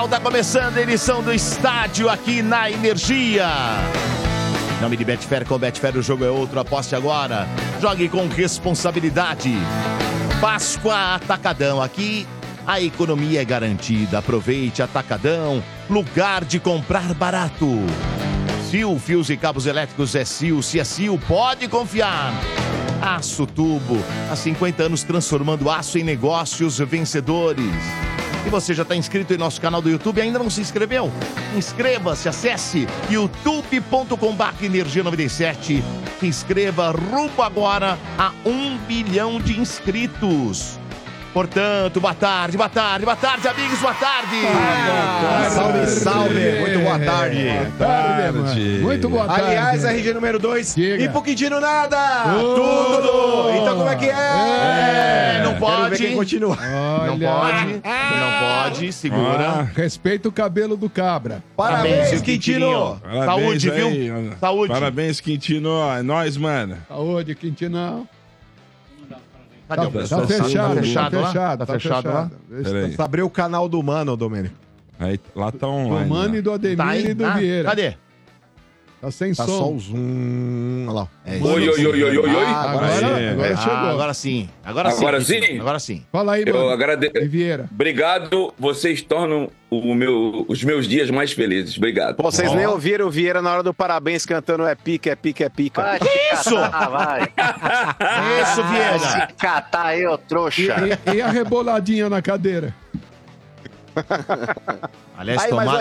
Mundial, está começando a edição do estádio aqui na Energia. Em nome de Betfair, com Betfair o jogo é outro, aposte agora. Jogue com responsabilidade. Páscoa Atacadão, aqui a economia é garantida. Aproveite Atacadão, lugar de comprar barato. Sil, fios e cabos elétricos é Sil, se é Sil, pode confiar. Aço Tubo, há 50 anos transformando aço em negócios vencedores. E você já está inscrito em nosso canal do YouTube e ainda não se inscreveu? Inscreva-se, acesse youtube.com/energia97. Se inscreva, rumo agora a 1 bilhão de inscritos. Portanto, boa tarde, amigos, boa tarde! Salve! Muito boa tarde! Muito boa tarde! Aliás, RG número 2, e Puquidino nada! Tudo! Então como é que é? Não pode! Continua. Não pode, segura. Respeita o cabelo do cabra. Parabéns, Quintino! Saúde, viu? Saúde! Parabéns, Quintino! É nóis, mano! Saúde, Quintino! Tá fechado lá? Tá abriu o canal do Mano, Domênico. Aí, lá tá online. Do Mano, né? E do Ademir, tá, e do Vieira. Cadê? Tá sem som. Tá só o zoom. Olha lá. Oi. Agora chegou. Agora sim. Fala aí, Mano. Eu agradeço. Vieira. Obrigado. Vocês tornam os meus dias mais felizes. Obrigado. Pô, vocês nem ouviram o Vieira na hora do parabéns cantando é pica. Vai, isso! Isso, Vieira. Se catar aí, ô trouxa. E a reboladinha na cadeira? Aliás, aí, tomada...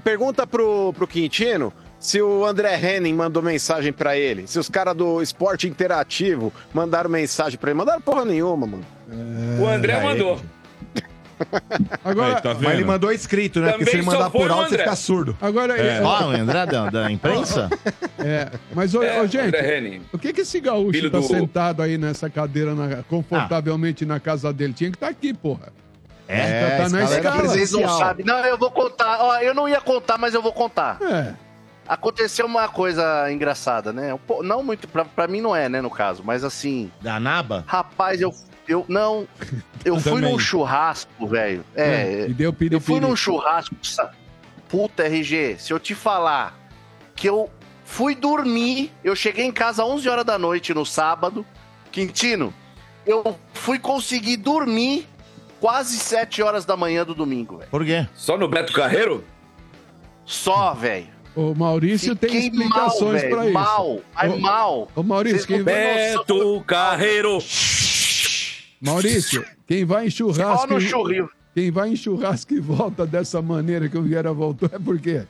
pergunta pro Quintino se o André Henning mandou mensagem pra ele, se os caras do Esporte Interativo mandaram mensagem pra ele. Mandaram porra nenhuma, mano. O André mandou. Agora, aí, tá, mas ele mandou escrito, né? Também, porque se ele mandar por áudio, você fica surdo. Agora o André da imprensa? Mas, gente, Henning, o que esse gaúcho filho tá sentado aí nessa cadeira confortavelmente na casa dele? Tinha que estar aqui, porra. Tá na escala. Vocês não sabem. Não, eu vou contar. Ó, eu não ia contar, mas eu vou contar. Aconteceu uma coisa engraçada, né? Não muito, pra mim não é, né, no caso. Mas assim... Da Naba? Rapaz, eu fui num churrasco, velho. Eu fui num churrasco. Puta, RG, se eu te falar que eu fui dormir, eu cheguei em casa às 11 horas da noite no sábado. Quintino, eu fui conseguir dormir quase 7 horas da manhã do domingo, velho. Por quê? Só no Beto Carreiro? Só, velho. O Maurício tem explicações pra isso. O Maurício, quem vai... Beto Carreiro! Maurício, quem vai em churrasco... Só no churril. Quem vai em churrasco e volta dessa maneira que o Vieira voltou, é por quê?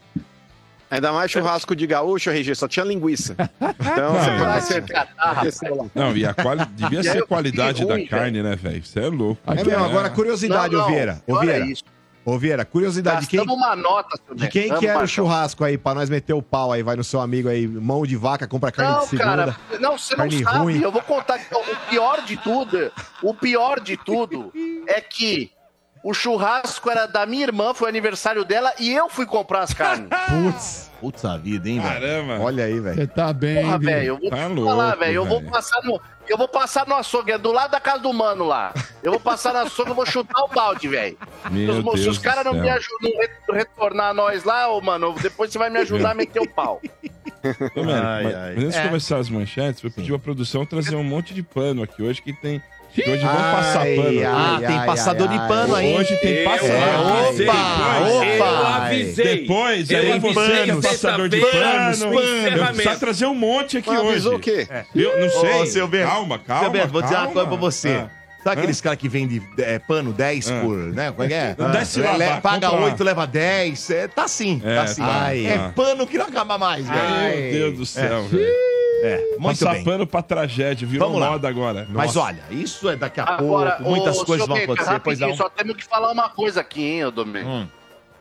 Ainda mais churrasco de gaúcho, RG, só tinha linguiça. Então, você pode ser... Não, e devia ser a qualidade da carne, né, velho? Você é louco. Agora, curiosidade, Ô, Vieira, curiosidade. De quem que era o churrasco aí, pra nós meter o pau aí? Vai no seu amigo aí, mão de vaca, compra carne de segunda. Não, cara, você não sabe. Ruim. Eu vou contar. O pior de tudo é que... O churrasco era da minha irmã, foi o aniversário dela e eu fui comprar as carnes. Putz a vida, hein, velho? Caramba. Olha aí, velho. Você tá bem, porra, velho. Eu vou falar, velho. Eu vou passar no açougue, é do lado da casa do Mano lá. Eu vou passar no açougue e vou chutar o balde, velho. Se os caras não me ajudam a retornar a nós lá, ô, Mano, depois você vai me ajudar a meter o pau. Ô, mano, antes de começar as manchetes, eu pedi pra produção trazer um monte de pano aqui hoje que tem... Hoje vão passar pano. Tem passador de pano aí. Hoje tem passador. Opa! Eu avisei. Depois, aí você que é passador de pano. Eu preciso trazer um monte aqui hoje. Avisou o quê? Eu não sei. Seu Beto, calma. Seu Beto, vou dizer uma coisa pra você. Sabe aqueles caras que vendem pano 10 por... né? Como é que é? Paga 8, leva 10. Tá assim. É pano que não acaba mais, velho. Meu Deus do céu, velho. Muito bem. Pano pra tragédia, virou moda agora. Mas olha, isso é daqui a pouco, muitas coisas vão acontecer. Rapidinho, só temos que falar uma coisa aqui, hein, ô Domênico.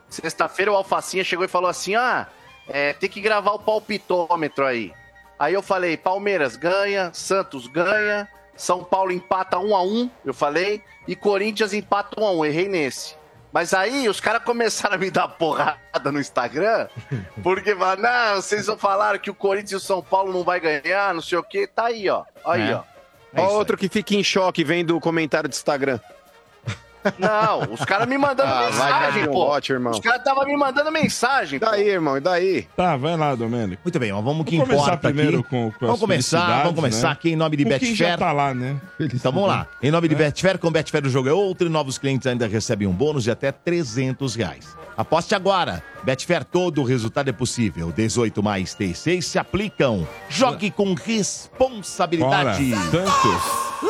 Sexta-feira o Alfacinha chegou e falou assim, tem que gravar o palpitômetro aí. Aí eu falei, Palmeiras ganha, Santos ganha, São Paulo empata 1-1, eu falei, e Corinthians empata 1-1, errei nesse. Mas aí os caras começaram a me dar porrada no Instagram, porque falaram, não, vocês falaram que o Corinthians e o São Paulo não vai ganhar, não sei o quê. Tá aí, ó. Olha outro que fica em choque vendo o comentário do Instagram. Não, os caras me mandando mensagem, pô. Watch, irmão. Os caras estavam me mandando mensagem. E daí, pô, irmão, e daí? Tá, vai lá, Domênico. Muito bem, ó, vamos que vamos importa primeiro aqui. Vamos começar, né? Aqui em nome de Betfair. Já tá lá, né? Então vamos lá. Em nome de Betfair, com Betfair o jogo é outro e novos clientes ainda recebem um bônus de até R$300. Aposte agora. Betfair, todo resultado é possível. 18 mais T6 se aplicam. Jogue com responsabilidade. Bora. Santos.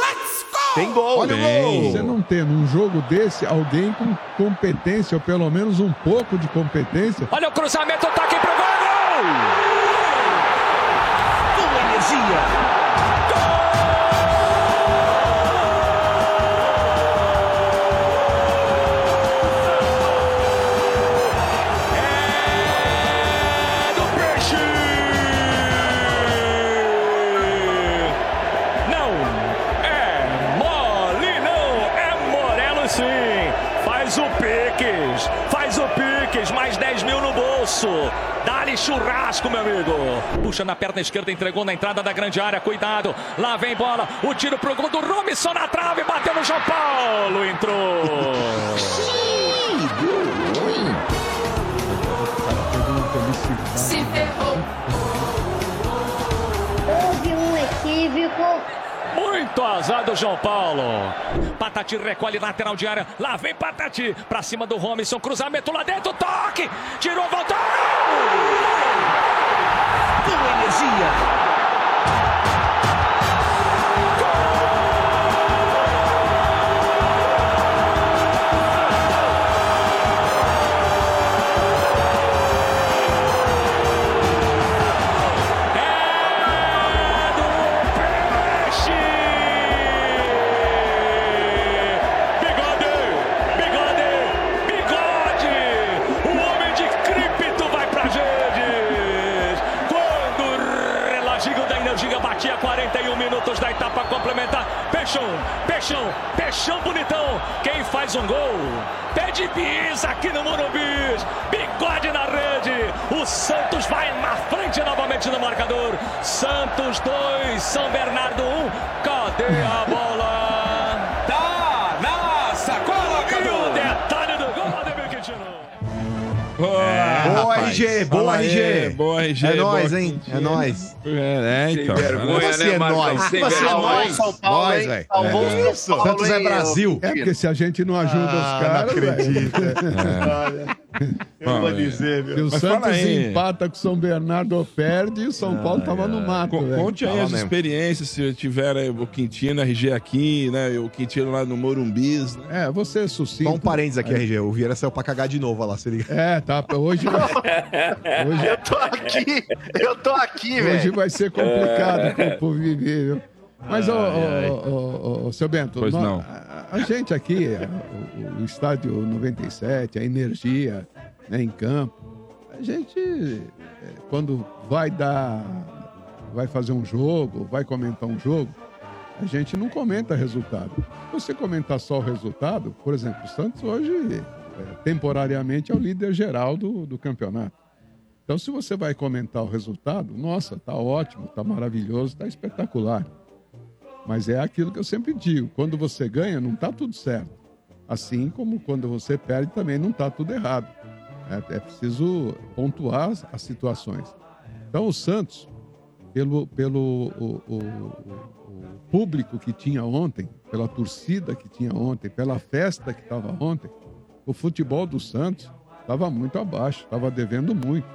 Tem gol, olha o gol. Você não tem num jogo desse alguém com competência, ou pelo menos um pouco de competência. Olha o cruzamento, o toque pro gol! Com energia! Gol! É do Peixe! Não! Sim, faz o Piques, mais 10 mil no bolso, dá-lhe churrasco, meu amigo. Puxa na perna esquerda, entregou na entrada da grande área, cuidado, lá vem bola, o tiro pro gol do Robinson na trave, bateu no João Paulo, entrou. Se ferrou. Houve um equívoco. Muito azar do João Paulo. Patati recolhe lateral de área. Lá vem Patati. Pra cima do Robinson. Cruzamento lá dentro. Toque. Tirou, voltou. Boa energia. Da etapa complementar, Peixão bonitão, quem faz um gol, pé de bis aqui no Morumbi, bigode na rede, o Santos vai na frente novamente no marcador, Santos 2, São Bernardo 1, cadê a bola? Tá na sacola, e o detalhe do gol, Ademir Quintino. Boa, RG. É nóis, hein? É nóis. Então. Sem vergonha, você né, Marcos? Você é nóis. São Paulo, nós, velho. Santos é Brasil. É porque se a gente não ajuda os caras, não acredita. Eu vou dizer, meu. Se o Santos empata com o São Bernardo ou perde, o São Paulo tava no mato. Conte aí as experiências, se tiver o Quintino, RG aqui, né? O Quintino lá no Morumbis. Né? É, você é sucinto. Só um parênteses aqui, RG. O Vieira saiu pra cagar de novo, olha lá, se liga. É, tá. Hoje... Eu tô aqui, velho. Hoje vai ser complicado pro viver, viu? Mas, seu Bento, pois não. A gente aqui, o estádio 97, a energia, né, em campo, a gente, quando vai fazer um jogo, vai comentar um jogo, a gente não comenta resultado. Se você comentar só o resultado, por exemplo, o Santos hoje... temporariamente é o líder geral do campeonato. Então, se você vai comentar o resultado, nossa, tá ótimo, tá maravilhoso, tá espetacular. Mas é aquilo que eu sempre digo, quando você ganha, não tá tudo certo. Assim como quando você perde, também não tá tudo errado. É preciso pontuar as situações. Então, o Santos, pelo público que tinha ontem, pela torcida que tinha ontem, pela festa que estava ontem, o futebol do Santos estava muito abaixo, estava devendo muito.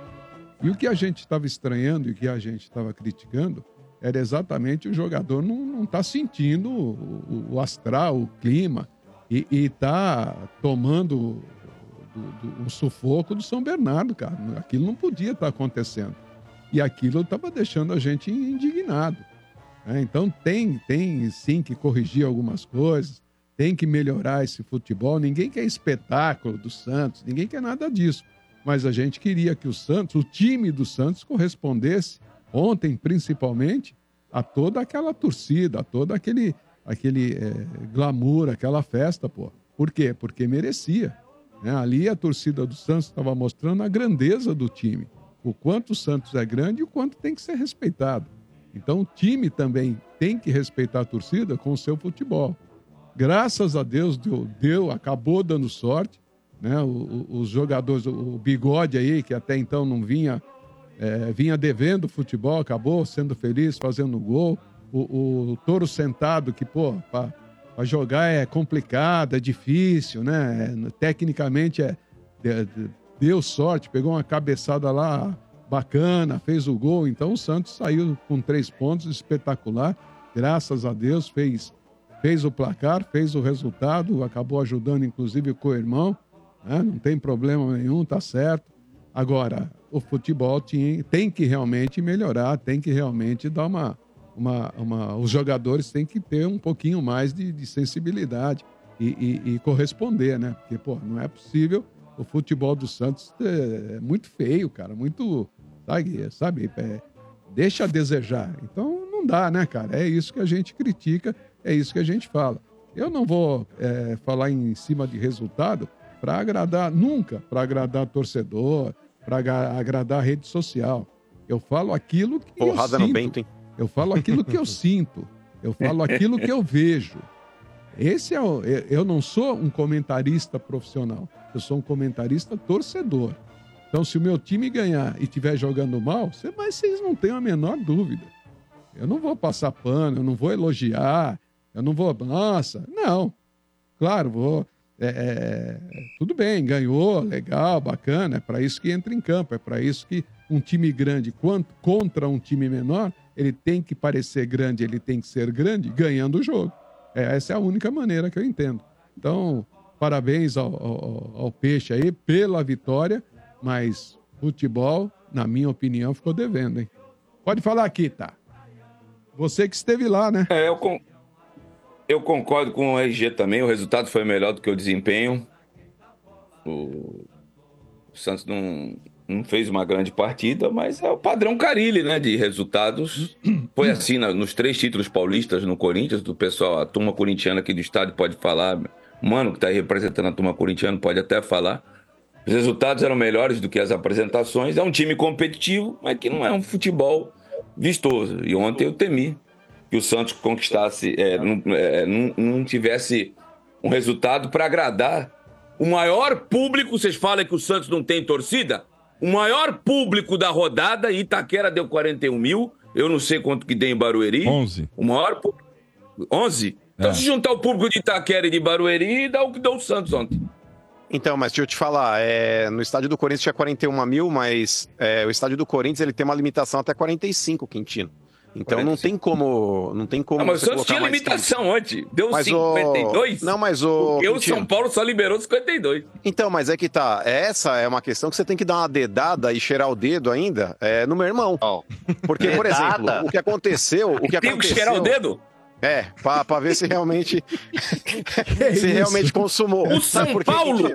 E o que a gente estava estranhando e o que a gente estava criticando era exatamente o jogador não tá sentindo o astral, o clima, e tá tomando o sufoco do São Bernardo, cara. Aquilo não podia estar acontecendo. E aquilo estava deixando a gente indignado. Né? Então tem sim que corrigir algumas coisas. Tem que melhorar esse futebol. Ninguém quer espetáculo do Santos, ninguém quer nada disso. Mas a gente queria que o Santos, o time do Santos, correspondesse ontem, principalmente, a toda aquela torcida, a todo aquele glamour, aquela festa, pô. Por quê? Porque merecia. Né? Ali a torcida do Santos estava mostrando a grandeza do time. O quanto o Santos é grande e o quanto tem que ser respeitado. Então o time também tem que respeitar a torcida com o seu futebol. Graças a Deus acabou dando sorte, né? Os jogadores, o Bigode aí, que até então não vinha devendo futebol, acabou sendo feliz, fazendo gol. O Touro Sentado, que, pô, pra jogar é complicado, é difícil, né? Tecnicamente deu sorte, pegou uma cabeçada lá bacana, fez o gol. Então o Santos saiu com 3 pontos, espetacular. Graças a Deus, fez o placar, fez o resultado, acabou ajudando inclusive o co-irmão, né? Não tem problema nenhum, tá certo. Agora, o futebol tem que realmente melhorar, tem que realmente dar os jogadores têm que ter um pouquinho mais de sensibilidade e corresponder, né? Porque, pô, não é possível. O futebol do Santos é muito feio, cara, muito, sabe? Deixa a desejar. Então, não dá, né, cara? É isso que a gente critica, é isso que a gente fala. Eu não vou falar em cima de resultado para agradar, nunca, para agradar torcedor, para agradar a rede social. Eu falo aquilo que Porrada eu sinto. No Bento, hein? Eu falo aquilo que eu sinto. Eu falo aquilo que eu vejo. Eu não sou um comentarista profissional. Eu sou um comentarista torcedor. Então, se o meu time ganhar e estiver jogando mal, mas vocês não têm a menor dúvida. Eu não vou passar pano, eu não vou elogiar, eu não vou... Nossa, não. Claro, vou... tudo bem, ganhou, legal, bacana. É para isso que entra em campo. É para isso que um time grande contra um time menor, ele tem que parecer grande, ele tem que ser grande ganhando o jogo. Essa é a única maneira que eu entendo. Então, parabéns ao Peixe aí pela vitória, mas futebol, na minha opinião, ficou devendo, hein? Pode falar aqui, tá? Você que esteve lá, né? Eu concordo com o RG também, o resultado foi melhor do que o desempenho. O Santos não fez uma grande partida, mas é o padrão Carille, né, de resultados. Foi assim nos 3 títulos paulistas no Corinthians, do pessoal, a turma corintiana aqui do estádio pode falar, o Mano que está aí representando a turma corintiana pode até falar. Os resultados eram melhores do que as apresentações, é um time competitivo, mas que não é um futebol vistoso. E ontem eu temi que o Santos conquistasse, não tivesse um resultado para agradar o maior público. Vocês falam que o Santos não tem torcida? O maior público da rodada, Itaquera deu 41 mil, eu não sei quanto que deu em Barueri. 11. O maior público... 11? Então se juntar o público de Itaquera e de Barueri, dá o que deu o Santos ontem. Então, mas deixa eu te falar, no estádio do Corinthians tinha 41 mil, mas o estádio do Corinthians ele tem uma limitação até 45, Quintino. Então 45. Não tem como. Não, mas o Santos tinha limitação ontem. Deu mas 52. Não, mas porque o São Paulo só liberou 52. Então, mas é que tá. Essa é uma questão que você tem que dar uma dedada e cheirar o dedo ainda no meu irmão. Oh. Porque, por exemplo, o que aconteceu. Tem que cheirar o dedo? Pra ver se realmente consumou. O São Paulo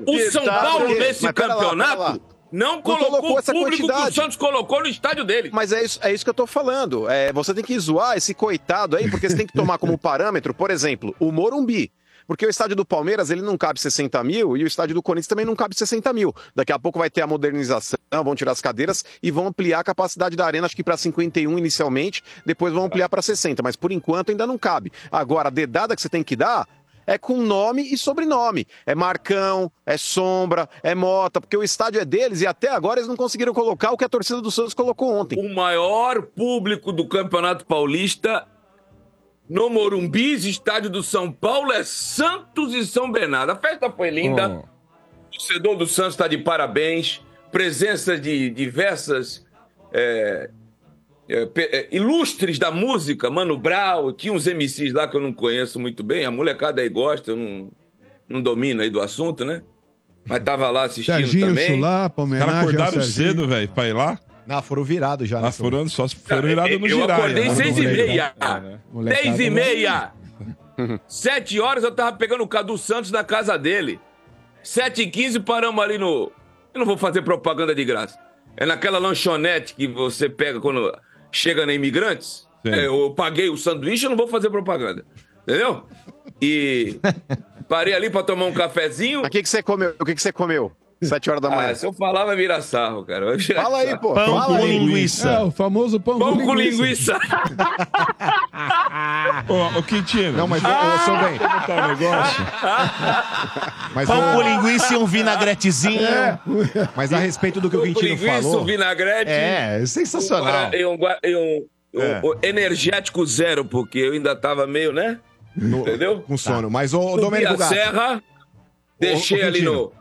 nesse campeonato. Não colocou essa público quantidade. Que o Santos colocou no estádio dele. Mas é isso que eu tô falando. Você tem que zoar esse coitado aí, porque você tem que tomar como parâmetro, por exemplo, o Morumbi. Porque o estádio do Palmeiras, ele não cabe 60 mil e o estádio do Corinthians também não cabe 60 mil. Daqui a pouco vai ter a modernização, vão tirar as cadeiras e vão ampliar a capacidade da arena, acho que para 51 inicialmente, depois vão ampliar para 60, mas por enquanto ainda não cabe. Agora, a dedada que você tem que dar... é com nome e sobrenome. É Marcão, é Sombra, é Mota, porque o estádio é deles e até agora eles não conseguiram colocar o que a torcida do Santos colocou ontem. O maior público do Campeonato Paulista no Morumbi, estádio do São Paulo, é Santos e São Bernardo. A festa foi linda, O torcedor do Santos está de parabéns, presença de diversas... ilustres da música, Mano Brown, tinha uns MCs lá que eu não conheço muito bem, a molecada aí gosta, eu não domino aí do assunto, né? Mas tava lá assistindo Serginho também. Chulapa, os caras acordaram cedo, velho, pra ir lá? Não, foram virados já. Só foram virados no girar. Eu acordei 6h30. 10h30. 7h eu tava pegando o Cadu Santos na casa dele. 7h15 paramos ali no... Eu não vou fazer propaganda de graça. É naquela lanchonete que você pega quando... chega na Imigrantes, eu paguei o sanduíche, eu não vou fazer propaganda, entendeu? E parei ali pra tomar um cafezinho. O que você comeu? 7 horas da manhã. Se eu falar, vai virar sarro, cara. Fala aí, pô. Pão com linguiça. É, o famoso pão com linguiça. Ô, Quintino. Não, mas sou bem. Tá negócio. Mas pão com linguiça e um vinagretezinho. É. Mas a respeito do que o Quintino falou. Linguiça, um vinagrete. É sensacional. Energético zero, porque eu ainda tava meio, né? Entendeu? Com sono. Mas o Domênico Gato. Serra, deixei ali no...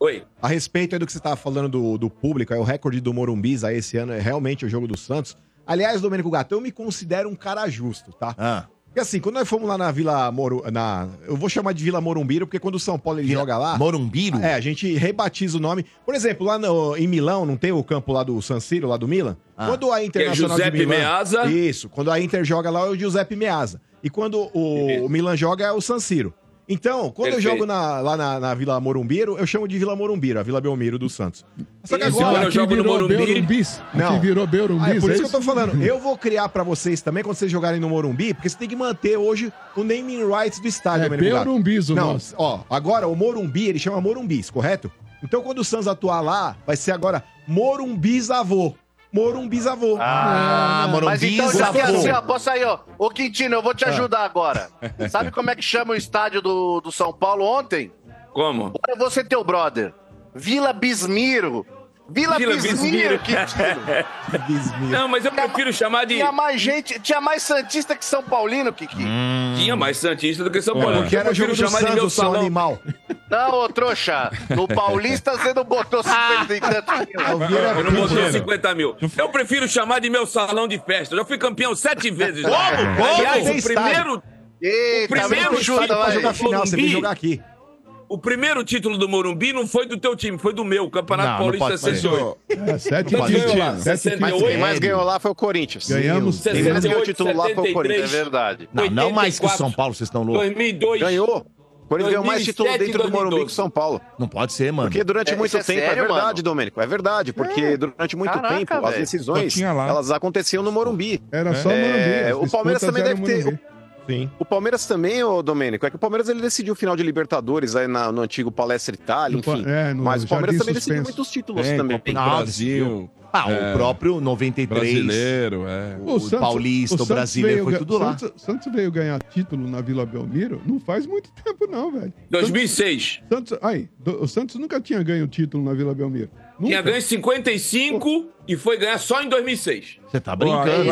Oi. A respeito aí do que você estava falando do público, aí o recorde do Morumbi aí esse ano é realmente o jogo do Santos. Aliás, Domênico Gato, eu me considero um cara justo, tá? Porque assim, quando nós fomos lá na Vila Morumbi, eu vou chamar de Vila Morumbiro, porque quando o São Paulo ele joga lá... Morumbiro? É, a gente rebatiza o nome. Por exemplo, lá em Milão, não tem o campo lá do San Siro, lá do Milan? Quando a Internacional de Milão... Giuseppe Meazza. Isso, quando a Inter joga lá é o Giuseppe Meazza. E quando o Milan joga é o San Siro. Então, quando eu jogo lá na Vila Morumbiro, eu chamo de Vila Morumbiro, a Vila Belmiro do Santos. Só que agora... Quando eu jogo no Morumbi... Não. Virou Belrumbis, é por isso que eu tô falando. Eu vou criar pra vocês também, quando vocês jogarem no Morumbi, porque você tem que manter hoje o naming rights do estádio. É Belrumbis o nosso. Ó, agora o Morumbi, ele chama Morumbis, correto? Então, quando o Santos atuar lá, vai ser agora Morumbis Avô. Morumbisavô. Mas então já tem assim, ó, posso aí, ó. Ô Quintino, eu vou te ajudar agora. Sabe como é que chama o estádio do São Paulo ontem? Como? Para você, teu brother. Vila Belmiro. Vila Belmiro, Quintino. Não, mas eu prefiro chamar de... Tinha mais santista que São Paulino, Kiki. Tinha mais santista do que São Paulino. Eu quero chamar de meu salão animal. Não, ô trouxa, no Paulista você não botou 50 e tantos mil. Eu não botou 50 mil. Eu prefiro chamar de meu salão de festa. Eu já fui campeão 7 vezes. Como? Aliás, o primeiro título pra jogar final, você vem jogar aqui. O primeiro título do Morumbi não foi do teu time, foi do meu, Campeonato Paulista 68. 7 títulos. Quem mais ganhou lá foi o Corinthians. Ganhamos. Quem mais ganhou o título lá foi o Corinthians, é verdade. Não mais que o São Paulo, vocês estão loucos. 2002. Ganhou. O Corinthians ganhou mais título dentro do Morumbi que São Paulo. Não pode ser, mano. Porque durante muito tempo, sério, é verdade, Domênico, é verdade. Porque durante muito tempo, véio, as decisões, elas aconteciam no Morumbi. Era só o Morumbi. O Palmeiras também deve ter... Sim. O Palmeiras também, ô Domênico, é que o Palmeiras ele decidiu o final de Libertadores aí no antigo Palestra Itália, enfim. Mas o Palmeiras também decidiu muitos títulos também. Copa do Brasil. O próprio 93. Brasileiro, o Santos, Paulista, o Brasileiro, foi tudo lá. O Santos veio ganhar título na Vila Belmiro não faz muito tempo não, velho. 2006. O Santos nunca tinha ganho título na Vila Belmiro. Tinha ganho em 55 e foi ganhar só em 2006. Você tá brincando.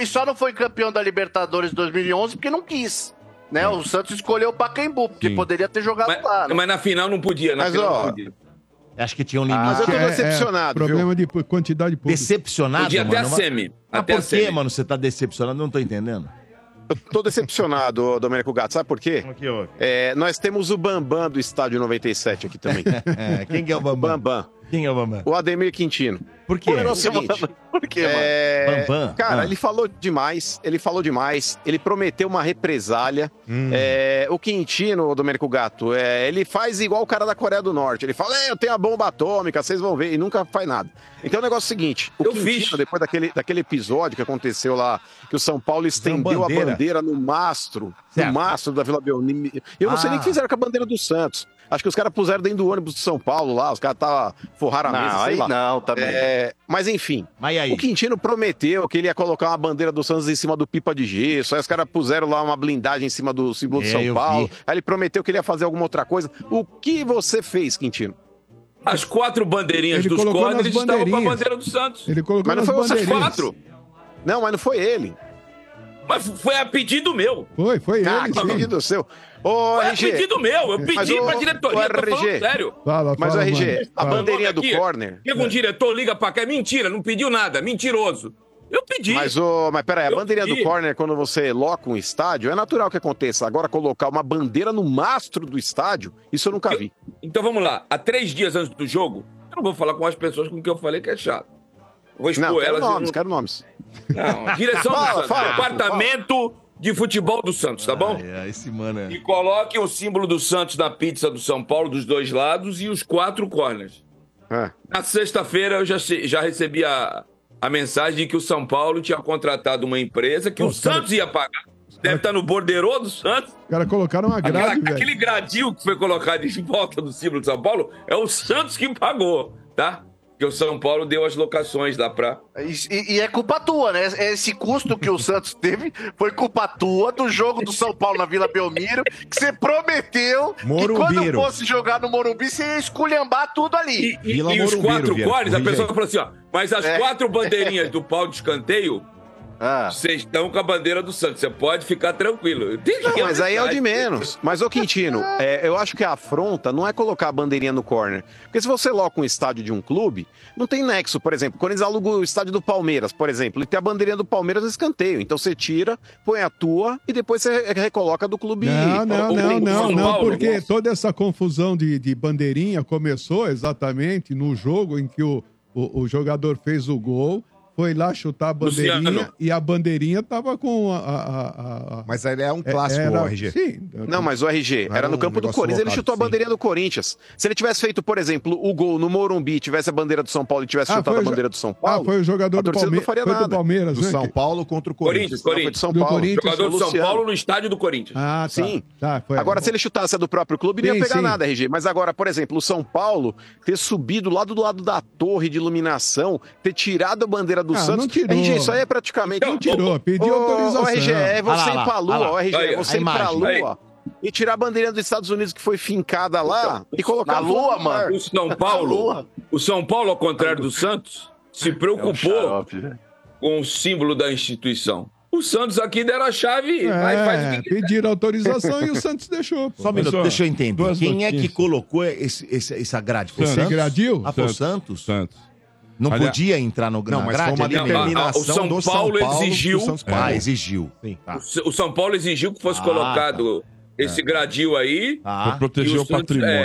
E só não foi campeão da Libertadores 2011 porque não quis. Né? O Santos escolheu o Pacaembu, porque poderia ter jogado lá. Né? Mas na final não podia. Acho que tinha um limite. Mas eu tô decepcionado, problema viu? De quantidade pública. Decepcionado, podia até a semi. Até por quê, mano? Você tá decepcionado? Não tô entendendo. Eu tô decepcionado, Domênico Gato. Sabe por quê? Nós temos o Bambam do Estádio 97 aqui também. Quem que é o Bambam? Quem é o Bambam? O Ademir Quintino. Por quê? É o seguinte, por quê, mano? Bambam? Cara, ele falou demais. Ele prometeu uma represália. O Quintino, o Domênico Gato, ele faz igual o cara da Coreia do Norte. Ele fala, eu tenho a bomba atômica, vocês vão ver. E nunca faz nada. Então o negócio é o seguinte. O Quintino, depois daquele episódio que aconteceu lá, que o São Paulo estendeu a bandeira no mastro da Vila Belmiro. Eu não sei nem o que fizeram com a bandeira do Santos. Acho que os caras puseram dentro do ônibus de São Paulo lá, os caras forraram a mesa, sei lá. Não, também. Mas enfim, o Quintino prometeu que ele ia colocar uma bandeira do Santos em cima do pipa de gesso, aí os caras puseram lá uma blindagem em cima do símbolo de São Paulo, aí ele prometeu que ele ia fazer alguma outra coisa. O que você fez, Quintino? As 4 bandeirinhas ele dos córneres estavam com a bandeira do Santos. Ele colocou mas não foi vocês 4? Não, mas não foi ele. Mas foi a pedido meu. Foi ele. A pedido seu. Foi a pedido meu. Eu pedi pra diretoria, tô falando sério. Mas o RG, a bandeirinha do corner... Chega um diretor, liga pra cá, é mentira, não pediu nada, mentiroso. Eu pedi. Mas peraí, a bandeirinha do corner, quando você loca um estádio, é natural que aconteça. Agora, colocar uma bandeira no mastro do estádio, isso eu nunca vi. Então, vamos lá. Há 3 dias antes do jogo, eu não vou falar com as pessoas com quem eu falei que é chato. Vou expor elas... Quero nomes. Não, direção do Santos, departamento de futebol do Santos, tá bom? Esse mano é... E coloque o símbolo do Santos na pizza do São Paulo, dos dois lados, e os 4 corners. Na sexta-feira eu já recebi a mensagem de que o São Paulo tinha contratado uma empresa que o Santos ia pagar. Deve estar no borderô do Santos. Os caras colocaram uma grade, velho. Aquele gradil que foi colocado em volta do símbolo do São Paulo, é o Santos que pagou, tá? Porque o São Paulo deu as locações lá pra... E é culpa tua, né? Esse custo que o Santos teve foi culpa tua do jogo do São Paulo na Vila Belmiro, que você prometeu que quando fosse jogar no Morumbi, você ia esculhambar tudo ali. E os quatro cones, a pessoa falou assim, ó, mas as quatro bandeirinhas do pau de escanteio... Vocês estão com a bandeira do Santos, você pode ficar tranquilo. Não, mas aí é o de menos. Mas, ô Quintino, eu acho que a afronta não é colocar a bandeirinha no corner. Porque se você loca um estádio de um clube, não tem nexo, por exemplo. Quando eles alugam o estádio do Palmeiras, por exemplo, e tem a bandeirinha do Palmeiras no escanteio. Então você tira, põe a tua e depois você recoloca do clube. Não, porque toda essa confusão de bandeirinha começou exatamente no jogo em que o jogador fez o gol. Foi lá chutar a bandeirinha, Luciano. E a bandeirinha tava com a... Mas ele é um clássico, o RG. Sim. Não, mas o RG era no campo do Corinthians, ele chutou a bandeirinha do Corinthians. Se ele tivesse feito, por exemplo, o gol no Morumbi, tivesse a bandeira do São Paulo e tivesse chutado a bandeira do São Paulo... foi o jogador do Palmeiras, do Palmeiras, né? Do São Paulo contra o Corinthians. Não, foi do São Paulo. Do jogador do São Paulo no estádio do Corinthians. Ah, tá. Sim. Tá, foi. Agora, se ele chutasse a do próprio clube, não ia pegar nada, RG. Mas agora, por exemplo, o São Paulo ter subido lá do lado da torre de iluminação, ter tirado a bandeira do Santos, RG, isso aí é praticamente... Não tirou, pediu autorização. O RG, é você ir pra Lua, o RG, é você ir pra Lua e tirar a bandeira dos Estados Unidos que foi fincada lá e colocar a Lua, mano. O São Paulo, ao contrário do Santos, se preocupou com o símbolo da instituição. O Santos aqui deram a chave, vai faz o que pediram autorização e o Santos deixou. Pô. Só um minuto, deixa eu entender. Quem é que colocou essa grade? Foi o Santos? Gradiu? Ah, foi o Santos? Santos. Não podia entrar no grande. Não, mas grade, foi uma determinação do São Paulo exigiu. Exigiu. Sim, tá. O São Paulo exigiu que fosse colocado esse gradil aí. Para proteger o patrimônio.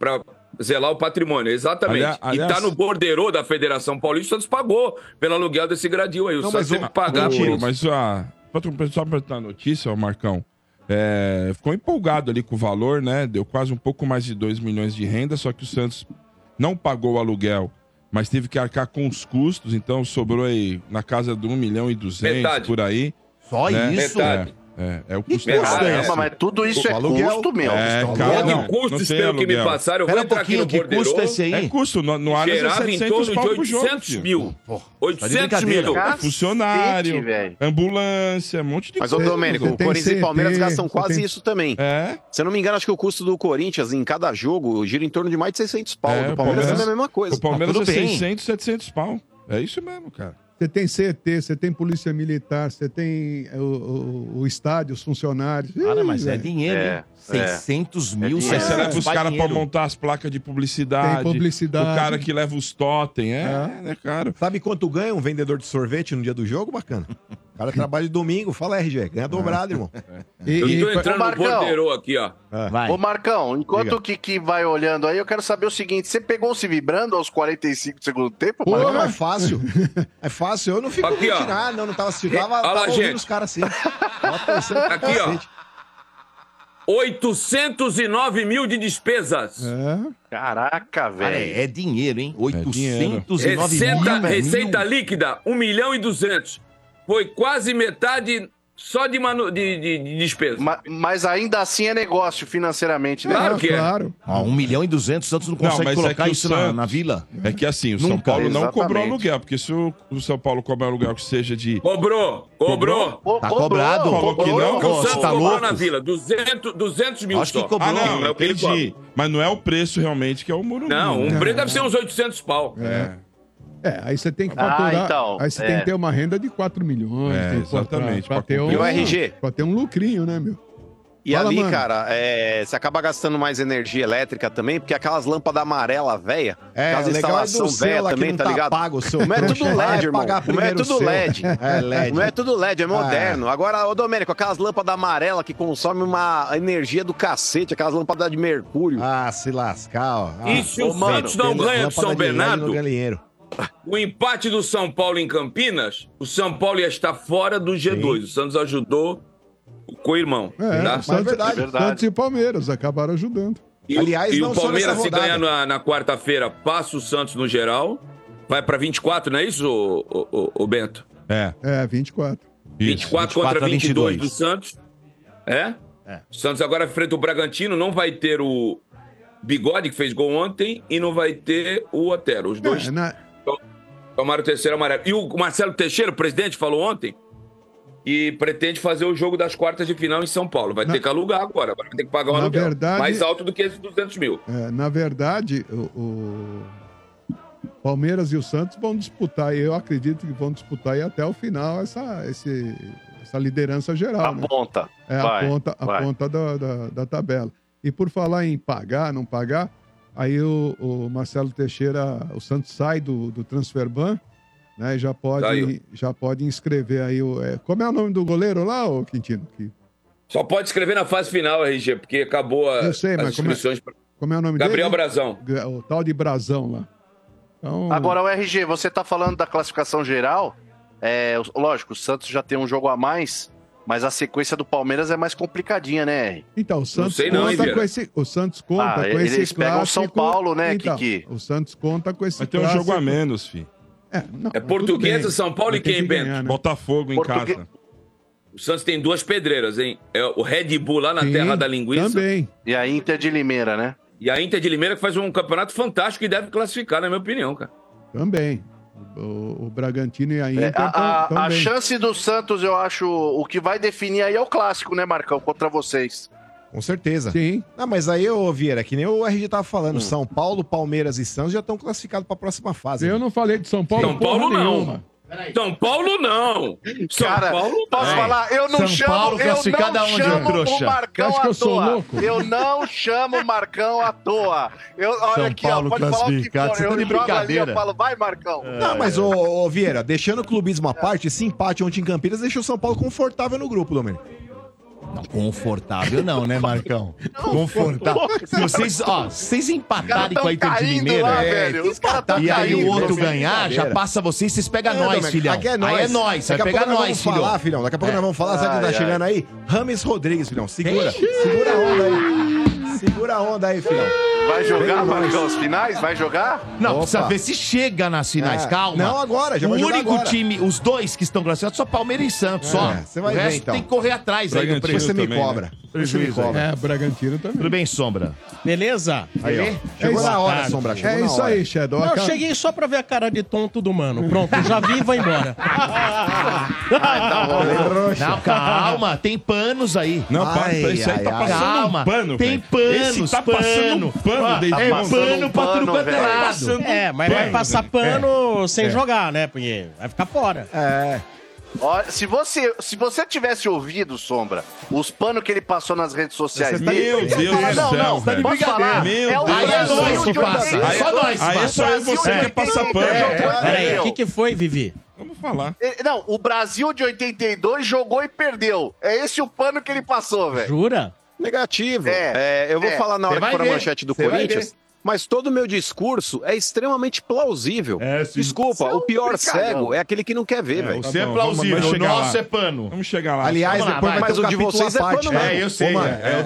Para zelar o patrimônio, exatamente. Aliás, e tá no borderô da Federação Paulista, o Santos pagou pelo aluguel desse gradil aí. O Santos teve que pagar por isso. Mas só para dar notícia, ó, Marcão, ficou empolgado ali com o valor, né? Deu quase um pouco mais de 2 milhões de renda, só que o Santos não pagou o aluguel, mas teve que arcar com os custos, então sobrou aí na casa de 1.200.000, metade. Por aí. Só isso? É o custo. Mas tudo isso é custo mesmo. Não, custos, pelo que me passaram, eu vou entrar aqui no borderô. Custo esse aí? É custo, no Allianz é 700 em torno de 800 mil. Porra, 800 mil. Funcionário, ambulância, um monte de coisa. Mas, ô Domênico, o Corinthians e Palmeiras gastam quase isso também. Se eu não me engano, acho que o custo do Corinthians em cada jogo gira em torno de mais de 600 pau. O Palmeiras é a mesma coisa. O Palmeiras é 600, 700 pau. É isso mesmo, cara. Você tem CT, você tem polícia militar, você tem o estádio, os funcionários. Cara, mas é dinheiro, hein? 600 mil. Mas você leva os caras pra montar as placas de publicidade. Tem publicidade. O cara que leva os totem, né, cara? Sabe quanto ganha um vendedor de sorvete no dia do jogo, bacana? O cara trabalha de domingo, fala RG, ganha dobrado, irmão. Eu tô entrando no borderô aqui, ó. Vai. Ô Marcão, enquanto o Kiki vai olhando aí, eu quero saber o seguinte, você pegou se vibrando aos 45 do segundo tempo? Não, é fácil. É fácil, eu não fico aqui, não tava assistindo, tava ouvindo os caras assim. Aqui, ó. 809 mil de despesas. Caraca, velho. É dinheiro, hein? 809 mil. Receita líquida, 1.200.000. Foi quase metade só de despesa. Mas ainda assim é negócio financeiramente, né? Claro que é. Claro. 1.200.000, o Santos não consegue colocar isso na vila. É que assim, o São Paulo não cobrou aluguel, porque se o São Paulo cobrar aluguel que seja de... Cobrou. Tá cobrado. Falou que não. O Santos cobrou na vila, 200 mil só. Acho que cobrou. Não, eu perdi. Mas não é o preço realmente que é o Morumbi. Não, o preço deve ser uns 800 pau. Aí você tem que faturar, então, aí você tem que ter uma renda de 4 milhões. Exatamente. E o RG? Pra ter um lucrinho, né, meu? E fala, ali, mano. Cara, você acaba gastando mais energia elétrica também, porque aquelas lâmpadas amarela velha, aquelas instalação velha também, tá ligado? Não é tudo LED, irmão. Não é tudo LED. Não é tudo LED, é moderno. Agora, ô Domênico, aquelas lâmpadas amarela que consomem uma energia do cacete, aquelas lâmpadas de mercúrio. Se lascar, ó. E se o Santos não ganha do São Bernardo? O empate do São Paulo em Campinas, o São Paulo ia estar fora do G2. Sim. O Santos ajudou o co-irmão. Santos, Santos e Palmeiras acabaram ajudando. Aliás, o Palmeiras se ganha na quarta-feira, passa o Santos no geral, vai pra 24, não é isso, o Bento? 24. Isso. 24 contra 22 do Santos. O Santos agora enfrenta o Bragantino, não vai ter o Bigode, que fez gol ontem, e não vai ter o Otero. Os dois tomaram o terceiro amarelo. E o Marcelo Teixeira, o presidente, falou ontem e pretende fazer o jogo das quartas de final em São Paulo. Vai ter que alugar agora, vai ter que pagar um aluguel mais alto do que esses 200 mil. É, na verdade, o Palmeiras e o Santos vão disputar, e eu acredito que vão disputar aí até o final essa liderança geral. A ponta. É, a ponta da tabela. E por falar em pagar, não pagar, aí o Marcelo Teixeira, o Santos sai do Transferban, né, já pode inscrever aí o... Como é o nome do goleiro lá, ô Quintino? Só pode escrever na fase final, RG, porque acabou as inscrições. Como é o nome Gabriel dele? Gabriel Brazão. O tal de Brazão lá. Então... Agora, o RG, você tá falando da classificação geral, lógico, o Santos já tem um jogo a mais, mas a sequência do Palmeiras é mais complicadinha, né, R? Então, o Santos conta com esse clássico. Eles pegam o São Paulo, né, então, Kiki? O Santos conta com esse clássico. Vai ter um jogo a menos, filho. É Portuguesa, São Paulo e quem, Bento? Né? Botafogo em casa. O Santos tem duas pedreiras, hein? É o Red Bull lá na terra da linguiça. Também. E a Inter de Limeira, né? E a Inter de Limeira que faz um campeonato fantástico e deve classificar, na minha opinião, cara. Também. O Bragantino e a Inter a chance do Santos, eu acho, o que vai definir aí é o clássico, né, Marcão? Contra vocês. Com certeza. Sim. Ah, mas aí, ô Vieira, que nem o RG tava falando, São Paulo, Palmeiras e Santos já estão classificados para a próxima fase. Eu não falei de São Paulo. São Paulo não. São Paulo não. Cara, São Paulo, posso falar? Eu não São chamo, Paulo, eu não cada um chamo o Marcão à toa. Eu não chamo o Marcão à toa. Olha aqui, ó, pode falar o que for. Eu jogo ali, eu falo, vai Marcão. Não, mas ô Vieira, deixando o clubismo à parte, esse empate ontem em Campinas deixou o São Paulo confortável no grupo, Domenico. Não, confortável não, né, Marcão? Não, confortável. Vocês empatarem com a Inter de Limeira. Lá, velho, e aí o outro ganhar, já passa vocês pegam nós, filhão. Aqui é nós. Aí é nós, vai pegar nós, filhão. Daqui a pouco nós vamos falar, sabe quem tá chegando aí? Rames Rodrigues, filhão. Segura a onda aí. Segura a onda aí, filhão. Vai jogar, Marcão, as finais? Vai jogar? Não, precisa ver se chega nas finais, calma. Não, agora, já vai jogar agora. O único time, os dois que estão classificados, só Palmeiras e Santos, só. Você vai ver, então. O resto tem que correr atrás aí do preço. Você me cobra. É, Bragantino também. Tudo bem, Sombra? Beleza? Aí, ó. Chegou na hora, Sombra. É isso aí, Shadow. Não, eu cheguei só pra ver a cara de tonto do mano. Pronto, já vi e vou embora. Não, calma. Tem panos aí. Não, isso aí tá passando um pano, tem panos, tá passando pano pra tudo quanto é lado. É, mas vai passar pano sem jogar, né? Porque vai ficar fora. É. Olha, se você tivesse ouvido, Sombra, os panos que ele passou nas redes sociais... Meu Deus do céu, não, tá de brincadeira. Aí é nós que passa. Só nós. Aí é só eu e você que passa pano. Peraí, o que foi, Vivi? Vamos falar. Não, o Brasil de 82 jogou e perdeu. É esse o pano que ele passou, velho. Jura? Negativo. Eu vou falar na hora que for a manchete do Corinthians... Mas todo o meu discurso é extremamente plausível. Desculpa, o pior cego é aquele que não quer ver, velho. Você é plausível, o nosso é pano. Vamos chegar lá. Aliás, depois vai ter um capítulo à parte. Eu sei.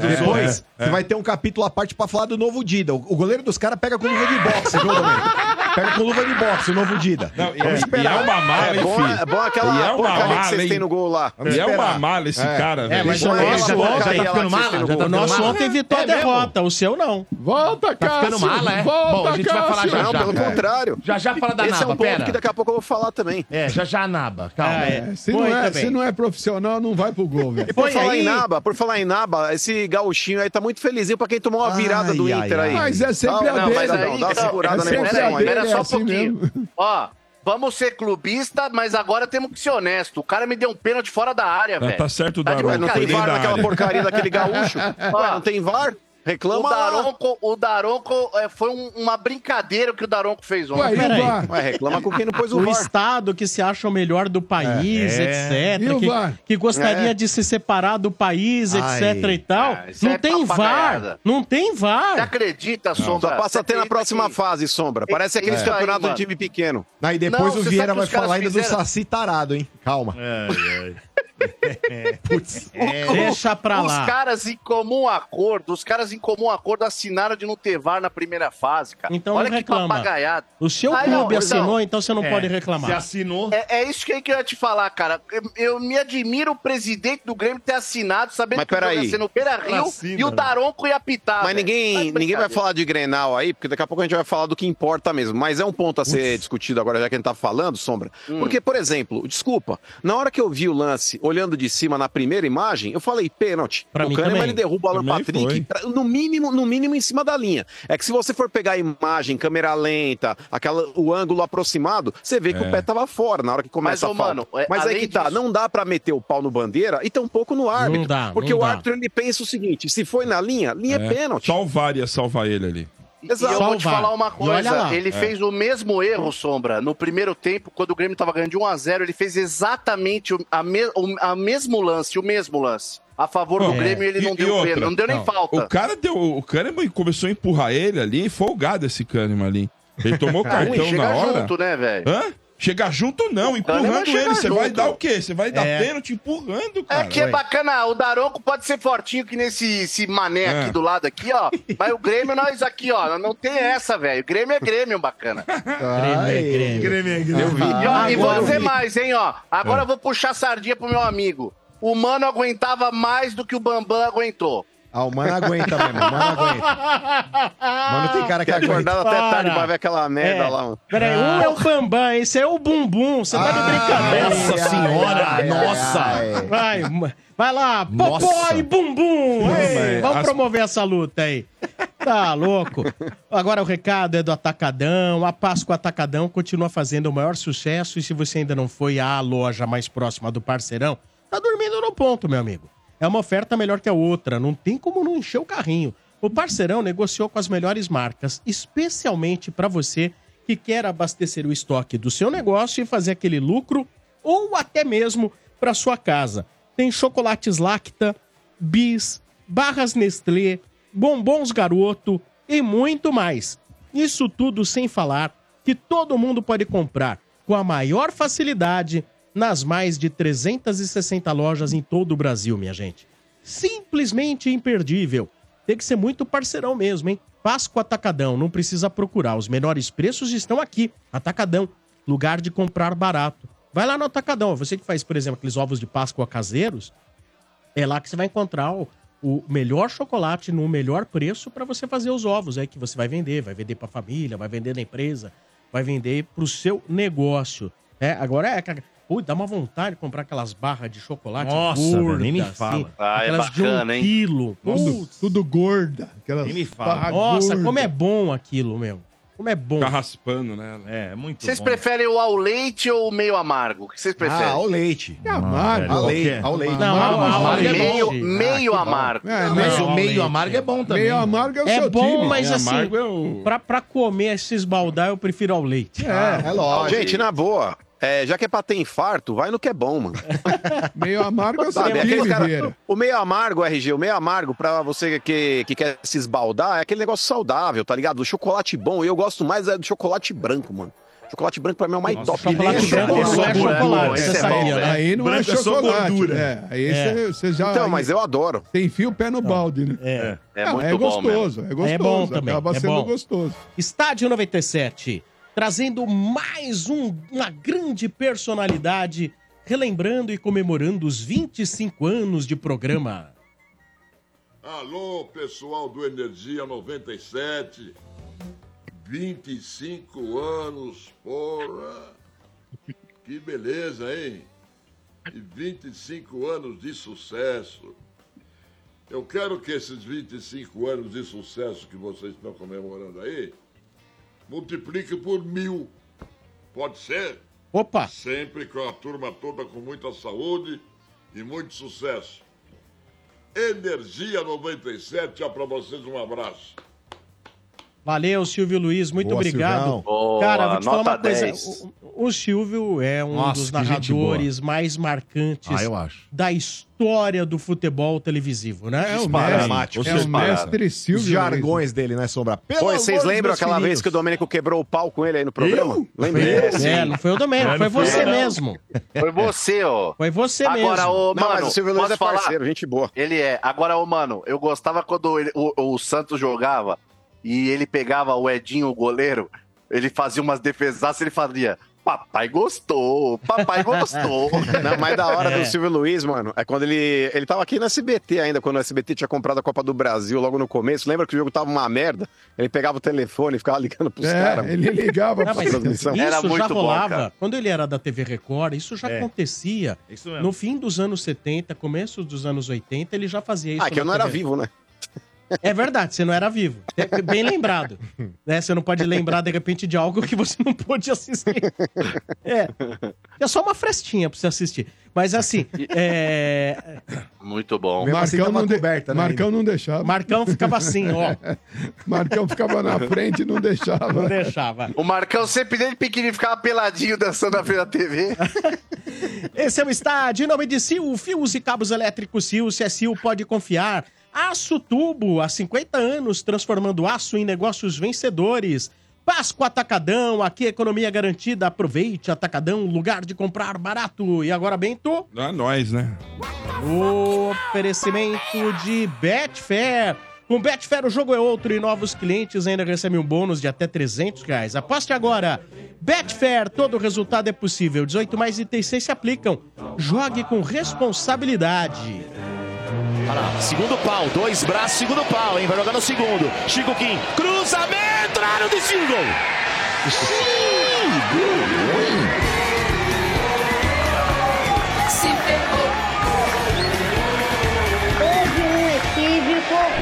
Depois você vai ter um capítulo à parte pra falar do novo Dida. O goleiro dos caras pega com luva de boxe, viu, Domênico? Pega com luva de boxe, o novo Dida. Não, e é uma mala, enfim. É bom aquela porcaria que vocês têm no gol lá. E é uma mala esse cara, velho. Mas o nosso ontem tá ficando mala. O nosso ontem evitou a derrota, o seu não. Volta, cara. Mala, é? Volta, bom, a gente vai falar já. Não, pelo contrário. Já fala da Naba, um pera. Que daqui a pouco eu vou falar também. Já a Naba, calma. Se não é profissional, não vai pro gol, velho. Por falar em Naba, esse gauchinho aí tá muito felizinho pra quem tomou a virada do Inter aí. Mas é sempre a dele. Dá uma segurada na emoção aí. Era só um pouquinho. Ó, vamos ser clubista, mas agora temos que ser honesto. O cara me deu um pênalti fora da área, velho. Tá certo, Daron. Não tem VAR naquela porcaria daquele gaúcho? Não tem Var? Reclama o Daronco foi uma brincadeira que o Daronco fez ontem. Ué, reclama com quem não pôs o VAR. O Estado que se acha o melhor do país, etc. Que gostaria de se separar do país, etc. e tal. Não tem VAR. Você acredita, Sombra? Só passa até na próxima fase, Sombra. Parece aquele campeonato de um time pequeno. Aí depois o Vieira vai falar ainda do Saci Tarado, hein? Calma. Deixa pra lá. Os caras em comum acordo assinaram de não ter VAR na primeira fase, cara. Então olha, não reclama. Que papagaiado. O seu clube assinou, então você não pode reclamar. Você assinou. É isso que eu ia te falar, cara. Eu me admiro o presidente do Grêmio ter assinado, sabendo que vai ser no Beira-Rio e o Daronco ia apitar. Mas ninguém vai falar de Grenal aí, porque daqui a pouco a gente vai falar do que importa mesmo. Mas é um ponto a ser discutido agora, já que a gente tá falando, Sombra. Porque, por exemplo, desculpa, na hora que eu vi o lance, olhando de cima na primeira imagem, eu falei pênalti. O Kahneman, ele derruba o Alan Patrick, no mínimo em cima da linha. É que se você for pegar a imagem, câmera lenta, o ângulo aproximado, você vê que o pé tava fora na hora que começa a falta. Mas aí que tá, não dá pra meter o pau no Bandeira e tampouco no árbitro. Não dá, porque o árbitro, ele pensa o seguinte, se foi na linha é pênalti. Só o VAR ia salvar ele ali. Exato. Eu vou te falar uma coisa, ele fez o mesmo erro, Sombra, no primeiro tempo, quando o Grêmio tava ganhando de 1-0, ele fez exatamente o mesmo lance a favor do Grêmio, e ele não deu pênalti, não deu nem falta. O Kahneman começou a empurrar ele ali, folgado esse Kahneman ali. Ele tomou cartão na hora. Chega junto, né, velho? Hã? Chegar junto não, empurrando ele. Você vai dar o quê? Você vai dar pênalti empurrando, cara. É que é bacana, o Daronco pode ser fortinho que nesse mané aqui do lado aqui, ó. Mas o Grêmio, nós aqui, ó, não tem essa, velho. Grêmio, bacana. Grêmio. Eu vi. E vou dizer mais, hein, ó. Agora eu vou puxar sardinha pro meu amigo. O Mano aguentava mais do que o Bambam aguentou. Ah, o Mano aguenta mesmo, Mano tem cara que aguenta. Até tarde pra ver aquela merda lá, mano. Peraí, é o Bambam, esse é o Bumbum, você tá de brincadeira. Nossa senhora, nossa. Vai lá, Popó e Bumbum. Ei, vamos promover essa luta aí. Tá louco. Agora o recado é do Atacadão. A Páscoa Atacadão continua fazendo o maior sucesso e se você ainda não foi à loja mais próxima do parceirão, tá dormindo no ponto, meu amigo. É uma oferta melhor que a outra, não tem como não encher o carrinho. O parceirão negociou com as melhores marcas, especialmente para você que quer abastecer o estoque do seu negócio e fazer aquele lucro ou até mesmo para sua casa. Tem chocolates Lacta, Bis, barras Nestlé, bombons Garoto e muito mais. Isso tudo sem falar que todo mundo pode comprar com a maior facilidade nas mais de 360 lojas em todo o Brasil, minha gente. Simplesmente imperdível. Tem que ser muito parceirão mesmo, hein? Páscoa Atacadão, não precisa procurar. Os menores preços estão aqui. Atacadão, lugar de comprar barato. Vai lá no Atacadão. Você que faz, por exemplo, aqueles ovos de Páscoa caseiros, é lá que você vai encontrar o melhor chocolate no melhor preço para você fazer os ovos aí que você vai vender. Vai vender para a família, vai vender na empresa, vai vender para o seu negócio. É, agora dá uma vontade de comprar aquelas barras de chocolate. Nossa, gorda, nem me fala. Assim, aquelas bacana, de 1 quilo. Tudo gorda. Nem me fala. Nossa, gorda. Como é bom aquilo, meu. Como é bom. Tá raspando, né? É muito bom. Vocês preferem o ao leite ou o meio amargo? O que vocês preferem? Ah, ao leite. É amargo. Ao leite. Não, meio amargo. Mas o meio amargo é bom também. Meio amargo é o seu time. É bom, mas assim, pra comer, se esbaldar, eu prefiro ao leite. É lógico. Gente, na boa. É, já que é pra ter infarto, vai no que é bom, mano. Meio amargo eu sabia. O meio amargo, RG, pra você que quer se esbaldar, é aquele negócio saudável, tá ligado? O chocolate bom, eu gosto mais do chocolate branco, mano. Chocolate branco pra mim é o mais top. Chocolate branco não é chocolate, você sabia, né? Aí não é chocolate. Aí você já... Então, mas eu adoro. Tem fio, pé no balde, né? É muito bom mesmo. É gostoso. É bom também. Acaba sendo gostoso. Estádio 97. Trazendo mais uma grande personalidade, relembrando e comemorando os 25 anos de programa. Alô, pessoal do Energia 97. 25 anos, porra. Que beleza, hein? E 25 anos de sucesso. Eu quero que esses 25 anos de sucesso que vocês estão comemorando aí, multiplique por 1000. Pode ser? Opa! Sempre com a turma toda com muita saúde e muito sucesso. Energia 97, é para vocês um abraço. Valeu, Silvio Luiz, muito obrigado. Boa, cara, vou te falar uma coisa. O Silvio é um dos narradores mais marcantes da história do futebol televisivo, né? É o mestre, Silvio. Os jargões dele, né, Sombra? Vocês lembram aquela vez que o Domênico quebrou o pau com ele aí no programa? Lembrei. É, não foi o Domênico, foi você mesmo. Foi você, ó. Foi você mesmo. Agora, ô, mano, o Silvio Luiz é parceiro, gente boa. Ele é. Agora, ô, mano, eu gostava quando o Santos jogava. E ele pegava o Edinho, o goleiro, ele fazia umas defesaças, ele fazia, papai gostou, papai gostou. Não, mas da hora do Silvio Luiz, mano, é quando ele tava aqui no SBT ainda, quando o SBT tinha comprado a Copa do Brasil logo no começo, lembra que o jogo tava uma merda? Ele pegava o telefone e ficava ligando pros caras. Ele ligava pra transmissão. Isso era muito já rolava, bom, quando ele era da TV Record, isso já acontecia. Isso mesmo. No fim dos anos 70, começo dos anos 80, ele já fazia isso. Ah, que eu não era vivo, né? É verdade, você não era vivo. É bem lembrado. Né? Você não pode lembrar, de repente, de algo que você não pôde assistir. É só uma frestinha pra você assistir. Mas assim, muito bom. Marcão não, Marcão não deixava. Marcão ficava assim, ó. Marcão ficava na frente e não deixava. Não deixava. O Marcão sempre desde pequenininho ficava peladinho dançando na frente da TV. Esse é o estádio. Em nome de Sil, fios e cabos elétricos Sil. Se é Sil, pode confiar. Aço Tubo, há 50 anos, transformando aço em negócios vencedores. Páscoa Atacadão, aqui economia garantida. Aproveite, Atacadão, lugar de comprar barato. E agora, Bento? É nóis, né? O oferecimento de Betfair. Com Betfair o jogo é outro e novos clientes ainda recebem um bônus de até R$300. Aposte agora. Betfair, todo resultado é possível. 18 mais e 36 se aplicam. Jogue com responsabilidade. Olha lá, segundo pau, dois braços, segundo pau, hein? Vai jogar no segundo. Chico Kim, cruzamento na área de single. Se pegou.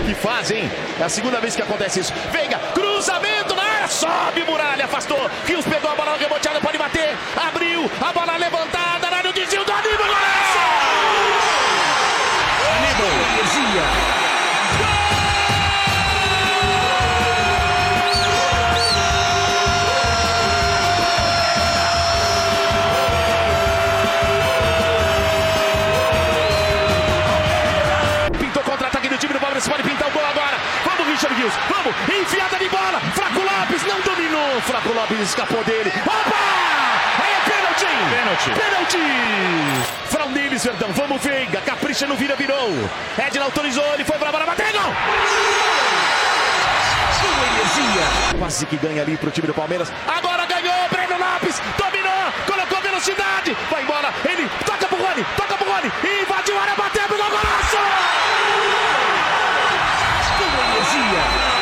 Que faz, hein? É a segunda vez que acontece isso. Veiga, cruzamento na área, sobe muralha, afastou. Rios pegou a bola reboteada, pode bater. Abriu, a bola levantada, na área de Sil, do Aníbal, golaço! Energia. Pintou contra-ataque do time do Palmeiras, pode pintar o gol agora. Vamos, Richard Rios, vamos, enfiada de bola. Fraco Lopes não dominou, Fraco Lopes escapou dele. Opa! Aí é pênalti! Pênalti! Frau Neves, Verdão, vamos, Veiga, capricha no vira, virou. Edna autorizou, ele foi pra bola, bateu, gol! Energia. Quase que ganha ali pro time do Palmeiras. Agora ganhou, Breno Lopes, dominou, colocou velocidade, vai embora, ele toca pro Rony, invadiu a área, bateu, pegou o golaço! Energia.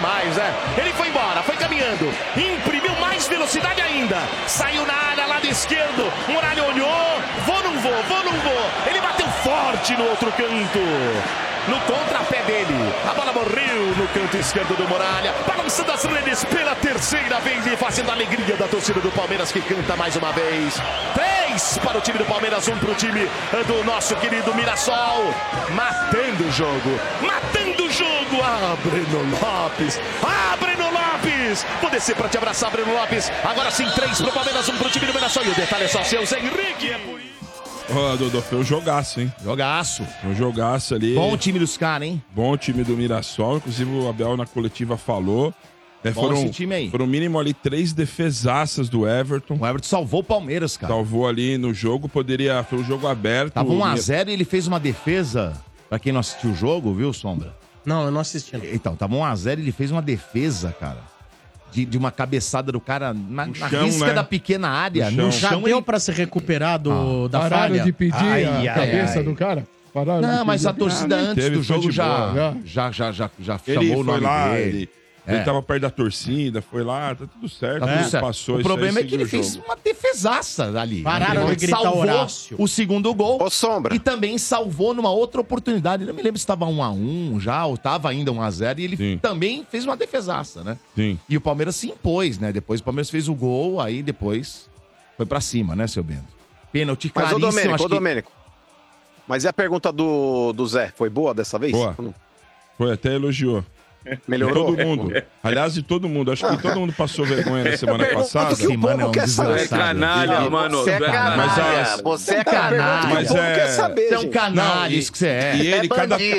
Mais, né? Ele foi embora, foi caminhando, imprimiu mais velocidade ainda, saiu na área, lado esquerdo, Muralha olhou, vou, não vou, ele bateu forte no outro canto, no contrapé dele, a bola morreu no canto esquerdo do Muralha, balançando as redes pela terceira vez e fazendo a alegria da torcida do Palmeiras que canta mais uma vez, 3 para o time do Palmeiras, 1 para o time do nosso querido Mirassol, matando o jogo, Breno Lopes, vou descer pra te abraçar, Breno Lopes, agora sim, 3 pro Palmeiras, 1 pro time do Mirassol, e o detalhe é só seu, Zé Henrique, Dodô, foi um jogaço, hein? Um jogaço ali. Bom time dos caras, hein? Bom time do Mirassol, inclusive o Abel na coletiva falou. Esse time aí. Foram mínimo ali 3 defesaças do Everton. O Everton salvou o Palmeiras, cara. Salvou ali no jogo, poderia, foi um jogo aberto. Tava 1-0 e ele fez uma defesa, pra quem não assistiu o jogo, viu, Sombra? Não, eu não assisti. Então, tava 1-0 e ele fez uma defesa, cara. De uma cabeçada do cara na chão, risca, né? Da pequena área. No chão. Já deu pra se recuperar da falha. Pararam de pedir a cabeça do cara? Pararam, não, mas a torcida antes do jogo já chamou o nome dele. Ele tava perto da torcida, foi lá, tá tudo certo. Tá tudo certo. Passou, o problema é que ele fez uma defesaça ali. Pararam de gritar Horácio. O segundo gol. Ô, Sombra. E também salvou numa outra oportunidade. Eu não me lembro se tava 1-1 já, ou tava ainda 1-0. E ele também fez uma defesaça, né? Sim. E o Palmeiras se impôs, né? Depois o Palmeiras fez o gol, aí depois foi pra cima, né, seu Bento? Pênalti claríssimo. Mas ô Domênico. Mas e a pergunta do Zé? Foi boa dessa vez? Boa. Foi, até elogiou. Melhorou? Todo mundo. Aliás, de todo mundo. Acho que todo mundo passou vergonha na semana passada. Semana é um desgraçado. Você é canalha, mano. Você é canalha. Você é canalha. Mas você é um canalha, isso que você é. E ele,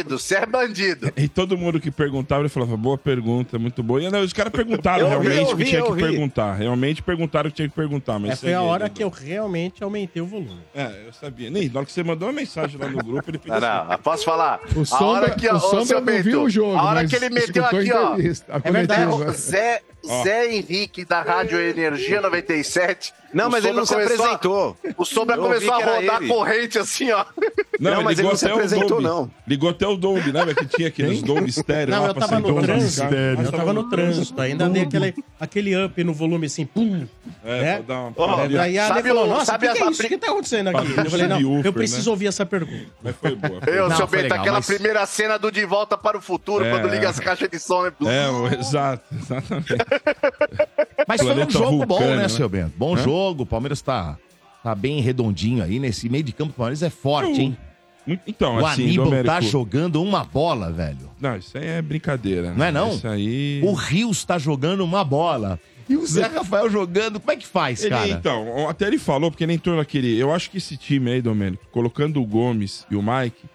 você é bandido. E todo mundo que perguntava, ele falava, boa pergunta, muito boa. E os caras perguntaram realmente o que tinha que perguntar. Realmente perguntaram o que tinha que perguntar. Mas foi a hora que eu realmente aumentei o volume. É, eu sabia. Nem na hora que você mandou uma mensagem lá no grupo, ele pediu assim. Posso falar? A hora que o jogo. A hora que ele meteu. Então, aqui, ó, é verdade, o Zé Henrique da Rádio Energia 97. Não, mas ele não se apresentou. O Sombra começou a rodar corrente assim, ó. Não, mas ele não se apresentou, não. Ligou até o Dombi, né? Que tinha aqueles Dombi estéreo. Não, eu tava no trânsito. Eu tava no trânsito. Ainda dei aquele up no volume assim, pum. É, pra dar uma parada. Aí a Ale falou, nossa, o que é isso? O que tá acontecendo aqui? Eu falei, não, eu preciso ouvir essa pergunta. Mas foi boa. Eu, seu Bento, aquela primeira cena do De Volta para o Futuro, quando liga as caixas de som. É, exato, exatamente. Mas foi um jogo vulcano, bom, né, seu Bento? Bom jogo, o Palmeiras tá bem redondinho aí, nesse meio de campo, o Palmeiras é forte, hein? Então, o assim, Aníbal Domérico... tá jogando uma bola, velho. Não, isso aí é brincadeira. Não é não? Isso aí... O Rios tá jogando uma bola. E o Zé Rafael jogando, como é que faz, cara? Então, até ele falou, porque ele entrou naquele... Eu acho que esse time aí, Domênico, colocando o Gomes e o Mike,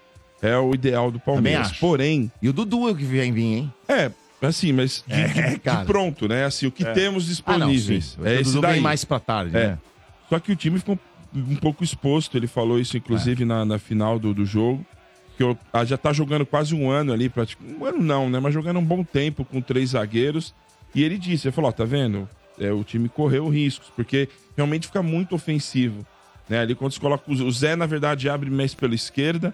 é o ideal do Palmeiras. Porém... E o Dudu é o que vem, hein? É... Assim, mas de pronto, né? Assim, o que temos disponíveis. Ah, não, é esse daí. Mais pra tarde, né? Só que o time ficou um pouco exposto. Ele falou isso, inclusive, na final do jogo. Que já tá jogando quase um ano ali, praticamente. Um ano não, né? Mas jogando um bom tempo com 3 zagueiros. E ele disse, ele falou, ó, tá vendo? O time correu riscos, porque realmente fica muito ofensivo. Né? Ali quando você coloca o Zé, na verdade, abre mais pela esquerda,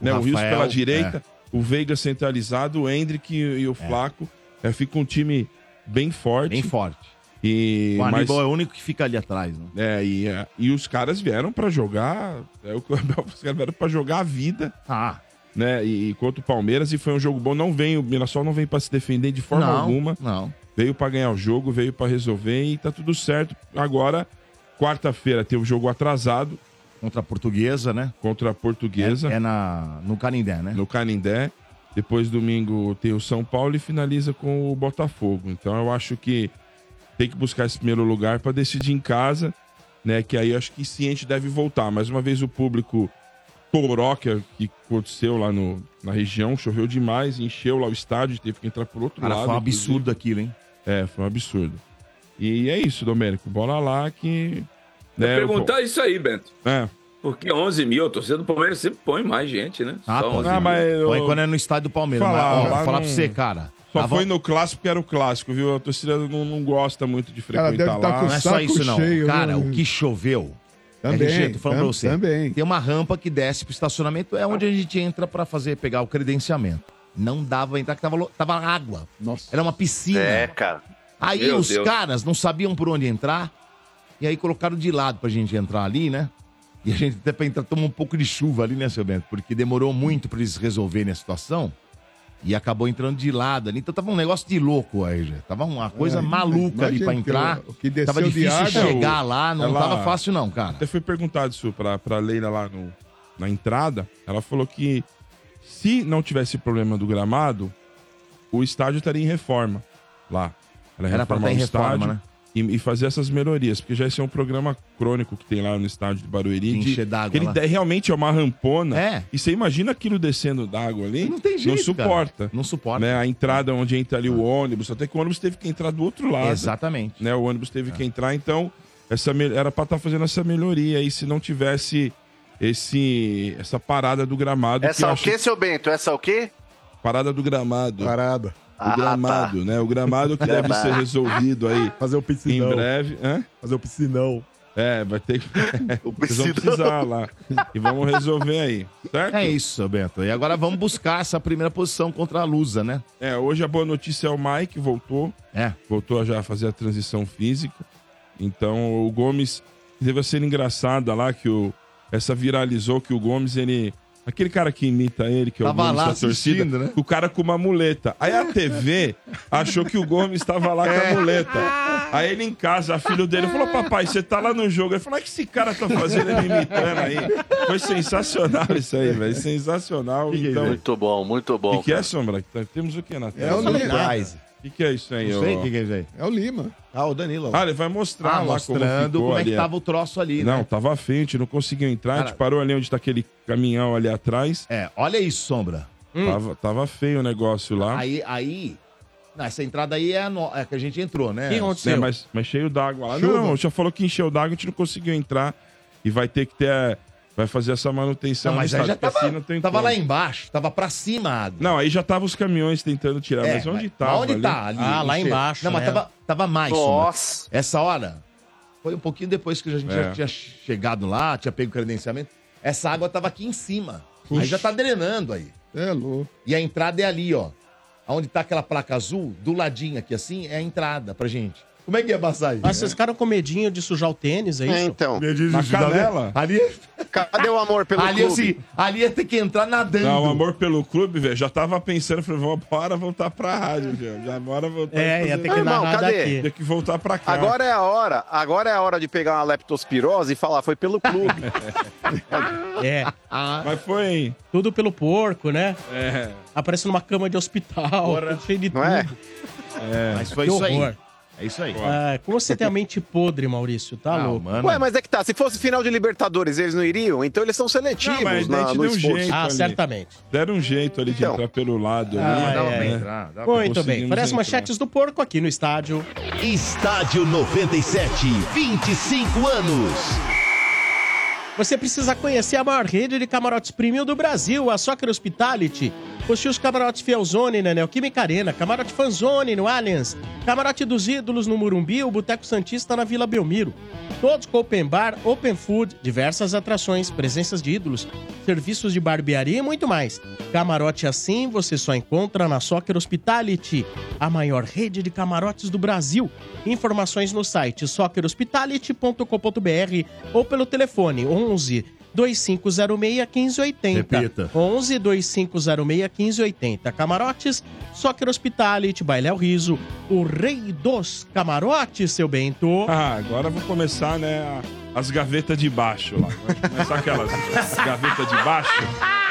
o, né? Rafael, o Rios pela direita. O Veiga centralizado, o Endrick e o Flaco. Fica um time bem forte. Bem forte. E, o Aníbal é o único que fica ali atrás, né? E os caras vieram pra jogar... os caras vieram pra jogar a vida. Ah. Né? E contra o Palmeiras. E foi um jogo bom. O Mirassol não vem pra se defender de forma alguma. Não. Veio pra ganhar o jogo, veio pra resolver. E tá tudo certo. Agora, quarta-feira, tem o jogo atrasado. Contra a Portuguesa, né? Contra a Portuguesa. No Canindé, né? No Canindé. Depois, domingo, tem o São Paulo e finaliza com o Botafogo. Então, eu acho que tem que buscar esse primeiro lugar para decidir em casa, né? Que aí, eu acho que sim, a gente deve voltar. Mais uma vez, o público toró que aconteceu lá na região, choveu demais, encheu lá o estádio, teve que entrar por outro lado. Foi um absurdo aquilo, hein? É, foi um absurdo. E é isso, Domênico. Bola lá que... perguntar isso aí, Bento. Porque 11 mil, a torcida do Palmeiras sempre põe mais gente, né? Ah, só 11 mil. Põe quando é no estádio do Palmeiras. Vou falar pra você, cara. Só foi no clássico porque era o clássico, viu? A torcida não gosta muito de frequentar lá. Tá com não é só isso, não. Cheio, cara, o que choveu... Também, RG, tô falando pra você. Também. Tem uma rampa que desce pro estacionamento, é onde a gente entra pra pegar o credenciamento. Não dava entrar, que tava água. Nossa. Era uma piscina. É, cara. Aí caras não sabiam por onde entrar. E aí colocaram de lado pra gente entrar ali, né? E a gente até pra entrar tomou um pouco de chuva ali, né, seu Bento? Porque demorou muito pra eles resolverem a situação. E acabou entrando de lado ali. Então tava um negócio de louco aí, já. Tava uma coisa maluca ali pra entrar. Que tava difícil chegar lá, não tava fácil não, cara. Até fui perguntado isso pra Leila lá na entrada. Ela falou que se não tivesse problema do gramado, o estádio estaria em reforma lá. Ela ia reformar o estádio, né? E fazer essas melhorias, porque já esse é um programa crônico que tem lá no estádio de Barueri. Encher d'água. Ele realmente é uma rampona. É. E você imagina aquilo descendo d'água ali. Não tem jeito. Não suporta. Cara. Não suporta. Né? A entrada onde entra ali o ônibus, até que o ônibus teve que entrar do outro lado. Exatamente. Né? O ônibus teve que entrar, então era pra estar fazendo essa melhoria. E se não tivesse essa parada do gramado. Essa o quê, seu Bento? Essa o quê? Parada do gramado. Parada. O gramado, né? O gramado que deve ser resolvido aí. Fazer o piscinão. Em breve. Hã? Fazer o piscinão. É, vai ter que... Vocês vão precisar lá. E vamos resolver aí, certo? É isso, Beto. E agora vamos buscar essa primeira posição contra a Lusa, né? É, hoje a boa notícia é o Mike, voltou. É. Voltou já a fazer a transição física. Então, o Gomes... Teve a cena engraçada lá, que o... Essa viralizou que o Gomes, ele... Aquele cara que imita ele, que é o Gomes da torcida, né? O cara com uma muleta. Aí a TV achou que o Gomes estava lá com a muleta. Aí ele em casa, a filha dele falou, papai, você tá lá no jogo. Ele falou, o que esse cara tá fazendo ele imitando aí? Foi sensacional isso aí, velho. Sensacional. Então... Muito bom, muito bom. O que é, Sombra? Temos o que na tela? É o Surprise. O que é isso aí? Não sei o que é isso aí. É o Lima. Ah, o Danilo. Ah, ele vai mostrar lá mostrando como é que tava o troço ali, né? Não, tava à frente, não conseguiu entrar. Cara... A gente parou ali onde tá aquele caminhão ali atrás. É, olha isso, Sombra. Tava feio o negócio lá. Aí... Não, essa entrada aí é a que a gente entrou, né? O que aconteceu? É, mas cheio d'água lá. Chuva. Não, já falou que encheu d'água, a gente não conseguiu entrar. E vai ter que ter... Vai fazer essa manutenção. Não, mas aí já tava lá embaixo, tava pra cima a água. Não, aí já tava os caminhões tentando tirar. É, mas onde tava? Onde ali? Tá? Ali, lá embaixo. Não, mas tava mais. Nossa. Sombra. Essa hora, foi um pouquinho depois que a gente já tinha chegado lá, tinha pego o credenciamento. Essa água tava aqui em cima. Puxa. Aí já tá drenando aí. É louco. E a entrada é ali, ó. Onde tá aquela placa azul, do ladinho aqui assim, é a entrada pra gente. Como é que ia passar isso? Mas vocês ficaram com medinho de sujar o tênis, é isso? É, então. Medinho de sujar canela? Ali... Cadê o amor pelo clube? Assim, ali ia ter que entrar nadando. Não, o amor pelo clube, velho, já tava pensando, falei, bora voltar pra rádio, velho. Já bora voltar. É, ia ter que nadar aqui. Ia ter que voltar pra cá. Agora é a hora de pegar uma leptospirose e falar, foi pelo clube. É. Mas foi... Tudo pelo porco, né? É. Aparece numa cama de hospital, cheio de tudo. Não é? É. Mas foi isso aí. É isso aí. Ah, como você tem a mente podre, Maurício, tá louco? Mano. Ué, mas é que tá. Se fosse final de Libertadores, eles não iriam? Então eles são seletivos no esporte. Ah, ali. Certamente. Deram um jeito ali de entrar pelo lado. Dá pra entrar. Muito bem. Parece entrar. Manchetes do Porco aqui no estádio. Estádio 97, 25 anos. Você precisa conhecer a maior rede de camarotes premium do Brasil, a Soccer Hospitality. Possui os camarotes Fielzone na Neoquímica Arena, camarote Fanzone no Allianz, camarote dos Ídolos no Morumbi, o Boteco Santista na Vila Belmiro. Todos com open bar, open food, diversas atrações, presenças de ídolos, serviços de barbearia e muito mais. Camarote assim você só encontra na Soccer Hospitality, a maior rede de camarotes do Brasil. Informações no site soccerhospitality.com.br ou pelo telefone 11-2506-1580. Repita. 11-2506-1580. Camarotes, Soccer Hospitality, Baile ao Riso, o rei dos camarotes, seu Bento. Ah, agora vou começar, né, as gavetas de baixo lá. Vou começar aquelas gavetas de baixo.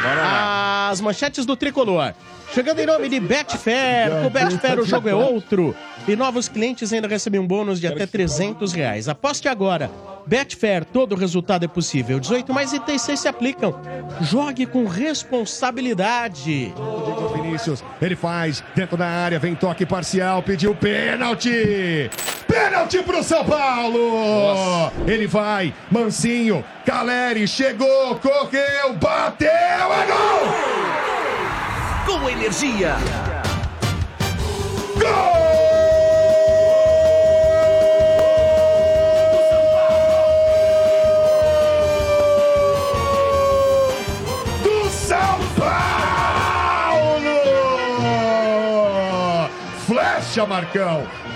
Bora lá. As manchetes do Tricolor. Chegando em nome de Betfair. Com Betfair o jogo é outro. E novos clientes ainda recebem um bônus de até R$300. Aposte agora. Betfair, todo resultado é possível. 18 mais 36 se aplicam. Jogue com responsabilidade. Diego Vinícius, ele faz dentro da área, vem toque parcial, pediu pênalti. Pênalti pro São Paulo. Nossa. Ele vai, Mancinho, Caleri, chegou, correu, bateu, é gol! Gol Energia. Gol!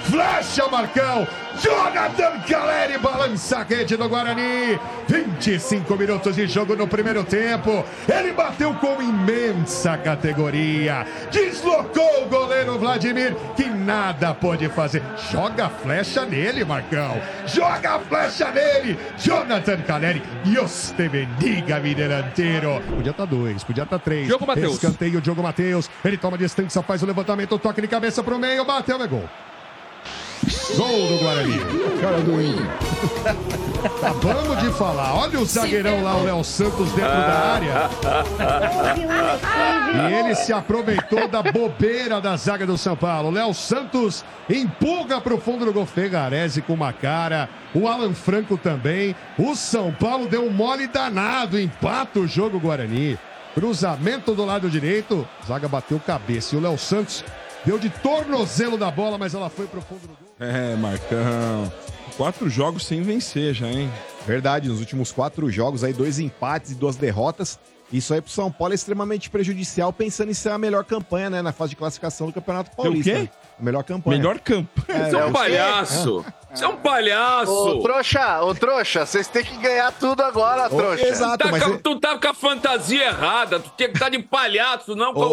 Flecha Marcão, Jonathan Caleri balança a rede do Guarani, 25 minutos de jogo no primeiro tempo, ele bateu com imensa categoria, deslocou o goleiro Vladimir, que nada pôde fazer, joga a flecha nele, Jonathan Caleri, Dios te bendiga, mi delantero, podia estar 2, podia estar 3, escanteio, Diogo Matheus, ele toma distância, faz o levantamento, toque de cabeça pro meio, bateu, é gol. Gol do Guarani. Cara do Inter. Acabamos de falar. Olha o zagueirão lá, o Léo Santos dentro da área. E ele se aproveitou da bobeira da zaga do São Paulo. Léo Santos empurra pro fundo do gol. Fegarese com uma cara. O Alan Franco também. O São Paulo deu um mole danado. Empata o jogo Guarani. Cruzamento do lado direito. Zaga bateu cabeça. E o Léo Santos deu de tornozelo da bola, mas ela foi pro fundo do gol. É, Marcão. 4 jogos sem vencer já, hein? Verdade, nos últimos 4 jogos aí 2 empates e 2 derrotas. Isso aí pro São Paulo é extremamente prejudicial, pensando em ser a melhor campanha, né, na fase de classificação do Campeonato Paulista. O quê? A melhor campanha. Melhor campanha. Você é um palhaço. Você é um palhaço. Ô, trouxa, vocês têm que ganhar tudo agora, trouxa. Exato, tá, mas... Tu tá com a fantasia errada, tu tinha que estar de palhaço, não com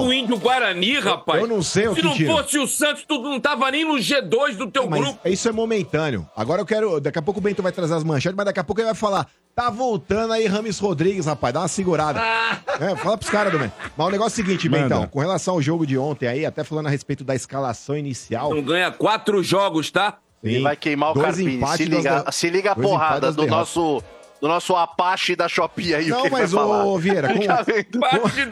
o índio Guarani, rapaz. Eu não sei o que tira. Se não fosse o Santos, tu não tava nem no G2 do teu grupo. Isso é momentâneo. Agora eu quero... Daqui a pouco o Bento vai trazer as manchetes, mas daqui a pouco ele vai falar... Tá voltando aí Rames Rodrigues, rapaz, dá uma segurada. Fala pros caras, Domênico. Mas o negócio é o seguinte, Bentão, com relação ao jogo de ontem aí, até falando a respeito da escalação inicial... Não ganha 4 jogos, tá? Sim. Ele vai queimar o Carpini, se liga a porrada do nosso Apache da Shopee aí. Não, o que mas ele vai falar. Ô Vieira, como... Apache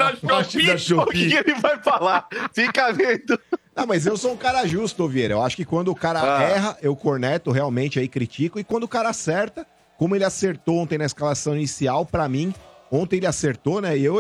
da Shopee, o que ele vai falar? Fica vendo... Não, mas eu sou um cara justo, ô Vieira, eu acho que quando o cara erra, eu corneto realmente aí, critico, e quando o cara acerta... Como ele acertou ontem na escalação inicial, pra mim, ontem ele acertou, né? E eu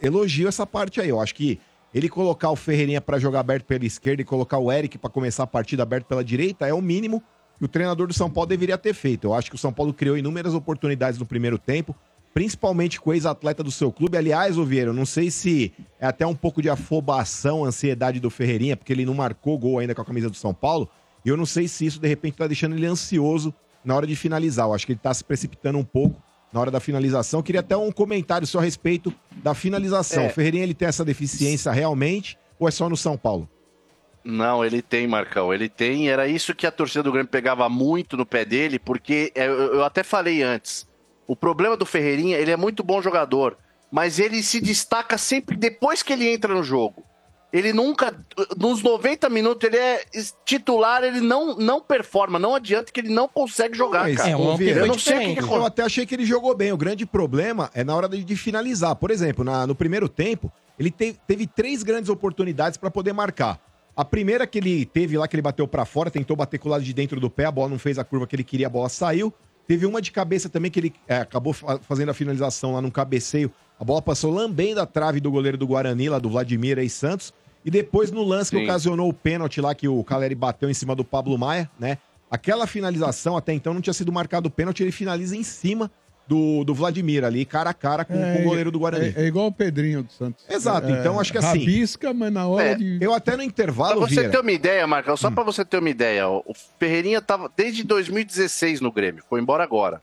elogio essa parte aí. Eu acho que ele colocar o Ferreirinha pra jogar aberto pela esquerda e colocar o Eric pra começar a partida aberto pela direita é o mínimo que o treinador do São Paulo deveria ter feito. Eu acho que o São Paulo criou inúmeras oportunidades no primeiro tempo, principalmente com o ex-atleta do seu clube. Aliás, Vieira, eu não sei se é até um pouco de afobação, ansiedade do Ferreirinha, porque ele não marcou gol ainda com a camisa do São Paulo. E eu não sei se isso, de repente, tá deixando ele ansioso na hora de finalizar. Eu acho que ele tá se precipitando um pouco na hora da finalização. Eu queria até um comentário só a respeito da finalização. O Ferreirinha, ele tem essa deficiência realmente ou é só no São Paulo? Não, ele tem, Marcão. Ele tem. Era isso que a torcida do Grêmio pegava muito no pé dele, porque eu até falei antes. O problema do Ferreirinha, ele é muito bom jogador, mas ele se destaca sempre depois que ele entra no jogo. Ele nunca, nos 90 minutos, ele é titular, ele não performa, não adianta que ele não consegue jogar, cara. Eu não sei o que eu até achei que ele jogou bem, o grande problema é na hora de finalizar. Por exemplo, no primeiro tempo, ele teve 3 grandes oportunidades para poder marcar. A primeira que ele teve lá, que ele bateu para fora, tentou bater com o lado de dentro do pé, a bola não fez a curva que ele queria, a bola saiu. Teve uma de cabeça também que ele acabou fazendo a finalização lá num cabeceio, a bola passou lambendo a trave do goleiro do Guarani, lá do Vladimir aí Santos, e depois no lance que ocasionou o pênalti lá que o Caleri bateu em cima do Pablo Maia, né? Aquela finalização até então não tinha sido marcado o pênalti, ele finaliza em cima do Vladimir ali, cara a cara com o goleiro do Guarani. É igual o Pedrinho do Santos. Exato, então acho que assim... Rabisca, mas na hora de... Eu até no intervalo, pra você ter uma ideia, Marcão, só pra você ter uma ideia, o Ferreirinha tava desde 2016 no Grêmio, foi embora agora.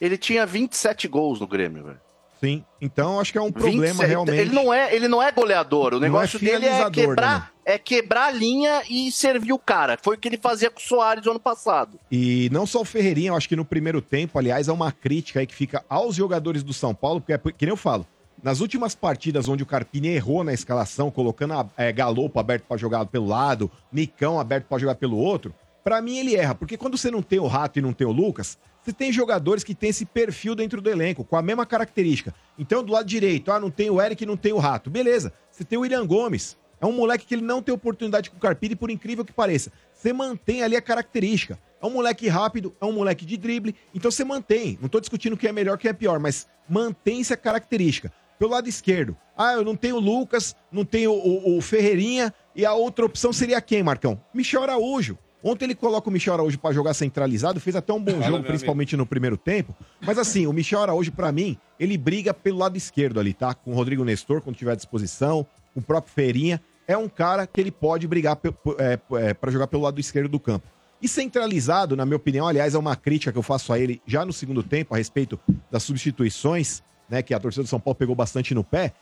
Ele tinha 27 gols no Grêmio, velho. Sim, então acho que é um problema realmente. Ele não é goleador, o negócio dele é quebrar a linha e servir o cara. Foi o que ele fazia com o Soares no ano passado. E não só o Ferreirinha, eu acho que no primeiro tempo, aliás, é uma crítica aí que fica aos jogadores do São Paulo, porque que nem eu falo, nas últimas partidas onde o Carpini errou na escalação, colocando Galopo aberto pra jogar pelo lado, Nicão aberto pra jogar pelo outro, pra mim ele erra, porque quando você não tem o Rato e não tem o Lucas... Você tem jogadores que tem esse perfil dentro do elenco, com a mesma característica. Então, do lado direito, não tem o Eric, não tem o Rato. Beleza, você tem o William Gomes. É um moleque que ele não tem oportunidade com o Carpini, por incrível que pareça. Você mantém ali a característica. É um moleque rápido, é um moleque de drible. Então, você mantém. Não estou discutindo quem é melhor, quem é pior, mas mantém-se a característica. Pelo lado esquerdo, eu não tenho o Lucas, não tenho o Ferreirinha. E a outra opção seria quem, Marcão? Michel Araújo. Ontem ele coloca o Michel Araújo pra jogar centralizado, fez até um bom jogo, principalmente no primeiro tempo. Mas assim, o Michel Araújo, pra mim, ele briga pelo lado esquerdo ali, tá? Com o Rodrigo Nestor, quando tiver à disposição, com o próprio Ferreirinha. É um cara que ele pode brigar pra jogar pelo lado esquerdo do campo. E centralizado, na minha opinião, aliás, é uma crítica que eu faço a ele já no segundo tempo, a respeito das substituições, né? Que a torcida do São Paulo pegou bastante no pé.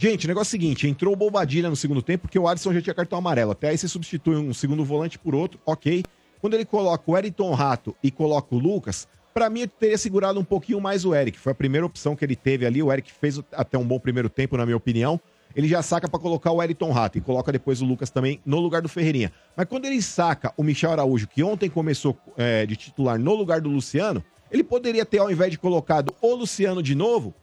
Gente, o negócio é o seguinte, entrou o Bobadilha no segundo tempo porque o Alisson já tinha cartão amarelo. Até aí você substitui um segundo volante por outro, ok. Quando ele coloca o Eriton Rato e coloca o Lucas, pra mim ele teria segurado um pouquinho mais o Eric. Foi a primeira opção que ele teve ali, o Eric fez até um bom primeiro tempo, na minha opinião. Ele já saca pra colocar o Eriton Rato e coloca depois o Lucas também no lugar do Ferreirinha. Mas quando ele saca o Michel Araújo, que ontem começou de titular no lugar do Luciano, ele poderia ter, ao invés de colocado o Luciano de novo,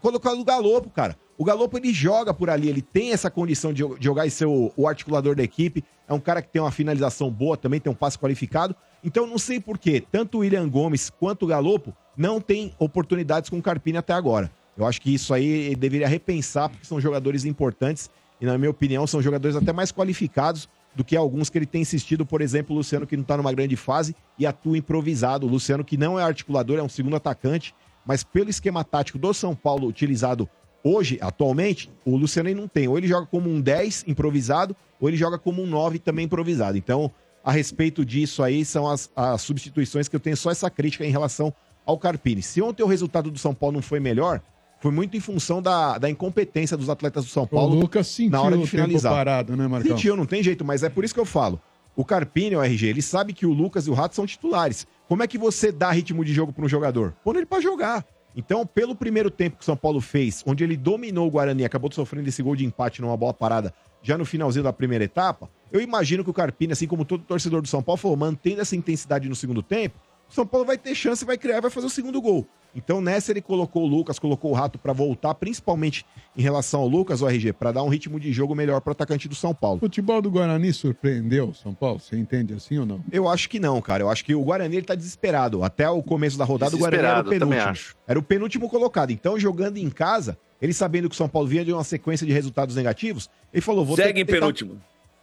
colocar o Galopo, cara. O Galopo, ele joga por ali, ele tem essa condição de jogar e ser o articulador da equipe. É um cara que tem uma finalização boa também, tem um passe qualificado. Então, não sei por quê, tanto o William Gomes quanto o Galopo não tem oportunidades com o Carpini até agora. Eu acho que isso aí ele deveria repensar, porque são jogadores importantes e, na minha opinião, são jogadores até mais qualificados do que alguns que ele tem insistido, por exemplo, o Luciano, que não está numa grande fase e atua improvisado. O Luciano, que não é articulador, é um segundo atacante, mas pelo esquema tático do São Paulo utilizado hoje, atualmente, o Luciano ele não tem. Ou ele joga como um 10 improvisado, ou ele joga como um 9 também improvisado. Então, a respeito disso aí, são as substituições que eu tenho só essa crítica em relação ao Carpini. Se ontem o resultado do São Paulo não foi melhor, foi muito em função da incompetência dos atletas do São Paulo. O Lucas sentiu na hora de finalizar. Parado, né, Marcão? Sentiu, não tem jeito, mas é por isso que eu falo. O Carpini, o RG, ele sabe que o Lucas e o Rato são titulares. Como é que você dá ritmo de jogo para um jogador? Põe ele para jogar. Então, pelo primeiro tempo que o São Paulo fez, onde ele dominou o Guarani, acabou sofrendo esse gol de empate numa bola parada já no finalzinho da primeira etapa, eu imagino que o Carpini, assim como todo torcedor do São Paulo, falou, mantendo essa intensidade no segundo tempo, o São Paulo vai ter chance, vai criar e vai fazer o segundo gol. Então, nessa, ele colocou o Lucas, colocou o Rato para voltar, principalmente em relação ao Lucas, o RG, para dar um ritmo de jogo melhor para o atacante do São Paulo. O futebol do Guarani surpreendeu o São Paulo? Você entende assim ou não? Eu acho que não, cara. Eu acho que o Guarani ele tá desesperado. Até o começo da rodada, o Guarani era o penúltimo. Era o penúltimo colocado. Então, jogando em casa, ele sabendo que o São Paulo vinha de uma sequência de resultados negativos, ele falou... Segue em penúltimo.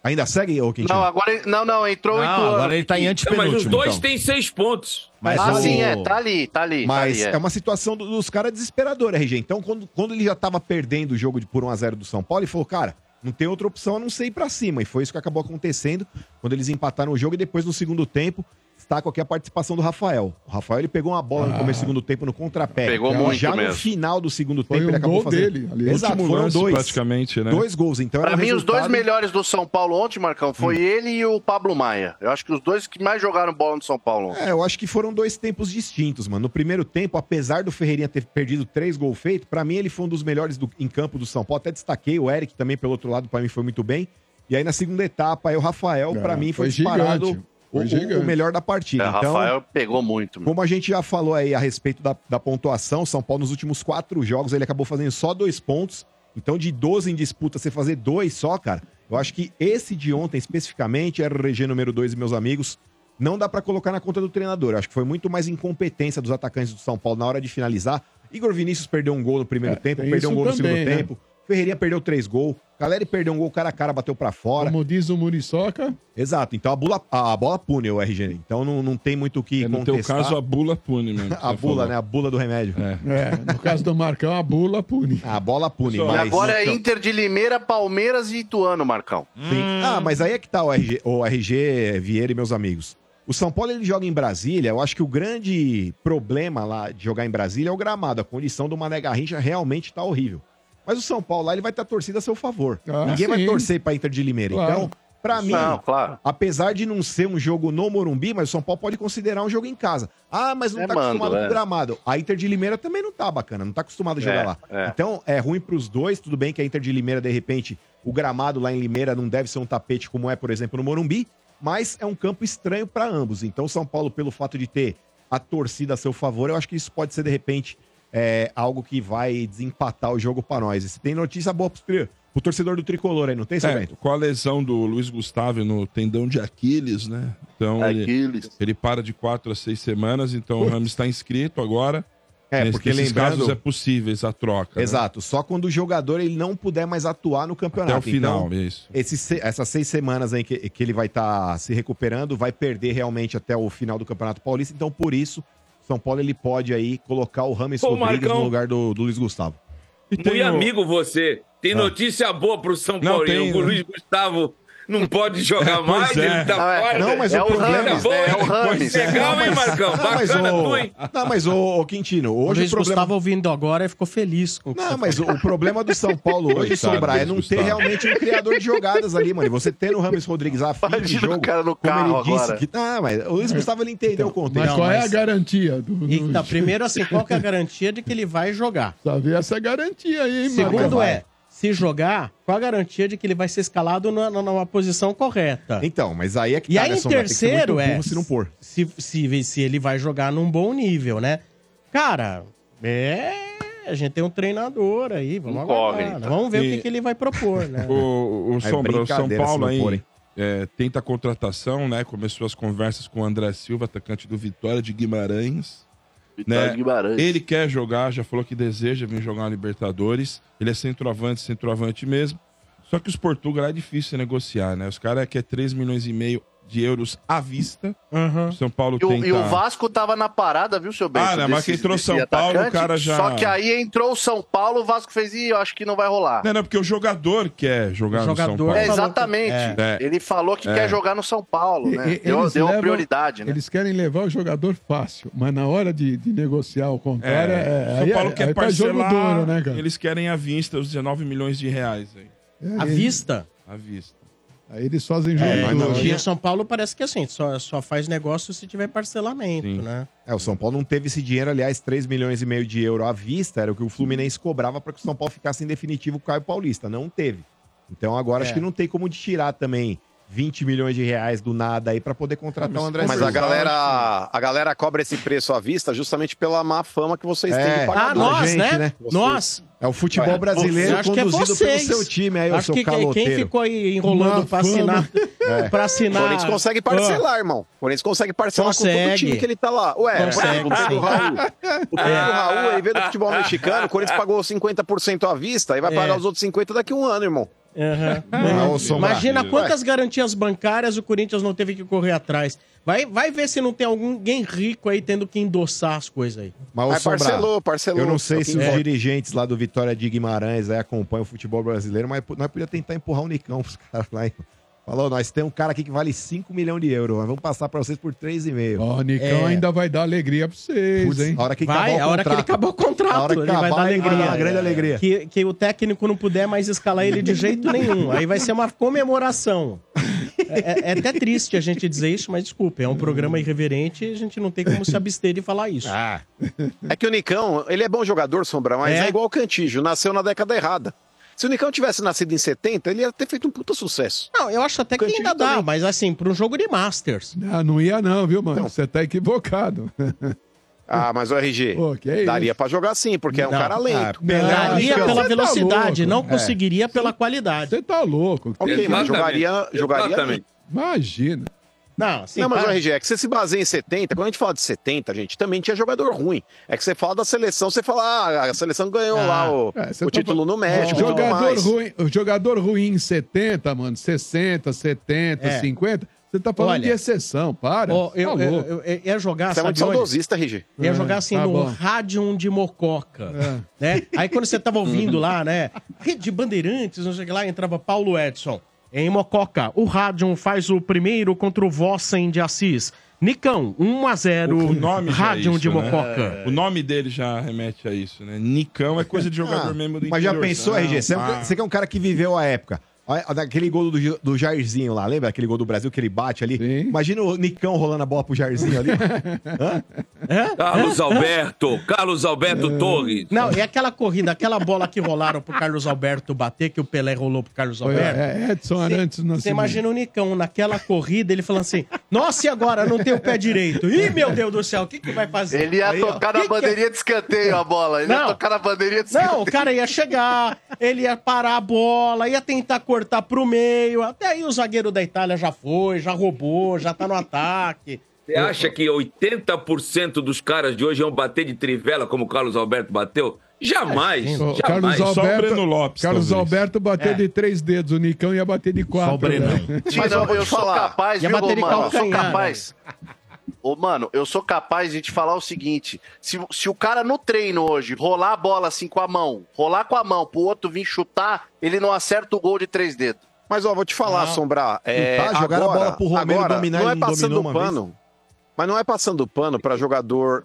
Ainda segue, ô Quintino? Não, agora entrou em tua... Agora ele tá em antepenúltimo. Mas os dois então. Têm 6 pontos. Mas sim, tá ali. Mas tá ali, é uma situação dos caras desesperadora, RG. Então, quando ele já tava perdendo o jogo por 1-0 do São Paulo, ele falou, cara, não tem outra opção a não ser ir pra cima. E foi isso que acabou acontecendo quando eles empataram o jogo e depois no segundo tempo destaca aqui a participação do Rafael. O Rafael, ele pegou uma bola no começo do segundo tempo, no contrapé. Pegou muito já mesmo. No final do segundo tempo, ele acabou fazendo... Dele, ali. Exato, foram 2. Praticamente, né? 2 gols, então pra mim, resultado... os 2 melhores do São Paulo ontem, Marcão, foi ele e o Pablo Maia. Eu acho que os 2 que mais jogaram bola no São Paulo ontem. É, eu acho que foram 2 tempos distintos, mano. No primeiro tempo, apesar do Ferreirinha ter perdido 3 gols feitos, pra mim ele foi um dos melhores em campo do São Paulo. Até destaquei o Eric também, pelo outro lado, pra mim foi muito bem. E aí, na segunda etapa, aí, o Rafael, pra mim, foi disparado... Gigante. O melhor da partida. O Rafael pegou muito. Mano. Como a gente já falou aí a respeito da pontuação, São Paulo nos últimos 4 jogos, ele acabou fazendo só 2 pontos. Então, de 12 em disputa, você fazer 2 só, cara, eu acho que esse de ontem, especificamente, era o RG número 2 e meus amigos, não dá pra colocar na conta do treinador. Eu acho que foi muito mais incompetência dos atacantes do São Paulo na hora de finalizar. Igor Vinícius perdeu um gol no primeiro tempo, perdeu um gol também, no segundo tempo. Ferreirinha perdeu 3 gols, Caleri perdeu um gol cara a cara, bateu pra fora. Como diz o Muriçoca. Exato, então a bola pune o RG. Então não tem muito o que contestar. No teu caso, a bula pune mesmo. A bula, falou. Né? A bula do remédio. No caso do Marcão, a bula pune. A bola pune. Mas... Agora é Inter de Limeira, Palmeiras e Ituano, Marcão. Sim. Ah, mas aí é que tá o RG Vieira e meus amigos. O São Paulo ele joga em Brasília, eu acho que o grande problema lá de jogar em Brasília é o gramado. A condição do Mané Garrincha realmente tá horrível. Mas o São Paulo lá, ele vai estar torcida a seu favor. Ninguém vai torcer para Inter de Limeira. Claro. Então, para mim, apesar de não ser um jogo no Morumbi, mas o São Paulo pode considerar um jogo em casa. Ah, mas não tá acostumado com o gramado. A Inter de Limeira também não tá bacana, não tá acostumado a jogar lá. Então, é ruim pros dois. Tudo bem que a Inter de Limeira, de repente, o gramado lá em Limeira não deve ser um tapete como é, por exemplo, no Morumbi, mas é um campo estranho para ambos. Então, o São Paulo, pelo fato de ter a torcida a seu favor, eu acho que isso pode ser, de repente... algo que vai desempatar o jogo para nós. E se tem notícia boa para o torcedor do Tricolor aí, não tem, Silvio? Com a lesão do Luiz Gustavo no tendão de Aquiles, né? Então ele para de 4 a 6 semanas, então o Ramos está inscrito agora. Porque nesses casos é possível essa troca. Exato, né? Só quando o jogador ele não puder mais atuar no campeonato. Até o final, então, isso. Essas 6 semanas aí que ele vai estar se recuperando, vai perder realmente até o final do Campeonato Paulista, então por isso São Paulo ele pode aí colocar o James Rodrigues Marcão, no lugar do Luiz Gustavo. E tem amigo você. Tem notícia boa pro São Paulo. O Luiz Gustavo não pode jogar mais. Ele tá fora. Não, mas o problema... É o James. Legal, hein, Marcão? Bacana tu, hein? Não, mas o Quintino... Hoje o Luiz Gustavo ouvindo agora e ficou feliz. Com não, mas o problema do São Paulo hoje, Sombra, é não ter realmente um criador de jogadas ali, mano. Você ter o James Rodrigues a fim de jogo... Cara no carro como ele disse agora. Mas o Luiz Gustavo, ele entendeu o contexto. Mas qual é a garantia do... Então, primeiro, assim, qual que é a garantia de que ele vai jogar? Sabe essa garantia aí, hein, mano? Segundo se jogar, com a garantia de que ele vai ser escalado numa posição correta. Então, mas aí é que tá, e aí, em terceiro, se não pôr. Se ele vai jogar num bom nível, né? Cara, a gente tem um treinador aí, vamos aguardar. Vamos ver o que ele vai propor, né? O Sombra, o São Paulo aí tenta a contratação, né? Começou as conversas com o André Silva, atacante do Vitória de Guimarães. Né? Ele quer jogar, já falou que deseja vir jogar na Libertadores. Ele é centroavante mesmo. Só que os portugueses lá é difícil negociar, né? Os caras querem 3 milhões e meio de euros à vista. Uhum. São Paulo tenta... E o Vasco tava na parada, viu, seu Bento? Ah, não, mas que entrou São Paulo, o cara já... Só que aí entrou o São Paulo, o Vasco fez, e eu acho que não vai rolar. Não, porque o jogador quer jogar no São Paulo. É, exatamente. Ele falou que quer jogar no São Paulo, né? Deu prioridade, né? Eles querem levar o jogador fácil, mas na hora de negociar o contrário... São Paulo quer parcelar, jogo duro, né, cara? Eles querem à vista os 19 milhões de reais. À vista? À vista. Aí eles fazem jogo. Hoje São Paulo parece que assim, só faz negócio se tiver parcelamento, sim, né? O São Paulo não teve esse dinheiro, aliás, 3 milhões e meio de euro à vista, era o que o Fluminense cobrava para que o São Paulo ficasse em definitivo com o Caio Paulista, não teve. Então agora acho que não tem como de tirar também 20 milhões de reais do nada aí para poder contratar o André Silva. Mas a galera cobra esse preço à vista justamente pela má fama que vocês têm de pagar. Ah, nós, gente, né? Nós. É o futebol brasileiro conduzido pelo seu time. Aí eu acho que quem ficou aí enrolando para assinar... Pra assinar... O Corinthians consegue parcelar, irmão. O Corinthians consegue parcelar com todo o time que ele tá lá. Por exemplo, o Raul. O Raul, ele veio do futebol mexicano, o Corinthians pagou 50% à vista, aí vai pagar os outros 50% daqui a um ano, irmão. Uhum. Imagina quantas garantias bancárias o Corinthians não teve que correr atrás. Vai ver se não tem alguém rico aí tendo que endossar as coisas aí. Mas parcelou. Eu não sei se os dirigentes lá do Vitória de Guimarães aí acompanham o futebol brasileiro, mas nós podíamos tentar empurrar o Nicão pros caras lá. Falou, nós temos um cara aqui que vale 5 milhões de euros, nós vamos passar pra vocês por 3,5. Ó, o Nicão ainda vai dar alegria pra vocês, hein? A hora que ele acabou o contrato, ele vai dar alegria. Uma grande alegria. Que o técnico não puder mais escalar ele de jeito nenhum. Aí vai ser uma comemoração. É até triste a gente dizer isso, mas desculpa, é um programa irreverente e a gente não tem como se abster de falar isso. É que o Nicão, ele é bom jogador, Sombra, mas é igual o Cantijo, nasceu na década errada. Se o Nicão tivesse nascido em 70, ele ia ter feito um puta sucesso. Não, eu acho até que ainda dá, também. Mas assim, para um jogo de Masters. Não ia não, viu, mano? Então, você tá equivocado. Mas o RG, daria para jogar sim, porque é um cara lento. Daria pela velocidade, tá louco, não conseguiria pela qualidade. Você tá louco. Ok, mas jogaria também. Imagina. Mas o RG, é que você se baseia em 70, quando a gente fala de 70, gente, também tinha jogador ruim. É que você fala da seleção, você fala, a seleção ganhou lá o título no México. O jogador ruim em 70, mano, 60, 70, 50, você tá falando de exceção, para. Eu ia jogar, você é muito saudosista, RG. Ia jogar assim no rádio de Mococa, né? Aí quando você tava ouvindo lá, né, Rede Bandeirantes, não sei o que lá, entrava Paulo Edson. Em Mococa, o Rádion faz o primeiro contra o Vossen de Assis. Nicão, 1-0, Rádion de Mococa. O nome dele já remete a isso, né? Nicão é coisa de jogador mesmo do interior. Mas já pensou, RG? Você que é um cara que viveu a época. Aquele gol do Jairzinho lá, lembra? Aquele gol do Brasil que ele bate ali. Sim. Imagina o Nicão rolando a bola pro Jairzinho ali. Carlos Alberto Torres. Não, é aquela corrida, aquela bola que rolaram pro Carlos Alberto bater, que o Pelé rolou pro Carlos Alberto. Edson Arantes. Você imagina o Nicão naquela corrida, ele falando assim, nossa, e agora? Não tem o pé direito. Ih, meu Deus do céu, o que vai fazer? Ele ia tocar na bandeirinha de escanteio a bola. Ele ia tocar na bandeirinha de escanteio. Não, o cara ia chegar, ele ia parar a bola, ia tentar cortar pro meio, até aí o zagueiro da Itália já foi, já roubou, já tá no ataque. Você acha que 80% dos caras de hoje vão bater de trivela como o Carlos Alberto bateu? Jamais. Só o Breno Lopes. Carlos Alberto bateu de 3 dedos, o Nicão ia bater de 4. Só o Breno. Né? Mas eu sou capaz, viu, mano? Eu sou capaz. Mano, eu sou capaz de te falar o seguinte, se o cara no treino hoje rolar a bola assim com a mão, pro outro vir chutar, ele não acerta o gol de 3 dedos. Mas, vou te falar, Sombrar, jogar a bola pro Romero agora, dominar, não é passando o pano, mas não é passando o pano pra jogador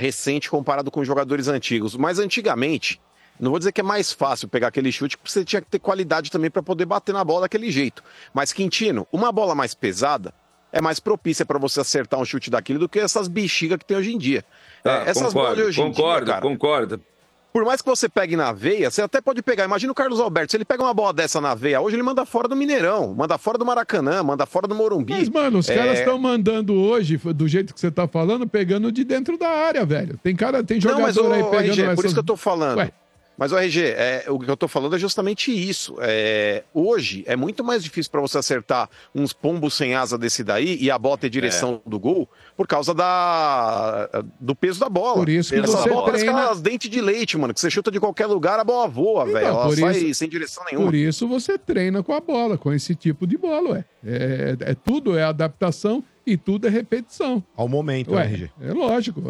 recente comparado com jogadores antigos, mas antigamente, não vou dizer que é mais fácil pegar aquele chute, porque você tinha que ter qualidade também pra poder bater na bola daquele jeito. Mas, Quintino, uma bola mais pesada, é mais propícia para você acertar um chute daquilo do que essas bexigas que tem hoje em dia. Concordo. Por mais que você pegue na veia, você até pode pegar. Imagina o Carlos Alberto, se ele pega uma bola dessa na veia, hoje ele manda fora do Mineirão, manda fora do Maracanã, manda fora do Morumbi. Mas, mano, os caras estão mandando hoje, do jeito que você tá falando, pegando de dentro da área, velho. Tem jogador aí pegando... Não, mas, RG, essas... por isso que eu tô falando. Mas, o RG, o que eu estou falando é justamente isso. Hoje é muito mais difícil para você acertar uns pombos sem asa desse daí e a bola ter direção do gol por causa do peso da bola. Por isso que essas bolas parece aquelas dentes de leite, mano, que você chuta de qualquer lugar, a bola voa, velho. Ela sai sem direção nenhuma. Por isso você treina com a bola, com esse tipo de bola, ué. Tudo é adaptação e tudo é repetição. Ao momento, ué, RG. É lógico.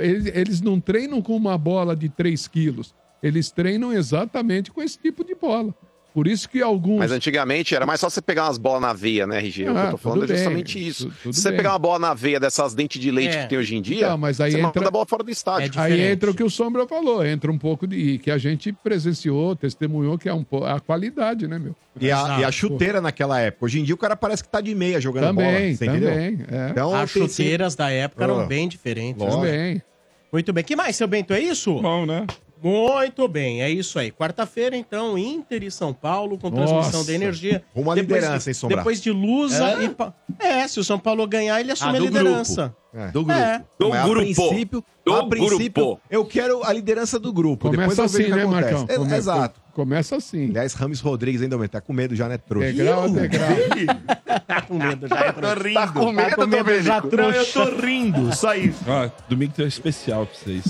Eles não treinam com uma bola de 3 quilos. Eles treinam exatamente com esse tipo de bola. Por isso que alguns... Mas antigamente era mais só você pegar umas bolas na veia, né, RG? O que eu tô falando é justamente isso. Se você pegar uma bola na veia dessas dentes de leite que tem hoje em dia, não, mas aí você manda a bola fora do estádio. Aí entra o que o Sombra falou, entra um pouco de... que a gente presenciou, testemunhou, que é a qualidade, né, meu? E a chuteira naquela época. Hoje em dia o cara parece que tá de meia jogando bola. Você entendeu? Então, as chuteiras da época eram bem diferentes. Né? Muito bem. O que mais, seu Bento? É isso? Bom, né? Muito bem, é isso aí. Quarta-feira, então, Inter e São Paulo com transmissão da Energia. Uma liderança, hein, Sombra? Depois de Lusa se o São Paulo ganhar, ele assume a liderança. Do grupo. A princípio, eu quero a liderança do grupo. Começa depois assim, né, Marcão? Exato. Começa assim. Aliás, Rames Rodrigues ainda tá com medo já, né, trouxa? Degrau. Tá com medo já, eu tô rindo, só isso. Ó, domingo tem um especial pra vocês.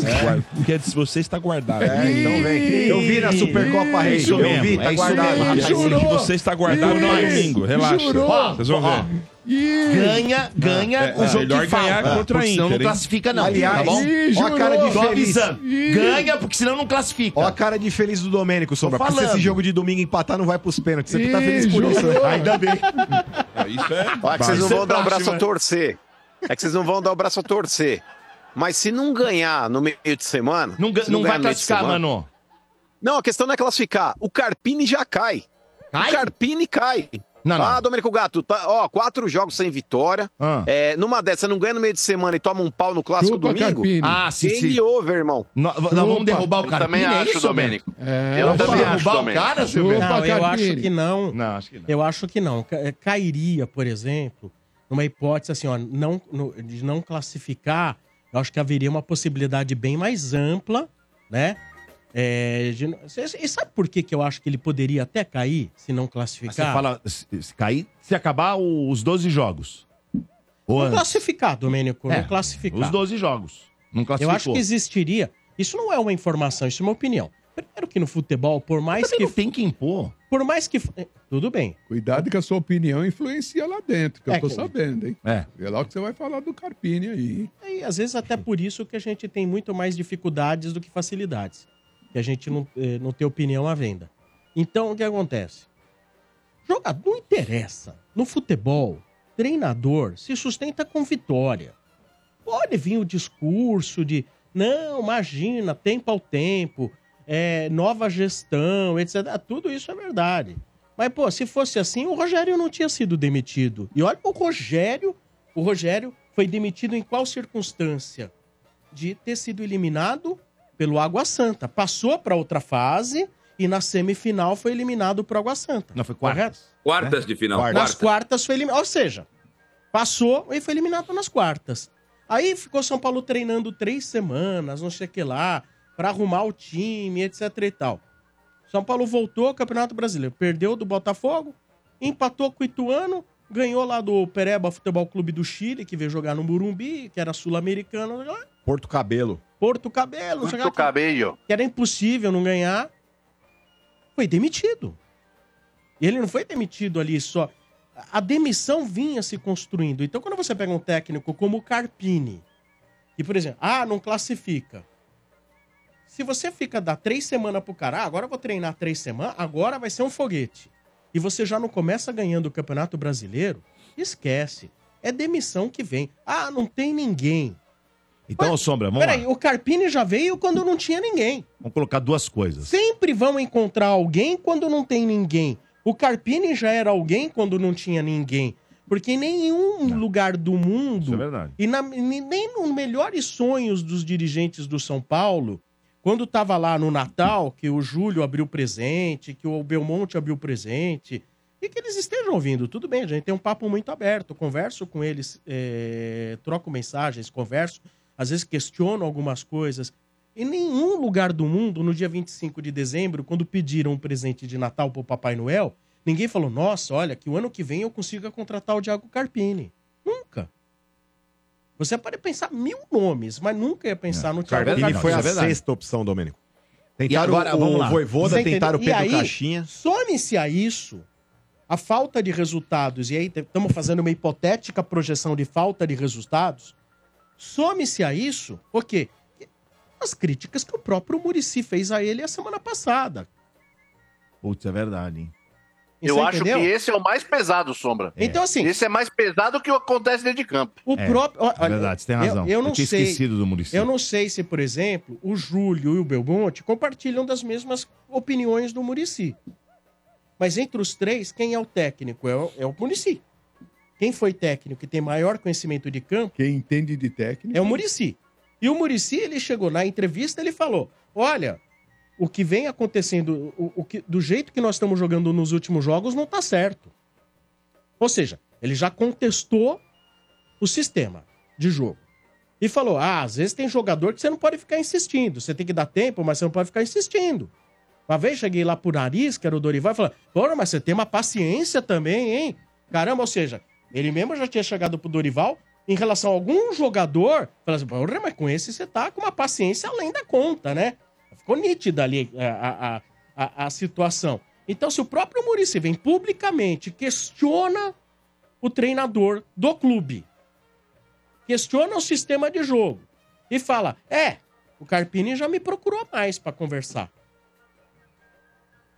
Porque você está guardado. Então vem. Eu vi na Supercopa Rei. Eu vi, tá guardado. Você está guardado no domingo, relaxa. Vocês vão ver. Ganha o jogo que falta, porque senão não classifica não, aliás, tá bom? Ó a cara de feliz. Ganha, porque senão não classifica. Ó a cara de feliz do Domênico, Sombra, porque se esse jogo de domingo empatar, não vai pros pênaltis. Você tá feliz por isso, né? Ainda bem. Isso é... Olha que vocês não vão dar o braço a torcer. Mas se não ganhar no meio de semana... Não vai classificar, mano. Não, a questão não é classificar. O Carpini já cai. O Carpini cai. Não, não. Domênico Gato, tá, ó, 4 jogos sem vitória. Numa dessas, você não ganha no meio de semana e toma um pau no clássico domingo? Game over, irmão. Nós vamos derrubar o Carpini. Eu também acho, Domênico. Eu também acho, Domênico. Não, eu acho que não. Eu acho que não. Cairia, por exemplo, numa hipótese assim, ó, de não classificar, eu acho que haveria uma possibilidade bem mais ampla, né? E sabe por que eu acho que ele poderia até cair, se não classificar? Você fala, se cair, se acabar os 12 jogos. Não classificar, Domênico, não classificar. Os 12 jogos, não classificou. Eu acho que existiria, isso não é uma informação, isso é uma opinião. Primeiro que no futebol, por mais que... tem que impor. Por mais que... Tudo bem. Cuidado que a sua opinião influencia lá dentro, que eu tô sabendo, hein? Vê lá o que você vai falar do Carpini aí. E às vezes até por isso que a gente tem muito mais dificuldades do que facilidades. Que a gente não tem opinião à venda. Então, o que acontece? Jogador não interessa. No futebol, treinador se sustenta com vitória. Pode vir o discurso de, não, imagina, tempo ao tempo, nova gestão, etc. Tudo isso é verdade. Mas, pô, se fosse assim, o Rogério não tinha sido demitido. E olha, o Rogério foi demitido em qual circunstância? De ter sido eliminado pelo Água Santa. Passou para outra fase e na semifinal foi eliminado pro Água Santa. Não, foi quartas. Quartas de final. Nas quartas foi eliminado. Ou seja, passou e foi eliminado nas quartas. Aí ficou São Paulo treinando 3 semanas, não sei o que lá, para arrumar o time, etc e tal. São Paulo voltou ao Campeonato Brasileiro. Perdeu do Botafogo, empatou com o Ituano, ganhou lá do Pereba Futebol Clube do Chile, que veio jogar no Morumbi, que era sul-americano. Porto Cabelo. Que era impossível não ganhar. Foi demitido. E ele não foi demitido ali só. A demissão vinha se construindo. Então, quando você pega um técnico como o Carpini, e, por exemplo, não classifica. Se você fica dar 3 semanas pro cara, agora eu vou treinar 3 semanas, agora vai ser um foguete. E você já não começa ganhando o Campeonato Brasileiro, esquece. É demissão que vem. Não tem ninguém. Então, Sombra, vamos lá. O Carpini já veio quando não tinha ninguém. Vamos colocar 2 coisas. Sempre vão encontrar alguém quando não tem ninguém. O Carpini já era alguém quando não tinha ninguém. Porque em nenhum lugar do mundo... Isso é verdade. E nem nos melhores sonhos dos dirigentes do São Paulo, quando estava lá no Natal, que o Júlio abriu presente, que o Belmonte abriu presente, e que eles estejam ouvindo. Tudo bem, a gente tem um papo muito aberto. Converso com eles, troco mensagens, converso... Às vezes questiono algumas coisas, Em nenhum lugar do mundo, no dia 25 de dezembro, quando pediram um presente de Natal pro Papai Noel, ninguém falou, nossa, olha, que o ano que vem eu consiga contratar o Diego Carpini. Nunca. Você pode pensar mil nomes, mas nunca ia pensar no Thiago Carpini. Carpini foi a sexta opção, Domênico. Tentaram e agora, o Voivoda, tentaram o Pedro aí, Caixinha. Some-se a isso, a falta de resultados, e aí estamos fazendo uma hipotética projeção de falta de resultados, some-se a isso, porque as críticas que o próprio Muricy fez a ele a semana passada. Putz, é verdade, hein? Eu acho que esse é o mais pesado, Sombra. É. Então, assim... Esse é mais pesado que o que acontece dentro de campo. O próprio... É verdade, você tem razão. Eu não tinha esquecido do Muricy. Eu não sei se, por exemplo, o Júlio e o Belmonte compartilham das mesmas opiniões do Muricy. Mas entre os três, quem é o técnico? É o Muricy. Quem foi técnico e tem maior conhecimento de campo... Quem entende de técnico... É o Muricy. E o Muricy, ele chegou na entrevista, ele falou... Olha... O que vem acontecendo, do jeito que nós estamos jogando nos últimos jogos, não está certo. Ou seja, ele já contestou o sistema de jogo. E falou, às vezes tem jogador que você não pode ficar insistindo. Você tem que dar tempo, mas você não pode ficar insistindo. Uma vez cheguei lá pro Nariz, que era o Dorival, e falei, porra, mas você tem uma paciência também, hein? Caramba, ou seja, ele mesmo já tinha chegado pro Dorival, em relação a algum jogador, falou assim, porra, mas com esse você tá com uma paciência além da conta, né? Ficou nítida ali a situação. Então, se o próprio Muricy vem publicamente, questiona o treinador do clube, questiona o sistema de jogo e fala, o Carpini já me procurou mais para conversar.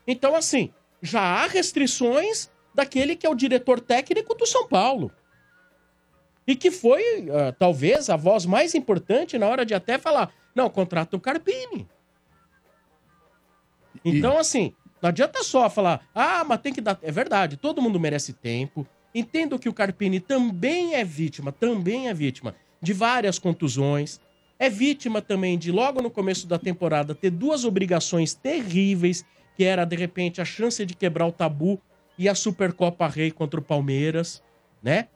Então, assim, já há restrições daquele que é o diretor técnico do São Paulo. E que foi, talvez, a voz mais importante na hora de até falar, não, contrata o Carpini. Então, assim, não adianta só falar, mas tem que dar... É verdade, todo mundo merece tempo. Entendo que o Carpini também é vítima de várias contusões. É vítima também de, logo no começo da temporada, ter duas obrigações terríveis, que era, de repente, a chance de quebrar o tabu e a Supercopa Rei contra o Palmeiras, né?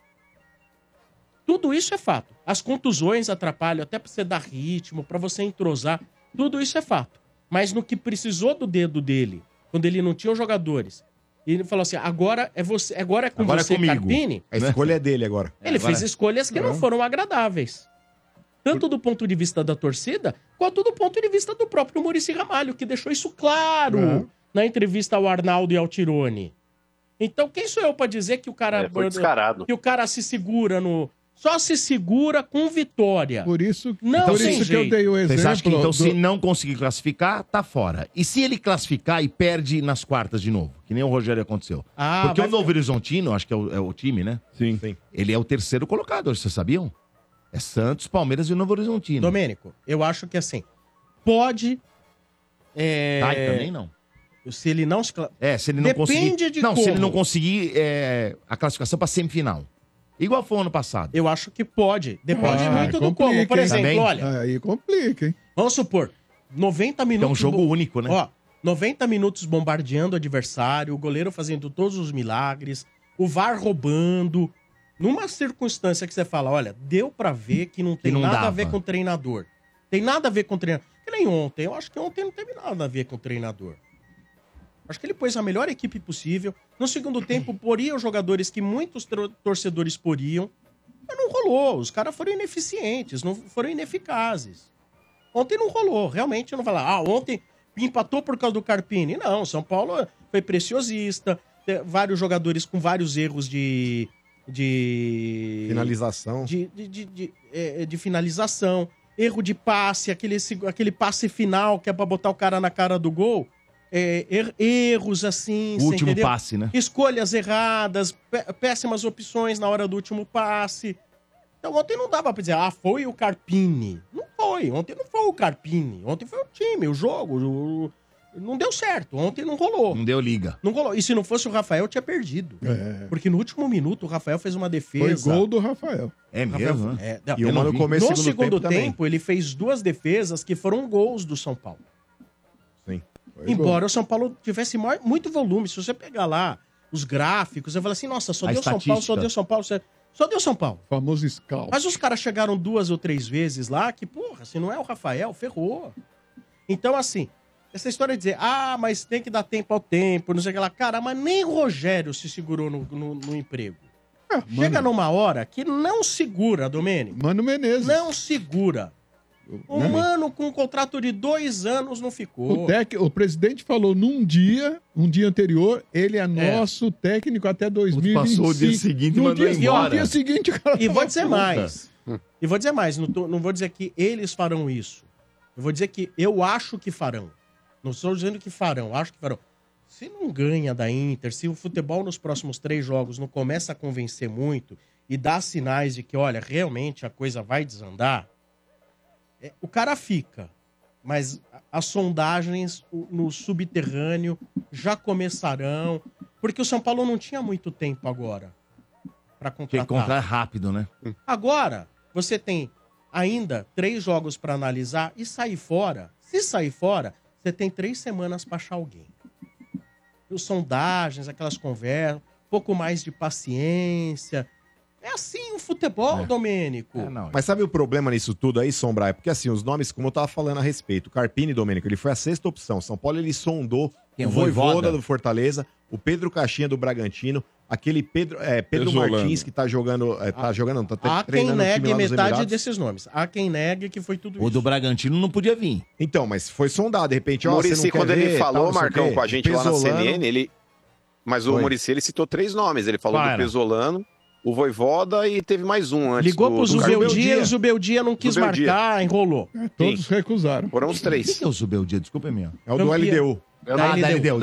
Tudo isso é fato. As contusões atrapalham até pra você dar ritmo, pra você entrosar. Tudo isso é fato. Mas no que precisou do dedo dele, quando ele não tinha os jogadores, ele falou assim, agora é você, agora é com agora você, é Carpini. A escolha é dele agora. Ele agora fez escolhas que não foram agradáveis. Tanto do ponto de vista da torcida, quanto do ponto de vista do próprio Muricy Ramalho, que deixou isso claro na entrevista ao Arnaldo e ao Tirone. Então, quem sou eu pra dizer que o cara... foi descarado. Que o cara se segura no... Só se segura com vitória. Por isso que eu dei o exemplo. Vocês acham que, então, se não conseguir classificar, tá fora. E se ele classificar e perde nas quartas de novo? Que nem o Rogério aconteceu. Porque o Novo Horizontino, acho que é o time, né? Sim. Ele é o terceiro colocado, vocês sabiam? É Santos, Palmeiras e o Novo Horizontino. Domênico, eu acho que assim, pode... também não. Se ele não se... se ele não conseguir... Depende de como. Não, se ele não conseguir a classificação pra semifinal. Igual foi o ano passado. Eu acho que pode. Depende muito do como. Por exemplo, olha... Aí complica, hein? Vamos supor, 90 minutos... É um jogo único, né? Ó, 90 minutos bombardeando o adversário, o goleiro fazendo todos os milagres, o VAR roubando. Numa circunstância que você fala, olha, deu pra ver que não tem nada a ver com o treinador. Tem nada a ver com o treinador. Que nem ontem. Eu acho que ontem não teve nada a ver com o treinador. Acho que ele pôs a melhor equipe possível. No segundo tempo, poria os jogadores que muitos torcedores poriam. Mas não rolou. Os caras foram ineficientes, não foram ineficazes. Ontem não rolou. Realmente, eu não falar, ontem empatou por causa do Carpini. Não, São Paulo foi preciosista. Vários jogadores com vários erros de finalização. De finalização. Erro de passe, aquele passe final que é pra botar o cara na cara do gol. Erros assim, o último passe, né? Escolhas erradas, péssimas opções na hora do último passe. Então ontem não dava pra dizer, foi o Carpini. Não foi, ontem não foi o Carpini. Ontem foi o time, o jogo. Não deu certo, ontem não rolou. Não deu liga. Não rolou. E se não fosse o Rafael, tinha perdido. Porque no último minuto o Rafael fez uma defesa. Foi gol do Rafael. É mesmo, Rafael, né? E uma no começo do segundo tempo ele fez duas defesas que foram gols do São Paulo. Embora o São Paulo tivesse muito volume. Se você pegar lá os gráficos, você fala assim, nossa, só deu São Paulo. Famoso scout. Mas os caras chegaram duas ou três vezes lá, que, porra, se não é o Rafael, ferrou. Então, assim, essa história de dizer, ah, mas tem que dar tempo ao tempo, não sei o que lá. Cara, mas nem o Rogério se segurou no emprego. Ah, chega numa hora que não segura, Domênico. Mano Menezes. Não segura. Um mano com um contrato de 2 anos não ficou. O presidente falou um dia anterior, ele é nosso técnico até 2025. Passou o dia seguinte e mandou embora. No dia seguinte o cara... E vou dizer mais. E vou dizer mais. Não vou dizer que eles farão isso. Eu vou dizer que eu acho que farão. Não estou dizendo que farão. Acho que farão. Se não ganha da Inter, se o futebol nos próximos 3 jogos não começa a convencer muito e dá sinais de que, olha, realmente a coisa vai desandar, o cara fica, mas as sondagens no subterrâneo já começarão, porque o São Paulo não tinha muito tempo agora para contratar. Tem que contratar rápido, né? Agora, você tem ainda 3 jogos para analisar e sair fora. Se sair fora, você tem 3 semanas para achar alguém. Sondagens, aquelas conversas, um pouco mais de paciência. É assim o futebol, Domênico. Mas sabe o problema nisso tudo aí, Sombra? É porque assim, os nomes, como eu tava falando a respeito, o Carpini, Domênico, ele foi a 6ª opção. São Paulo, ele sondou o Vojvoda do Fortaleza, o Pedro Caixinha do Bragantino, aquele Pedro Martins que tá jogando, tá treinando o time lá nos Emirados. Há quem negue metade desses nomes. Há quem negue que foi tudo isso. O do Bragantino não podia vir. Então, mas foi sondado, de repente, Muricy, quando ele falou, Marcão, com a gente lá na CNN, ele... Mas o Muricy, ele citou 3 nomes. Ele falou do Pesolano, o Vojvoda e teve mais um antes. Ligou pro Zubeldia, o Zubeldia não quis marcar, enrolou. Todos recusaram. Foram os 3. O que é o Zubeldia? Desculpa, minha. É o do LDU. Da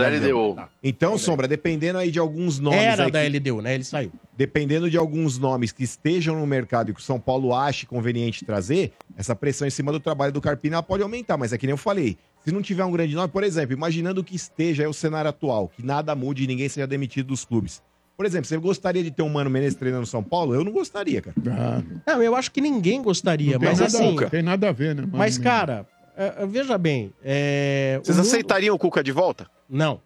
LDU. Então, Sombra, dependendo aí de alguns nomes... Era da LDU, né? Ele saiu. Dependendo de alguns nomes que estejam no mercado e que o São Paulo ache conveniente trazer, essa pressão em cima do trabalho do Carpini pode aumentar, mas é que nem eu falei. Se não tiver um grande nome, por exemplo, imaginando que esteja aí o cenário atual, que nada mude e ninguém seja demitido dos clubes. Por exemplo, você gostaria de ter um Mano Menezes treinando São Paulo? Eu não gostaria, cara. Não, eu acho que ninguém gostaria, mas assim... Não tem nada a ver, né? Mas, cara... Veja bem... Vocês aceitariam o Cuca de volta? Não.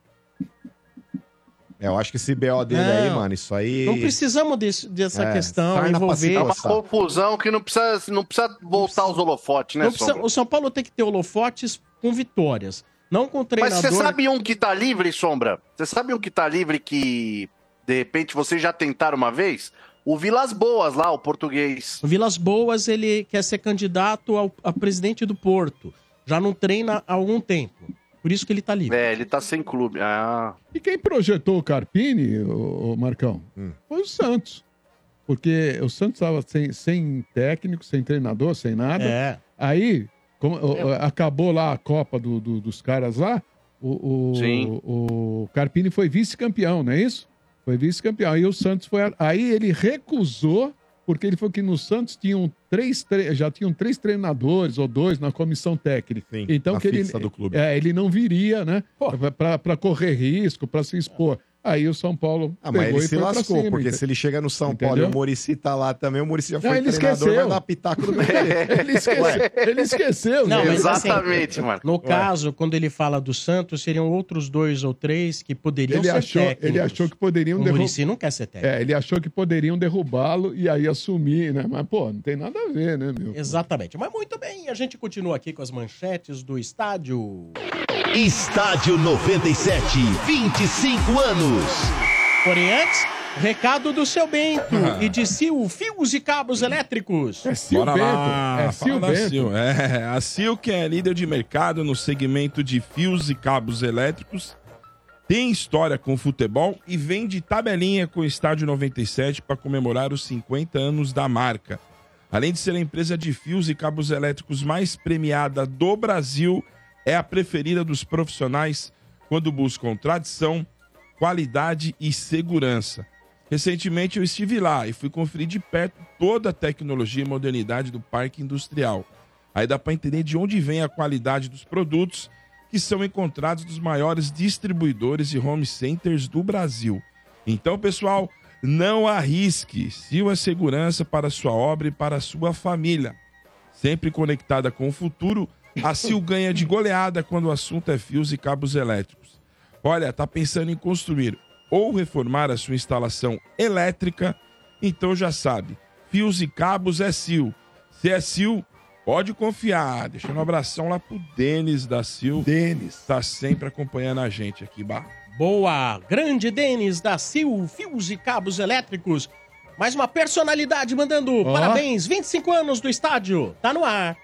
Eu acho que esse BO dele aí, mano, isso aí... Não precisamos dessa questão envolver... É uma confusão que não precisa voltar os holofotes, né, Sombra? O São Paulo tem que ter holofotes com vitórias, não com treinador... Mas você sabe um que tá livre, Sombra? Você sabe um que tá livre que, de repente, vocês já tentaram uma vez? O Vilas Boas lá, o português. O Vilas Boas, ele quer ser candidato a presidente do Porto. Já não treina há algum tempo. Por isso que ele tá livre. Ele tá sem clube. E quem projetou o Carpini, o Marcão, foi o Santos. Porque o Santos estava sem técnico, sem treinador, sem nada. Aí, acabou lá a Copa dos caras lá. O Carpini foi vice-campeão, não é isso? Foi vice-campeão. E o Santos foi... Aí ele recusou, porque ele falou que no Santos já tinham 3 treinadores ou 2 na comissão técnica. Sim, então que ele do clube. Ele não viria, né? Para correr risco, para se expor. Aí o São Paulo pegou, mas ele se lascou, cima, porque se ele chega no São Paulo e o Muricy tá lá também, o Muricy já foi treinador, esqueceu. Vai dar pitaco no meio. Ele esqueceu. Não, exatamente, mano. No caso, quando ele fala do Santos, seriam outros 2 ou 3 que poderiam ser técnicos. Ele achou que poderiam derrubá-lo. O Muricy não quer ser técnico. Ele achou que poderiam derrubá-lo e aí assumir, né? Mas, não tem nada a ver, né, meu? Exatamente. Mas muito bem, a gente continua aqui com as manchetes do estádio. Estádio 97, 25 anos. Porém, antes, recado do seu Bento e de Sil, fios e cabos elétricos. É Sil Bento. É Sil Bento. Sil. A Sil, que é líder de mercado no segmento de fios e cabos elétricos, tem história com futebol e vende tabelinha com o Estádio 97 para comemorar os 50 anos da marca. Além de ser a empresa de fios e cabos elétricos mais premiada do Brasil, é a preferida dos profissionais quando buscam tradição, qualidade e segurança. Recentemente eu estive lá e fui conferir de perto toda a tecnologia e modernidade do parque industrial. Aí dá para entender de onde vem a qualidade dos produtos que são encontrados nos maiores distribuidores e home centers do Brasil. Então, pessoal, não arrisque. Sil é segurança para sua obra e para sua família. Sempre conectada com o futuro, a Sil ganha de goleada quando o assunto é fios e cabos elétricos. Olha, tá pensando em construir ou reformar a sua instalação elétrica? Então já sabe, fios e cabos é Sil. Se é Sil, Pode confiar. Deixando um abração lá pro Denis da Sil. Denis. Tá sempre acompanhando a gente aqui, Barro. Boa! Grande Denis da Sil, fios e cabos elétricos. Mais uma personalidade mandando parabéns. 25 anos do estádio. Tá no ar.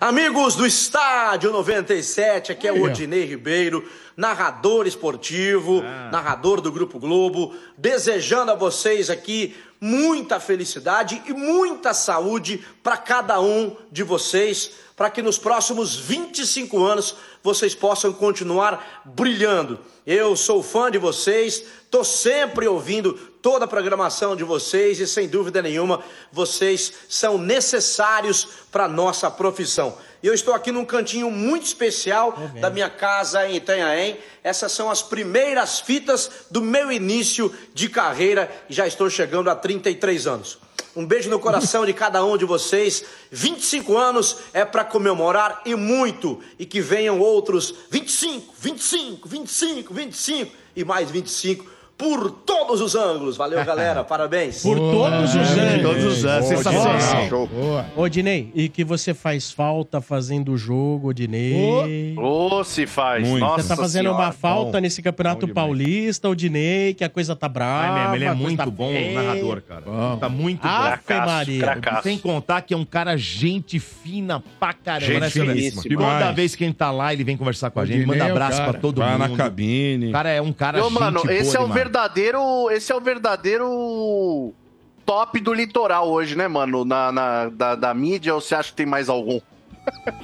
Amigos do Estádio 97, aqui é o Odinei Ribeiro, narrador esportivo, narrador do Grupo Globo, desejando a vocês aqui muita felicidade e muita saúde para cada um de vocês, para que nos próximos 25 anos vocês possam continuar brilhando. Eu sou fã de vocês, estou sempre ouvindo toda a programação de vocês e, sem dúvida nenhuma, vocês são necessários para a nossa profissão. E eu estou aqui num cantinho muito especial da minha casa em Itanhaém. Essas são as primeiras fitas do meu início de carreira e já estou chegando a 33 anos. Um beijo no coração de cada um de vocês. 25 anos é para comemorar e muito. E que venham outros 25, 25, 25, 25 e mais 25. Por todos os ângulos. Valeu, galera. Parabéns. Por todos os ângulos. Por todos os ângulos. Sensacional. Ô, Odinei, e que você faz falta fazendo o jogo, Odinei. Ô, se faz. Muito. Nossa, você tá fazendo uma falta nesse Campeonato Paulista, Odinei, que a coisa tá brava. É mesmo, ele é muito bom narrador, cara. Bom. Tá muito bom. Maria. Sem contar que é um cara gente fina pra caramba. Gente finíssima. Toda vez que ele tá lá, ele vem conversar com a gente, manda abraço pra todo mundo. Vai na cabine. O cara é um cara gente boa demais. Esse é o verdadeiro top do litoral hoje, né, mano? Da mídia, ou você acha que tem mais algum?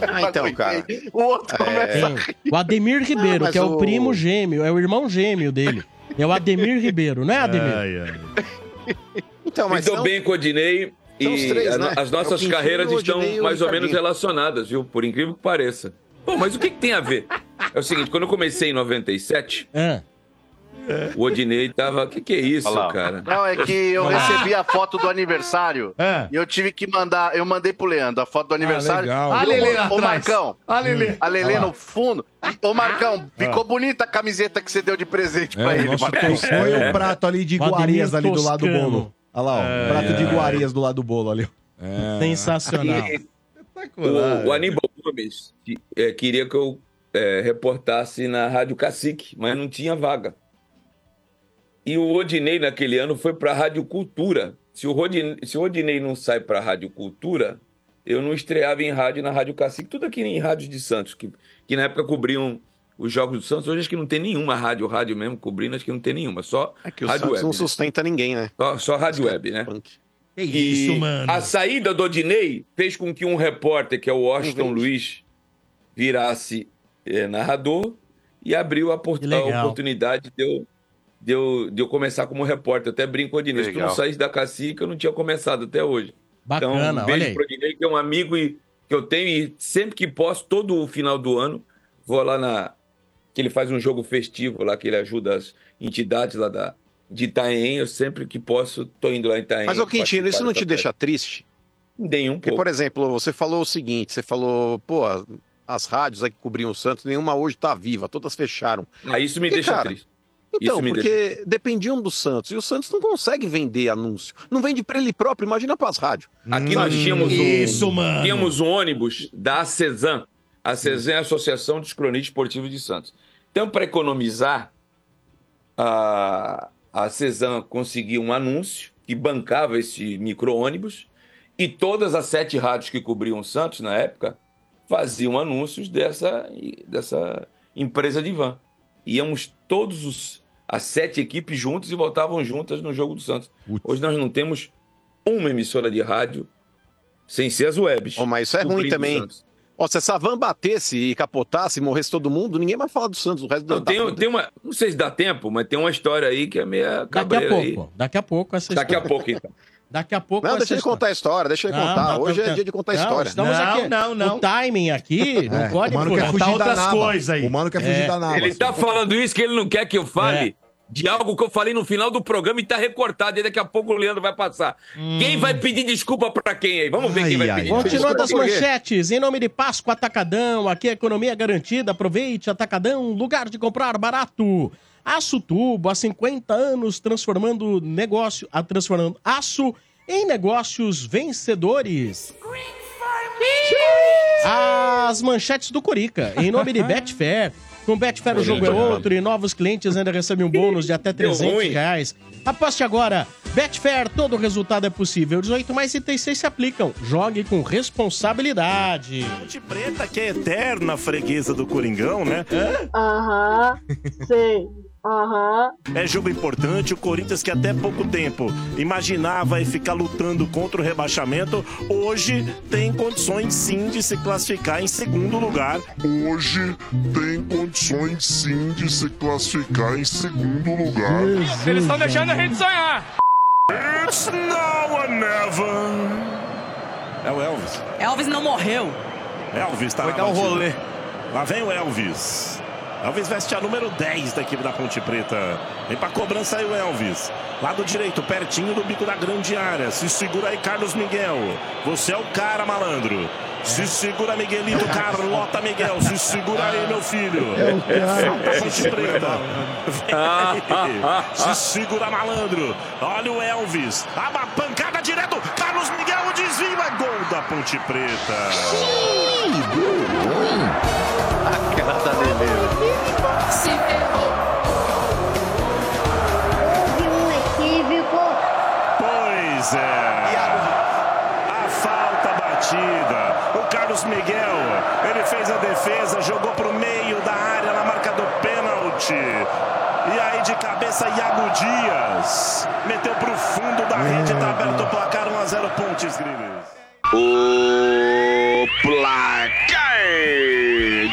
Ah, então, cara. O outro começa a rir. O Ademir Ribeiro, que é o primo gêmeo, é o irmão gêmeo dele. É o Ademir Ribeiro, né, Ademir? Então, mas estou bem com o Odinei e três, né? As nossas carreiras estão mais ou menos relacionadas, viu? Por incrível que pareça. Bom, mas o que tem a ver? É o seguinte, quando eu comecei em 97... O Odinei tava... O que é isso, cara? Não, é que eu recebi a foto do aniversário e eu tive que mandar... Eu mandei pro Leandro a foto do aniversário. Ah, a Lelê lá atrás. Ô, Marcão. A Lelê no fundo. Ô, Marcão, ficou bonita a camiseta que você deu de presente pra ele. Foi o prato ali de iguarias ali do lado do bolo. Olha lá, ó. Prato de iguarias do lado do bolo ali. Sensacional. O Aníbal Gomes queria que eu reportasse na Rádio Cacique, mas não tinha vaga. E o Odinei, naquele ano, foi para a Rádio Cultura. Se o Odinei não sai para a Rádio Cultura, eu não estreava em rádio na Rádio Cacique, tudo aqui em rádios de Santos, que na época cobriam os Jogos do Santos. Hoje acho que não tem nenhuma rádio mesmo cobrindo, acho que não tem nenhuma, só rádio web. É que o Santos não sustenta ninguém, né? Só rádio web, né? É isso, mano. A saída do Odinei fez com que um repórter, que é o Washington Luiz, virasse narrador e abriu a oportunidade de eu... De eu começar como repórter. Eu até brinco, Odinei. Se tu não saísse da Cacique, eu não tinha começado até hoje. Bacana, então, um beijo pro Odinei, que é um amigo que eu tenho. E sempre que posso, todo o final do ano, vou lá que ele faz um jogo festivo lá, que ele ajuda as entidades lá de Itaém. Eu sempre que posso, tô indo lá em Itaém. Mas, ô Quintino, isso não te deixa triste? Nenhum pouco. Porque, por exemplo, você falou o seguinte, pô, as rádios que cobriam o Santos, nenhuma hoje tá viva, todas fecharam. Isso me deixa triste. Então, porque dependiam do Santos. E o Santos não consegue vender anúncio. Não vende para ele próprio, imagina para as rádios. Aqui nós tínhamos tínhamos um ônibus da Cesan. A Cesan é a Associação dos Cronistas Esportivos de Santos. Então, para economizar, a Cesan conseguia um anúncio que bancava esse micro-ônibus. E todas as 7 rádios que cobriam o Santos, na época, faziam anúncios dessa empresa de van. Íamos todos as 7 equipes juntos e voltavam juntas no jogo do Santos. Hoje nós não temos uma emissora de rádio sem ser as webs. Mas isso é ruim também. Se essa van batesse e capotasse e morresse todo mundo, ninguém vai falar do Santos o resto da vida. Não sei se dá tempo, mas tem uma história aí que é meio cabreira aí. Daqui a pouco essa história. Daqui a pouco, então. Não, deixa ele contar a história, hoje é dia de contar a história. O timing aqui não pode contar outras coisas aí. O mano quer fugir da nada. Ele tá falando isso que ele não quer que eu fale de algo que eu falei no final do programa e tá recortado, e daqui a pouco o Leandro vai passar. Quem vai pedir desculpa pra quem aí? Vamos ver quem vai pedir. Continuando as manchetes, em nome de Páscoa Atacadão, aqui a economia garantida, aproveite Atacadão, lugar de comprar barato. Aço Tubo, há 50 anos, transformando aço em negócios vencedores. As manchetes do Corica, em nome de Betfair. Com Betfair o jogo é outro e novos clientes ainda recebem um bônus de até R$300. Aposte agora. Betfair, todo resultado é possível. 18 mais 36 se aplicam. Jogue com responsabilidade. Ponte Preta, que é eterna freguesa do Coringão, né? Aham, sim. Uhum. É jogo importante, o Corinthians que até pouco tempo imaginava e ficar lutando contra o rebaixamento, hoje tem condições sim de se classificar em segundo lugar. Jesus. Eles estão deixando a gente sonhar. It's now or never. É o Elvis. Elvis não morreu. Elvis tá lá. Vai dar um rolê. Lá vem o Elvis. Elvis veste a número 10 da equipe da Ponte Preta. Vem pra cobrança aí o Elvis. Lado direito, pertinho do bico da grande área. Se segura aí, Carlos Miguel. Você é o cara, malandro. Se segura, Miguelito, Carlota Miguel. Se segura aí, meu filho. Salta a Ponte Preta. Se segura, malandro. Olha o Elvis. Aba, pancada direto. Carlos Miguel, o desvio. É gol da Ponte Preta. A cara dele. Se ferrou. Houve um equívoco. Pois é. A falta batida. O Carlos Miguel, ele fez a defesa, jogou pro meio da área na marca do pênalti. E aí de cabeça Iago Dias meteu pro fundo da rede, tá aberto o placar 1-0 Pontes Grives. O placar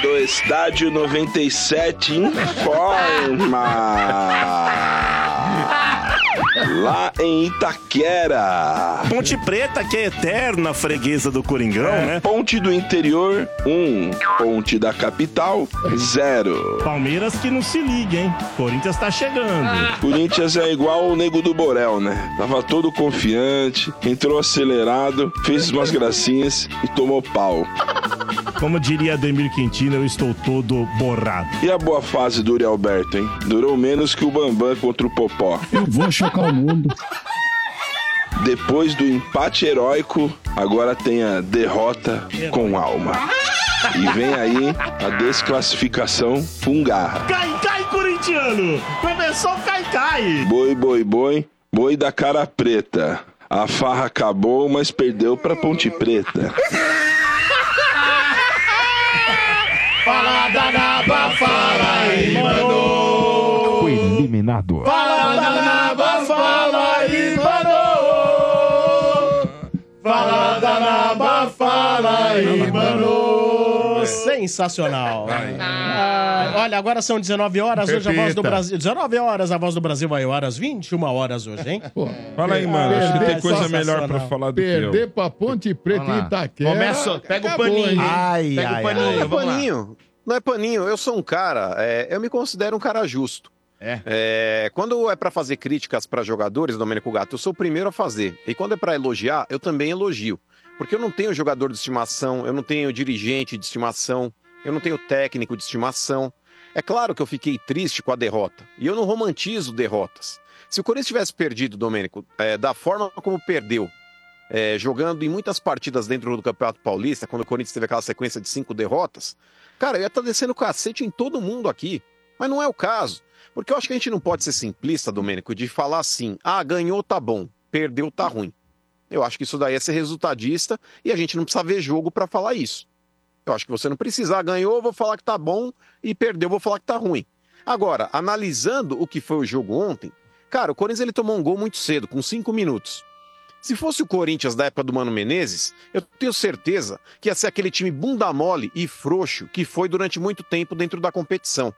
do Estádio 97 informa. Lá em Itaquera. Ponte Preta, que é eterna freguesa do Coringão, né? Ponte do interior, 1. Ponte da capital, 0. Palmeiras que não se liga, hein? Corinthians tá chegando. Corinthians é igual o Nego do Borel, né? Tava todo confiante, entrou acelerado, fez umas gracinhas e tomou pau. Como diria Ademir Quintino, eu estou todo borrado. E a boa fase do Uri Alberto, hein? Durou menos que o Bambam contra o Popó. Eu vou chocar o mundo. Depois do empate heróico, agora tem a derrota com alma. E vem aí a desclassificação com garra. Cai, cai, corintiano! Começou o cai, cai! Boi, boi, boi, boi da cara preta. A farra acabou, mas perdeu pra Ponte Preta. Falada na bafala aí, mano. Foi eliminado. Falada na bafala aí, mano. Falada na bafala aí, mano. Sensacional. Olha, agora são 19 horas. Hoje a voz do Brasil. 19 horas, a voz do Brasil vai ao ar às 21 horas hoje, hein? Pô, fala aí, mano. Acho que tem coisa melhor pra falar do que eu. Perder pra Ponte Preta e Itaquera. Começa, pega o paninho. Ai, pega o paninho. Não é paninho. Não é paninho. Eu sou um cara. Eu me considero um cara justo. Quando é pra fazer críticas pra jogadores, Domênico Gato, eu sou o primeiro a fazer. E quando é pra elogiar, eu também elogio. Porque eu não tenho jogador de estimação, eu não tenho dirigente de estimação, eu não tenho técnico de estimação. É claro que eu fiquei triste com a derrota. E eu não romantizo derrotas. Se o Corinthians tivesse perdido, Domênico, da forma como perdeu, jogando em muitas partidas dentro do Campeonato Paulista, quando o Corinthians teve aquela sequência de 5 derrotas, cara, eu ia estar descendo o cacete em todo mundo aqui. Mas não é o caso. Porque eu acho que a gente não pode ser simplista, Domênico, de falar assim, ganhou tá bom, perdeu tá ruim. Eu acho que isso daí é ser resultadista e a gente não precisa ver jogo pra falar isso. Eu acho que você não precisa. Ganhou, vou falar que tá bom, e perdeu, vou falar que tá ruim. Agora, analisando o que foi o jogo ontem, cara, o Corinthians ele tomou um gol muito cedo, com 5 minutos. Se fosse o Corinthians da época do Mano Menezes, eu tenho certeza que ia ser aquele time bunda mole e frouxo que foi durante muito tempo dentro da competição.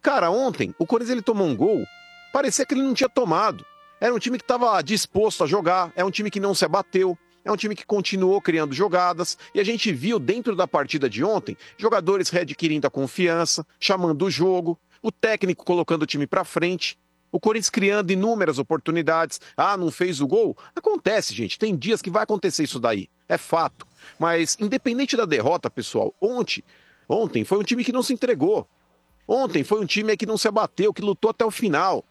Cara, ontem, o Corinthians ele tomou um gol, parecia que ele não tinha tomado. Era um time que estava disposto a jogar, é um time que não se abateu. É um time que continuou criando jogadas e a gente viu dentro da partida de ontem jogadores readquirindo a confiança, chamando o jogo, o técnico colocando o time pra frente, o Corinthians criando inúmeras oportunidades. Não fez o gol? Acontece, gente. Tem dias que vai acontecer isso daí. É fato. Mas, independente da derrota, pessoal, ontem foi um time que não se entregou. Ontem foi um time que não se abateu, que lutou até o final.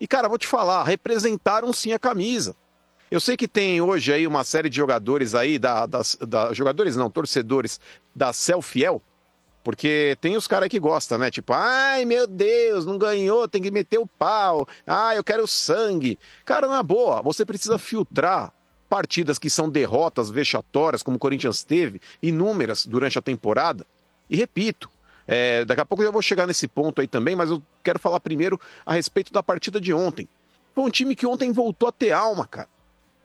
E, cara, vou te falar, representaram sim a camisa. Eu sei que tem hoje aí uma série de jogadores aí, jogadores não, torcedores da Celfiel, porque tem os caras que gostam, né? Tipo, ai meu Deus, não ganhou, tem que meter o pau, ah, eu quero sangue. Cara, na boa, você precisa filtrar partidas que são derrotas vexatórias, como o Corinthians teve, inúmeras durante a temporada. E repito, daqui a pouco eu vou chegar nesse ponto aí também, mas eu quero falar primeiro a respeito da partida de ontem. Foi um time que ontem voltou a ter alma, cara.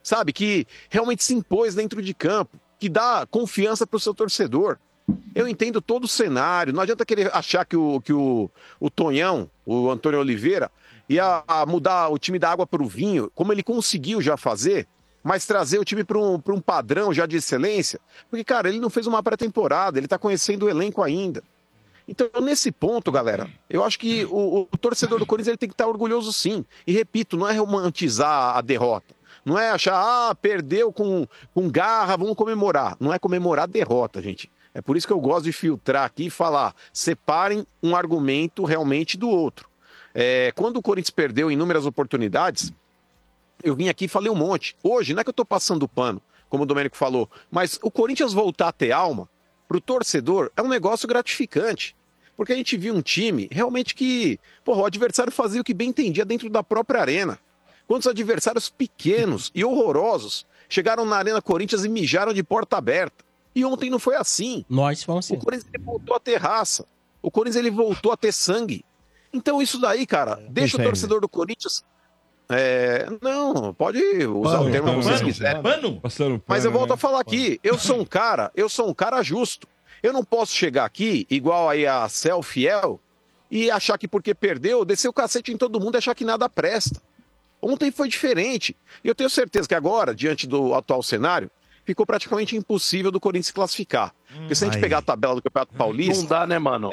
Sabe, que realmente se impôs dentro de campo, que dá confiança pro seu torcedor. Eu entendo todo o cenário, não adianta querer achar que o Tonhão, o Antônio Oliveira, ia mudar o time da água pro vinho, como ele conseguiu já fazer, mas trazer o time pra um padrão já de excelência, porque, cara, ele não fez uma pré-temporada, ele tá conhecendo o elenco ainda. Então, nesse ponto, galera, eu acho que o torcedor do Corinthians ele tem que estar orgulhoso sim. E repito, não é romantizar a derrota. Não é achar, perdeu com garra, vamos comemorar. Não é comemorar a derrota, gente. É por isso que eu gosto de filtrar aqui e falar, separem um argumento realmente do outro. Quando o Corinthians perdeu inúmeras oportunidades, eu vim aqui e falei um monte. Hoje, não é que eu estou passando pano, como o Domênico falou, mas o Corinthians voltar a ter alma, para o torcedor, é um negócio gratificante. Porque a gente viu um time realmente que... Porra, o adversário fazia o que bem entendia dentro da própria arena. Quantos adversários pequenos e horrorosos chegaram na Arena Corinthians e mijaram de porta aberta. E ontem não foi assim. Nós fomos assim. O Corinthians ele voltou a ter raça. O Corinthians ele voltou a ter sangue. Então isso daí, cara, deixa o torcedor do Corinthians... Não, pode usar o termo que vocês quiserem. Mas eu volto a falar aqui, eu sou um cara justo. Eu não posso chegar aqui, igual aí a Celfiel, e achar que porque perdeu, descer o cacete em todo mundo e achar que nada presta. Ontem foi diferente. E eu tenho certeza que agora, diante do atual cenário, ficou praticamente impossível do Corinthians se classificar. Porque se a gente pegar a tabela do Campeonato Paulista... Não dá, né, mano?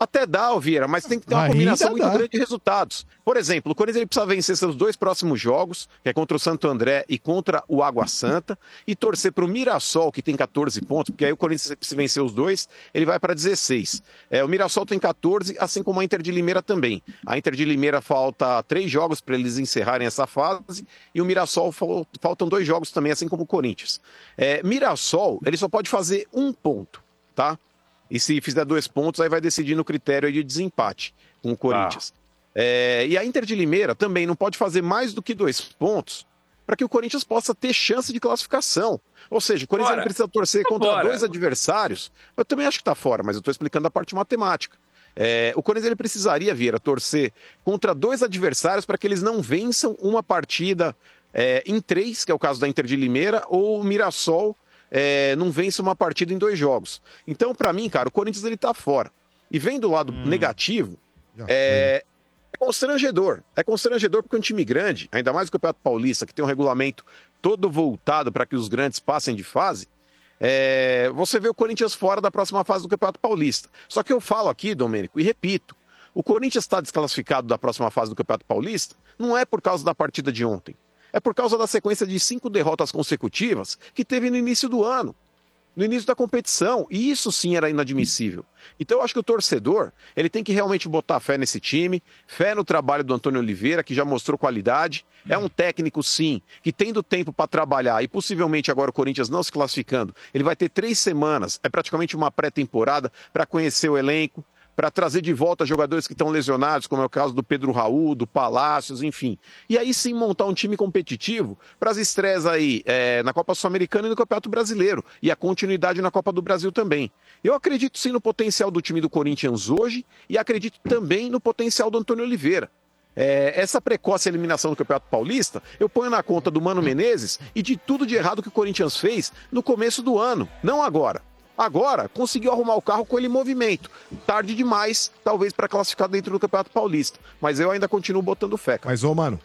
Até dá, Vieira, mas tem que ter uma combinação muito grande de resultados. Por exemplo, o Corinthians ele precisa vencer seus dois próximos jogos, que é contra o Santo André e contra o Água Santa, e torcer para o Mirassol, que tem 14 pontos, porque aí o Corinthians, se vencer os dois, ele vai para 16. O Mirassol tem 14, assim como a Inter de Limeira também. A Inter de Limeira falta 3 jogos para eles encerrarem essa fase, e o Mirassol faltam 2 jogos também, assim como o Corinthians. Mirassol, ele só pode fazer 1 ponto, tá? E se fizer 2 pontos, aí vai decidir no critério de desempate com o Corinthians. E a Inter de Limeira também não pode fazer mais do que 2 pontos para que o Corinthians possa ter chance de classificação. Ou seja, o Corinthians precisa torcer contra 2 adversários. Eu também acho que está fora, mas eu estou explicando a parte matemática. O Corinthians ele precisaria, Vieira, torcer contra 2 adversários para que eles não vençam uma partida em 3, que é o caso da Inter de Limeira, ou o Mirassol, não vence uma partida em 2 jogos. Então, pra mim, cara, o Corinthians ele tá fora. E vem do lado negativo, constrangedor. É constrangedor porque um time grande, ainda mais o Campeonato Paulista, que tem um regulamento todo voltado para que os grandes passem de fase, você vê o Corinthians fora da próxima fase do Campeonato Paulista. Só que eu falo aqui, Domênico, e repito, o Corinthians está desclassificado da próxima fase do Campeonato Paulista, não é por causa da partida de ontem. É por causa da sequência de 5 derrotas consecutivas que teve no início do ano, no início da competição, e isso sim era inadmissível. Então eu acho que o torcedor, ele tem que realmente botar fé nesse time, fé no trabalho do Antônio Oliveira, que já mostrou qualidade, é um técnico sim, que tendo tempo para trabalhar, e possivelmente agora o Corinthians não se classificando, ele vai ter 3 semanas, é praticamente uma pré-temporada, para conhecer o elenco, para trazer de volta jogadores que estão lesionados, como é o caso do Pedro Raul, do Palácios, enfim. E aí sim montar um time competitivo para as estreias aí na Copa Sul-Americana e no Campeonato Brasileiro. E a continuidade na Copa do Brasil também. Eu acredito sim no potencial do time do Corinthians hoje e acredito também no potencial do Antônio Oliveira. Essa precoce eliminação do Campeonato Paulista, eu ponho na conta do Mano Menezes e de tudo de errado que o Corinthians fez no começo do ano, não agora. Agora, conseguiu arrumar o carro com ele em movimento. Tarde demais, talvez, para classificar dentro do Campeonato Paulista. Mas eu ainda continuo botando fé, cara. Mas, mano,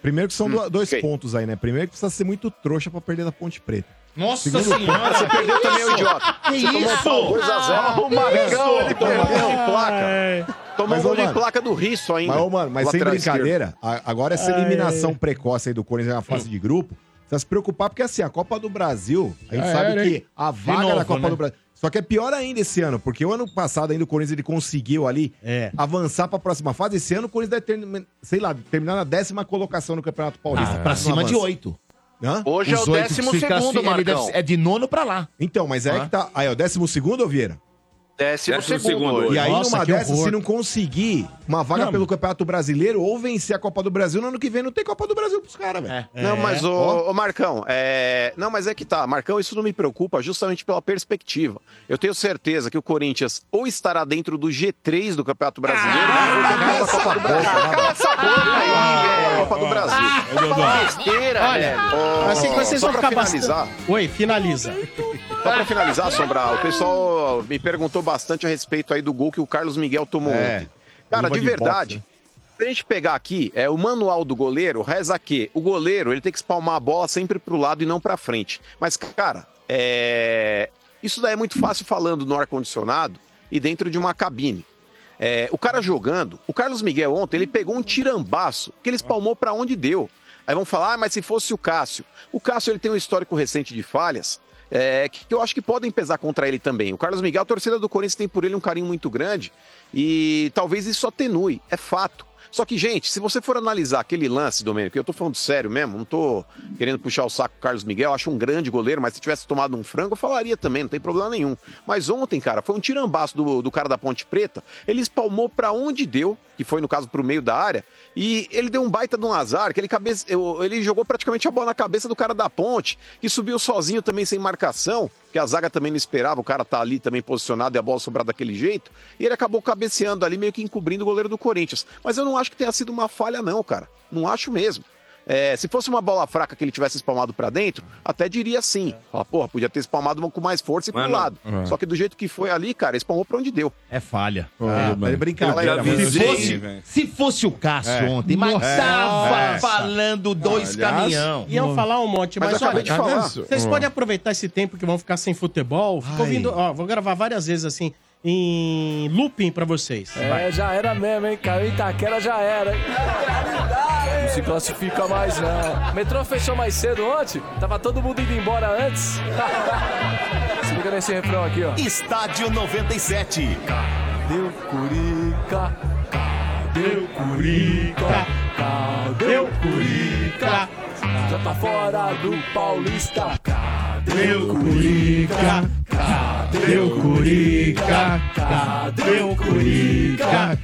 primeiro que são 2 pontos aí, né? Primeiro que precisa ser muito trouxa para perder da Ponte Preta. Nossa Senhora! Você perdeu que também, o idiota. Que você isso? Tomou 2-0. O Marcão, ele perdeu de placa. Tomou um gol de placa do Risso ainda. Mas, mas sem brincadeira, agora essa eliminação precoce aí do Corinthians na fase de grupo, precisa se preocupar, porque assim, a Copa do Brasil, a gente sabe que a vaga da Copa do Brasil... Só que é pior ainda esse ano, porque o ano passado ainda o Corinthians ele conseguiu ali avançar para a próxima fase. Esse ano o Corinthians deve terminar na 10ª colocação no Campeonato Paulista. Para cima de 8. Hã? Hoje os é o 12º, Marcão. É de 9 para lá. Então, mas é que tá... Aí é o 12º, Vieira? 12º. E aí, nossa, numa dessa, se não conseguir uma vaga pelo Campeonato Brasileiro ou vencer a Copa do Brasil, no ano que vem não tem Copa do Brasil pros caras, velho. Não, mas ô Marcão, não, mas é que tá. Marcão, isso não me preocupa justamente pela perspectiva. Eu tenho certeza que o Corinthians ou estará dentro do G3 do Campeonato Brasileiro ou da Copa do Brasil. Cala essa boca aí, Copa do Brasil. Fala besteira, velho. Só pra finalizar... Oi, finaliza. Só pra finalizar, Sombra, o pessoal me perguntou bastante a respeito aí do gol que o Carlos Miguel tomou ontem. Cara, de verdade, se a gente pegar aqui, o manual do goleiro reza que o goleiro ele tem que espalmar a bola sempre pro lado e não pra frente. Mas, cara, isso daí é muito fácil falando no ar-condicionado e dentro de uma cabine. O cara jogando, o Carlos Miguel ontem, ele pegou um tirambaço que ele espalmou pra onde deu. Aí vão falar, mas se fosse o Cássio. O Cássio ele tem um histórico recente de falhas, que eu acho que podem pesar contra ele também. O Carlos Miguel, a torcida do Corinthians tem por ele um carinho muito grande e talvez isso atenue, é fato. Só que, gente, se você for analisar aquele lance, Domênico, eu tô falando sério mesmo, não tô querendo puxar o saco do Carlos Miguel, eu acho um grande goleiro, mas se tivesse tomado um frango eu falaria também, não tem problema nenhum. Mas ontem, cara, foi um tirambaço do cara da Ponte Preta, ele espalmou pra onde deu, que foi, no caso, pro meio da área, e ele deu um baita de um azar, que ele jogou praticamente a bola na cabeça do cara da Ponte, que subiu sozinho também sem marcação, que a zaga também não esperava, o cara tá ali também posicionado e a bola sobrada daquele jeito, e ele acabou cabeceando ali, meio que encobrindo o goleiro do Corinthians. Mas eu não acho que tenha sido uma falha não, cara. Não acho mesmo. Se fosse uma bola fraca que ele tivesse espalmado pra dentro, até diria sim. Fala, porra, podia ter espalmado com mais força e pro lado. Só que do jeito que foi ali, cara, espalmou pra onde deu. É falha. É brincadeira. Se fosse o Cássio ontem, mas tava falando dois caminhão. Iam falar um monte, mas olha, vocês podem aproveitar esse tempo que vão ficar sem futebol. Ouvindo, vou gravar várias vezes assim, em looping pra vocês. Vai. Já era mesmo, hein? Caiu Itaquera, já era, hein? Não se classifica mais, não. O metrô fechou mais cedo ontem? Tava todo mundo indo embora antes? Se liga nesse refrão aqui, ó. Estádio 97. Cadê o Curica? Cadê o Curica? Cadê o Curica? Já tá fora do Paulista. Cadê o Curica? Cadê o Curica? Cadê o Curica?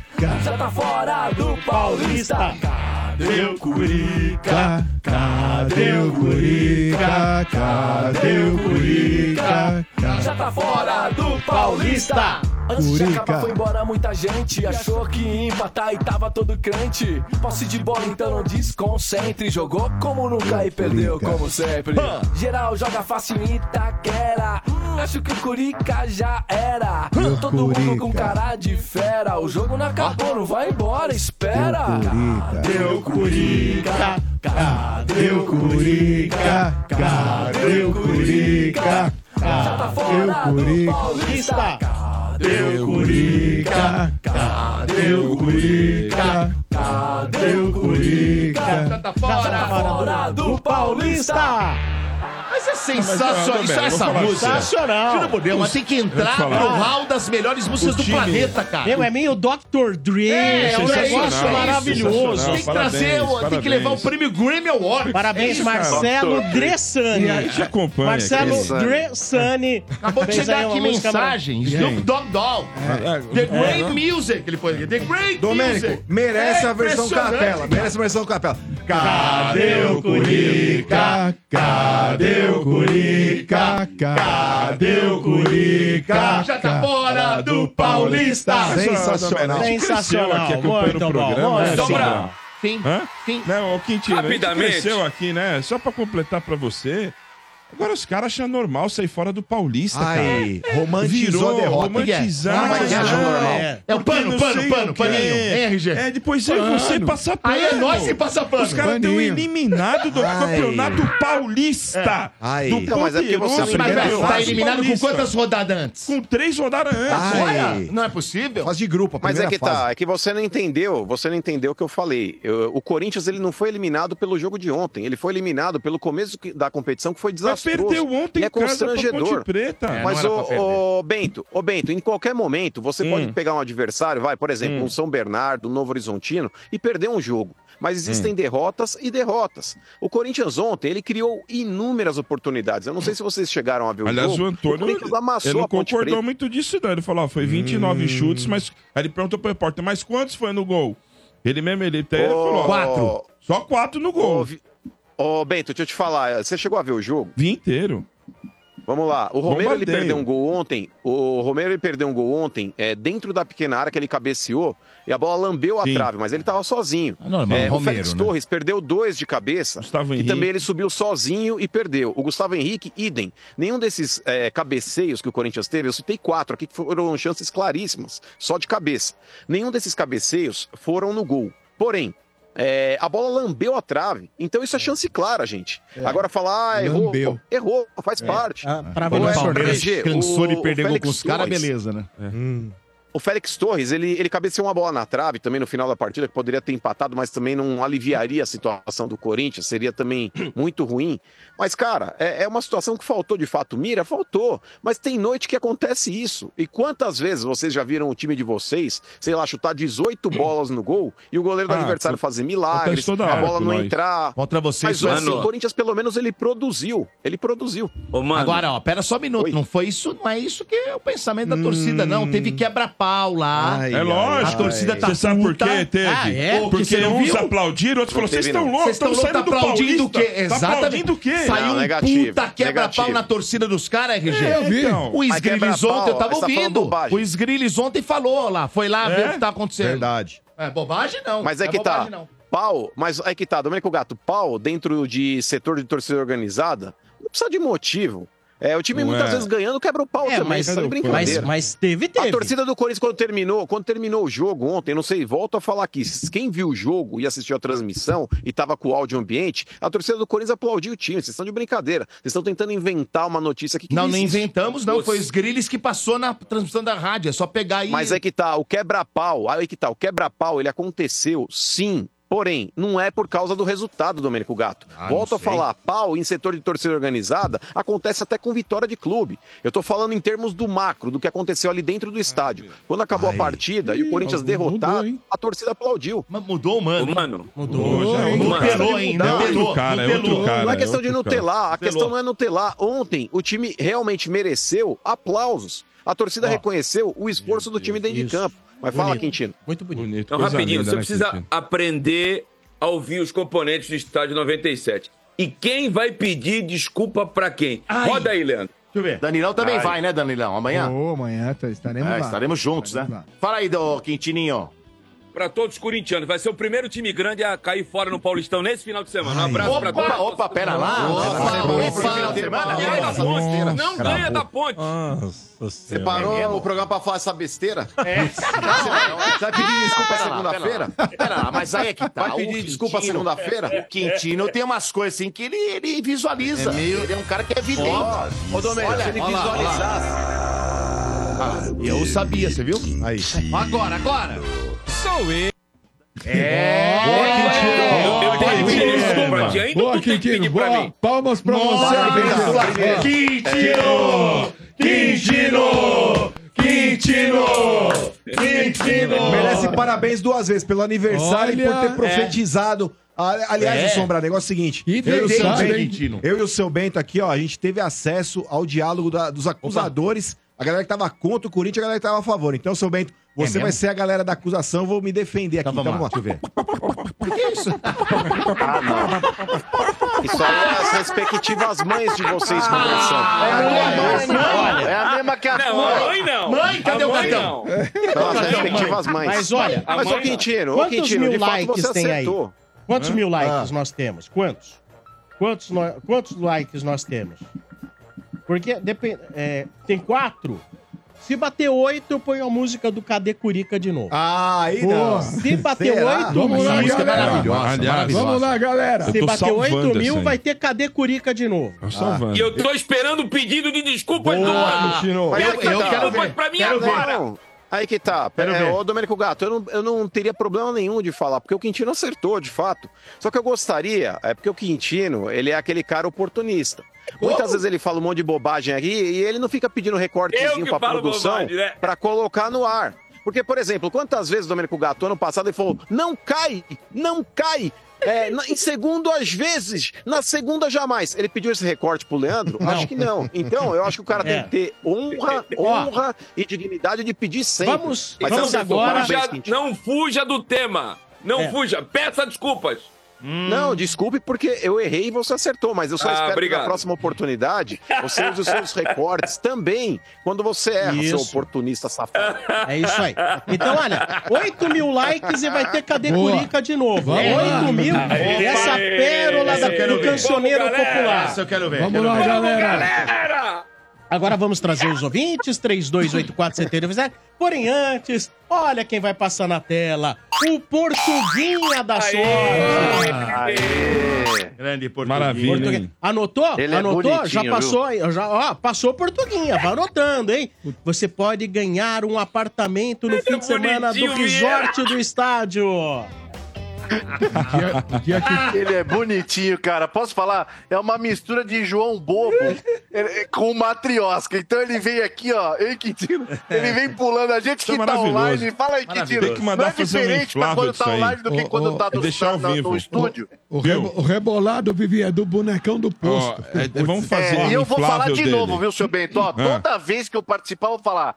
Já tá fora do Paulista. Cadê o Curica? Cadê o Curica? Cadê o Curica? Já tá fora do Paulista. Antes de acabar foi embora muita gente, achou que ia empatar e tava todo crente. Posse de bola então não desconcentre, jogou como nunca e perdeu como sempre. Geral joga fácil em Itaquera, acho que o Curica já era. Todo mundo com cara de fera, o jogo não acabou, não vai embora, espera. Cadê o Curica? Cadê o Curica? Cadê o Curica? Já tá fora do Paulista. Cadê o Curica? Cadê o Curica? Cadê o Curica? Já tá fora do Paulista. Mas é sensacional, isso é essa música. Sensacional. Mas tem que entrar no hall das melhores músicas do planeta, cara. É meio Dr. Dre. É um negócio maravilhoso. Tem que trazer, tem que levar o prêmio Grammy Awards. Parabéns, Marcelo Dressani. Marcelo Dressani. Acabou de chegar aqui mensagem. Snoop Dogg Dogg. The Great Music. Ele foi aqui. The Great Music. Merece a versão capela. Merece a versão capela. Cadê o Curica? Cadê o Curica? Cadê o Curica? Já tá fora do Paulista. Sensacional. Sensacional. Muito bom. Sombra. Sim. Não, o Quintino, rapidamente. Cresceu aqui, né? Só pra completar pra você... Agora os caras acham normal sair fora do Paulista, cara. Romantizou a derrota. Romantizar. Mas acham normal. É o paninho. RG. Depois eu você passar pano. Aí é nós que passa pano. Os caras estão eliminados do Campeonato Paulista. Do então, mas é porque você tá eliminado com quantas rodadas antes? Com 3 rodadas antes. Olha, não é possível. Faz de grupo, mas é que fase. Tá, é que você não entendeu. Você não entendeu o que eu falei. O Corinthians ele não foi eliminado pelo jogo de ontem. Ele foi eliminado pelo começo da competição que foi desastroso. desastroso. Perdeu ontem é em casa pra Ponte Preta. É, mas, ô Bento, em qualquer momento, você pode pegar um adversário, vai, por exemplo, um São Bernardo, um Novo Horizontino, e perder um jogo. Mas existem derrotas e derrotas. O Corinthians ontem, ele criou inúmeras oportunidades. Eu não sei se vocês chegaram a ver o jogo. Aliás, o Antônio, ele não concordou muito disso, não. Ele falou, ó, foi 29 chutes, mas... Aí ele perguntou pro repórter, mas quantos foi no gol? Ele mesmo, ele até falou, 4. Só 4 no gol. Bento, deixa eu te falar, você chegou a ver o jogo? Vi inteiro. Vamos lá, o Romero ele perdeu um gol ontem, dentro da pequena área que ele cabeceou e a bola lambeu a trave, mas ele tava sozinho. Ah, normal, o Félix Torres perdeu 2 de cabeça e também ele subiu sozinho e perdeu. O Gustavo Henrique, idem. Nenhum desses cabeceios que o Corinthians teve, eu citei 4 aqui que foram chances claríssimas, só de cabeça. Nenhum desses cabeceios foram no gol, porém... a bola lambeu a trave. Então isso é chance clara, gente. Agora falar, errou, faz parte. Pra mim, o Palmeiras cansou de perder gol com os caras, beleza, né? O Félix Torres, ele cabeceou uma bola na trave também no final da partida, que poderia ter empatado, mas também não aliviaria a situação do Corinthians, seria também muito ruim. Mas, cara, é uma situação que faltou de fato mira, faltou, mas tem noite que acontece isso. E quantas vezes vocês já viram o time de vocês, sei lá, chutar 18 bolas no gol e o goleiro do adversário fazer milagres, a bola não entrar. Contra vocês, mas assim, o Corinthians pelo menos ele produziu, Agora, pera só um minuto, não é isso que é o pensamento da torcida, não, teve quebra-pau lá. É lógico. A torcida tá. Você sabe por quê? Teve. Porque uns aplaudiram, outros falaram, vocês estão loucos, estão saindo do Paulista. Tá aplaudindo o quê? Saiu puta quebra-pau na torcida dos caras, RG. Eu vi. Então, o Esgrilles ontem, eu tava ouvindo. O Esgrilles ontem falou lá, foi lá ver o que tá acontecendo. Verdade. É bobagem não. Mas é que tá. Pau, mas é que tá, Domênico Gato, pau dentro de setor de torcida organizada, não precisa de motivo. O time muitas vezes ganhando quebra o pau também, isso é brincadeira. Mas teve. A torcida do Corinthians quando terminou o jogo ontem, não sei, volto a falar aqui, quem viu o jogo e assistiu a transmissão e tava com o áudio ambiente, a torcida do Corinthians aplaudiu o time, vocês estão de brincadeira, vocês estão tentando inventar uma notícia aqui que não inventamos não, foi os Grilis que passou na transmissão da rádio, é só pegar aí. Mas é que tá, o quebra-pau, ele aconteceu sim. Porém, não é por causa do resultado, Domênico Gato. Volto a falar, pau em setor de torcida organizada acontece até com vitória de clube. Eu tô falando em termos do macro, do que aconteceu ali dentro do estádio. Quando acabou a partida e o Corinthians derrotado, a torcida aplaudiu. Mas mudou, mano. Mudou. Não pelou ainda. Não é questão de nutelar, a questão não é nutelar. Ontem, o time realmente mereceu aplausos. A torcida reconheceu o esforço do time dentro de campo. Mas bonito. Fala, Quintino. Muito bonito. Então, rapidinho, você precisa aprender a ouvir os componentes do estádio 97. E quem vai pedir desculpa pra quem? Ai. Roda aí, Leandro. Deixa eu ver. Danilão também vai, né, Danilão? Amanhã? Amanhã estaremos lá. Estaremos juntos, né? Fala aí, Quintininho. Pra todos os corintianos. Vai ser o primeiro time grande a cair fora no Paulistão nesse final de semana. Um abraço pra todos. Opa, pera lá. Opa. Não ganha da Ponte. Você parou o programa pra falar essa besteira? Você vai pedir desculpa segunda-feira? Pera lá, mas aí é que tá. Vai pedir desculpa segunda-feira? O Quintino tem umas coisas assim que ele visualiza. Ele é um cara que é evidente. Ô, Domênico, se ele visualizasse... Eu sabia, você viu? Aí. Agora. Sou eu. Boa, Quintino. Boa, palmas pra você. Quintino. Merece parabéns 2 vezes pelo aniversário e por ter profetizado. Aliás, Sombra, negócio é o seguinte. Eu e o seu Bento aqui, ó, a gente teve acesso ao diálogo dos acusadores. A galera que tava contra o Corinthians e a galera que tava a favor. Então, seu Bento, você vai ser a galera da acusação, vou me defender aqui. Então vamos lá, deixa eu ver. O que é isso? Não. Isso aí é as respectivas mães de vocês conversando. É a mesma que a tua. Não. Mãe, cadê o gatão? Então, as respectivas mães. Mas olha, mas o Quintino, de fato você acertou. Quantos mil likes nós temos? Quantos likes nós temos? Porque tem 4. Se bater 8, eu ponho a música do Cadê Curica de novo. Aí não. Se bater 8 mil... Essa música é maravilhosa. Aliás, vamos lá, galera. Se bater 8 mil, vai ter Cadê Curica de novo. E eu tô esperando o pedido de desculpas do ano. Eu quero ver. Pra mim agora. Aí que tá. Ô, Domênico Gato, eu não teria problema nenhum de falar, porque o Quintino acertou, de fato. Só que eu gostaria, porque o Quintino, ele é aquele cara oportunista. Muitas vezes ele fala um monte de bobagem aqui e ele não fica pedindo recortezinho pra produção bobagem, né? Pra colocar no ar. Porque, por exemplo, quantas vezes o Domenico Gatto, ano passado, ele falou, não cai. Em segundo, às vezes. Na segunda, jamais. Ele pediu esse recorte pro Leandro? Não. Acho que não. Então, eu acho que o cara tem que ter honra e dignidade de pedir sempre. Vamos agora. Não fuja do tema. Não fuja. Peça desculpas. Não, desculpe, porque eu errei e você acertou, mas eu só espero que na próxima oportunidade você use os seus recortes também quando você erra, seu oportunista safado. É isso aí. Então, olha, 8 mil likes e vai ter Cadê Curica de novo. 8 mil, essa pérola do cancioneiro popular. Isso eu quero ver. Vamos lá, galera. Agora vamos trazer os ouvintes, 3284-7027. Porém, antes, olha quem vai passar na tela, o Portuguinha da Sorte. Grande Portuguinha. Maravilha. Portuguinha. Anotou? Ele anotou? É, já passou aí. Ó, passou Portuguinha, vai anotando, hein? Você pode ganhar um apartamento no fim de semana do resort do estádio. Ele é bonitinho, cara. Posso falar? É uma mistura de João Bobo com Matriosca. Então ele vem aqui, ó. Ei, Quintino. Ele vem pulando a gente que tá online. Fala aí, Quintino. Tem que mandar não é diferente pra quando tá online do que quando tá no estúdio. O rebolado, Vivi, é do bonecão do posto. Vamos fazer e eu vou falar de novo, viu, seu Bento? Ó, toda vez que eu participar, eu vou falar...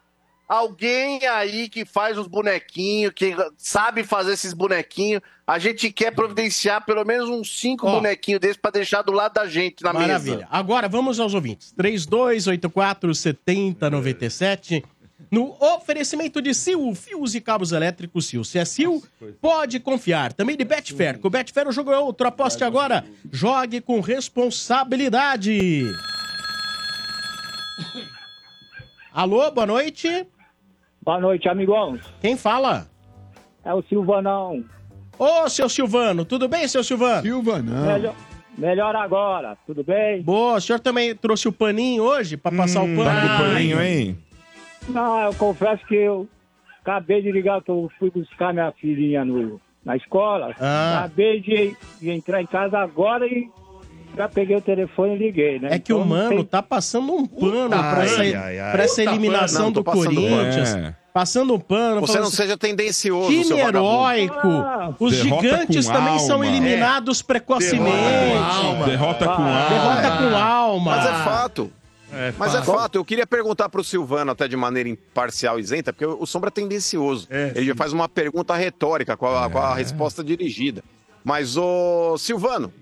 Alguém aí que faz os bonequinhos, que sabe fazer esses bonequinhos, a gente quer providenciar pelo menos uns 5 bonequinhos desses pra deixar do lado da gente na mesa. Maravilha. Agora vamos aos ouvintes. 3284-7097. No oferecimento de Sil, fios e cabos elétricos Sil. Se é Sil, pode confiar. Também de Betfair. Com o Betfair o jogo é outro. Aposte agora. Jogue com responsabilidade. Alô, boa noite. Boa noite, amigão. Quem fala? É o Silvanão. Ô, seu Silvano, tudo bem, seu Silvano? Silvanão. Melhor agora, tudo bem? Boa, o senhor também trouxe o paninho hoje pra passar o pano? Tá com o paninho, hein? Não, eu confesso que eu acabei de ligar, eu fui buscar minha filhinha na escola. Acabei de entrar em casa agora e... Já peguei o telefone e liguei, né? É que então, o Mano tá passando um pano pra essa eliminação do Corinthians. Passando um pano. Você não assim, seja tendencioso, time heróico. Os derrota gigantes também são eliminados precocemente. Derrota com alma. Mas é fato. Mas é fato, eu queria perguntar pro Silvano até de maneira imparcial, isenta, porque o Sombra é tendencioso. Ele faz uma pergunta retórica com a resposta dirigida. Mas, ô Silvano...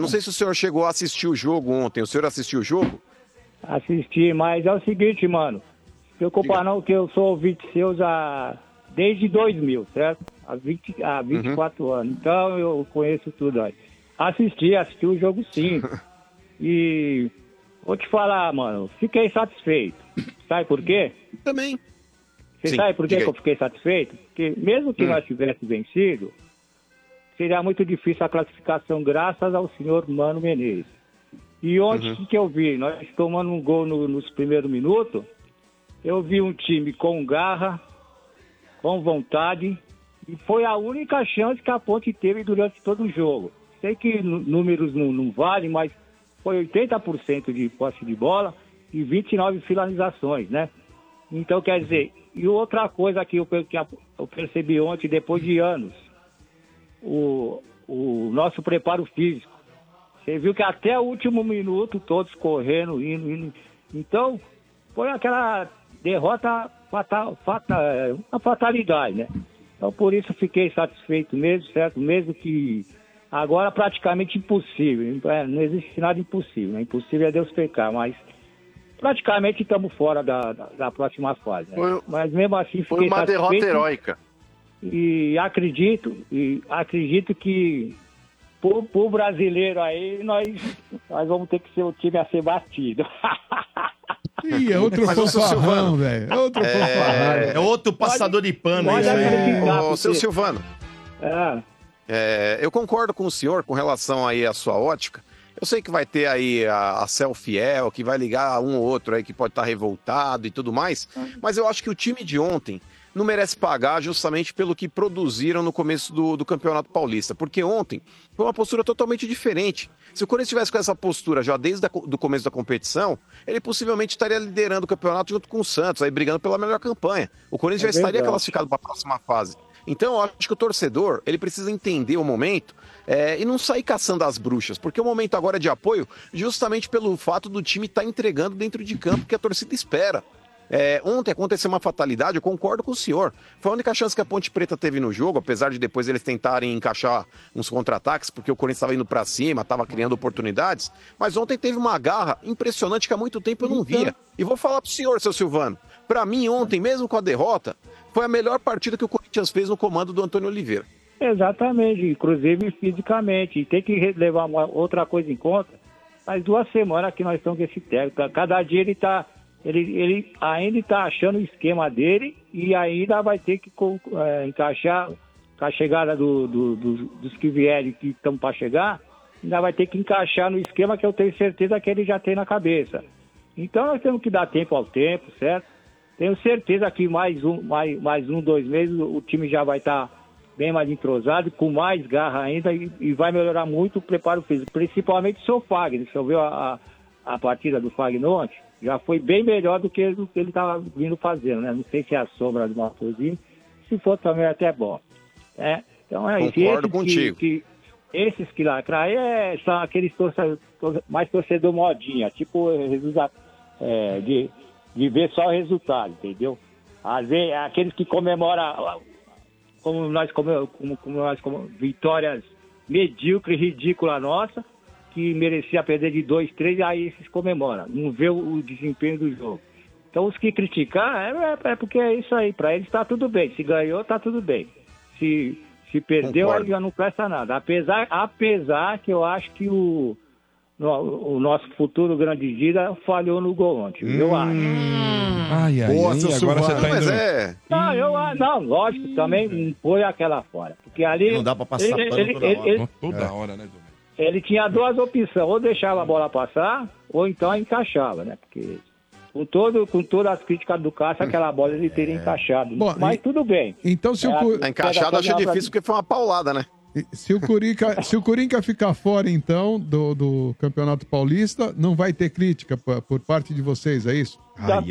não sei se o senhor chegou a assistir o jogo ontem. O senhor assistiu o jogo? Assisti, mas é o seguinte, mano. Não se preocupa não, que eu sou ouvinte seus desde 2000, certo? Há 24 anos. Então eu conheço tudo aí. Assisti o jogo sim. E vou te falar, mano, fiquei satisfeito. Sabe por quê? Também. Você sabe por que eu fiquei satisfeito? Porque mesmo que nós tivéssemos vencido... Seria muito difícil a classificação, graças ao senhor Mano Menezes. E ontem que eu vi, nós tomando um gol nos primeiros minutos, eu vi um time com garra, com vontade, e foi a única chance que a Ponte teve durante todo o jogo. Sei que números não valem, mas foi 80% de posse de bola e 29 finalizações, né? Então, quer dizer, e outra coisa que eu percebi ontem, depois de anos, o nosso preparo físico. Você viu que até o último minuto todos correndo, indo. Então, foi aquela derrota uma fatalidade, né? Então, por isso fiquei satisfeito mesmo, certo? Mesmo que agora praticamente impossível. Não existe nada impossível. Né? Impossível é Deus pecar, mas praticamente estamos fora da próxima fase. Né? Mas mesmo assim foi uma derrota heróica. E acredito que pro brasileiro aí nós vamos ter que ser o time a ser batido. Ih, é outro fanfarrão, velho. Outro fanfarrão. É outro passador de pano. Ô, seu Silvano. Eu concordo com o senhor com relação aí à sua ótica. Eu sei que vai ter aí a Cel Fiel, que vai ligar um ou outro aí que pode estar revoltado e tudo mais. Mas eu acho que o time de ontem... não merece pagar justamente pelo que produziram no começo do Campeonato Paulista, porque ontem foi uma postura totalmente diferente. Se o Corinthians tivesse com essa postura já desde o começo da competição, ele possivelmente estaria liderando o campeonato junto com o Santos, aí brigando pela melhor campanha. O Corinthians já estaria classificado para a próxima fase. Então, eu acho que o torcedor, ele precisa entender o momento e não sair caçando as bruxas, porque o momento agora é de apoio justamente pelo fato do time estar entregando dentro de campo que a torcida espera. Ontem aconteceu uma fatalidade, eu concordo com o senhor. Foi a única chance que a Ponte Preta teve no jogo, apesar de depois eles tentarem encaixar uns contra-ataques, porque o Corinthians estava indo para cima, estava criando oportunidades. Mas ontem teve uma garra impressionante que há muito tempo eu não via. E vou falar para o senhor, seu Silvano, para mim ontem, mesmo com a derrota, foi a melhor partida que o Corinthians fez no comando do Antônio Oliveira. Exatamente, inclusive fisicamente. E tem que levar outra coisa em conta. Faz 2 semanas que nós estamos com esse técnico. Cada dia ele está... Ele ainda está achando o esquema dele e ainda vai ter que encaixar com a chegada dos que vierem, que estão para chegar, ainda vai ter que encaixar no esquema que eu tenho certeza que ele já tem na cabeça. Então nós temos que dar tempo ao tempo, certo? Tenho certeza que mais um, dois meses o time já vai estar bem mais entrosado, com mais garra ainda e vai melhorar muito o preparo físico, principalmente o seu Fagner. Você ouviu a partida do Fagner ontem? Já foi bem melhor do que ele estava vindo fazendo, né? Não sei se é a sombra do Marcosinho, se for também é até bom. É, então é isso. Concordo contigo. Esses que lacram são aqueles mais torcedor modinha, tipo de ver só o resultado, entendeu? Às vezes, aqueles que comemoram como vitórias medíocres, ridículas nossas, que merecia perder de 2-3, aí esses comemoram, não vê o desempenho do jogo. Então os que criticar, é porque é isso aí, para eles está tudo bem, se ganhou está tudo bem, se perdeu aí já não presta nada, apesar que eu acho que o nosso futuro grande Dida falhou no gol ontem, eu acho. Boa, seu Silvano, você tá indo... Não, lógico, também não foi aquela fora, porque ali... Não dá para passar pano toda hora, né, Domingo? Ele tinha 2 opções, ou deixava a bola passar, ou então encaixava, né? Porque com todas as críticas do Cássio, aquela bola ele teria encaixado. Bom, mas tudo bem. Então, se a encaixada eu achei difícil, porque foi uma paulada, né? Se o Corinthians ficar fora, então, do Campeonato Paulista, não vai ter crítica por parte de vocês, é isso?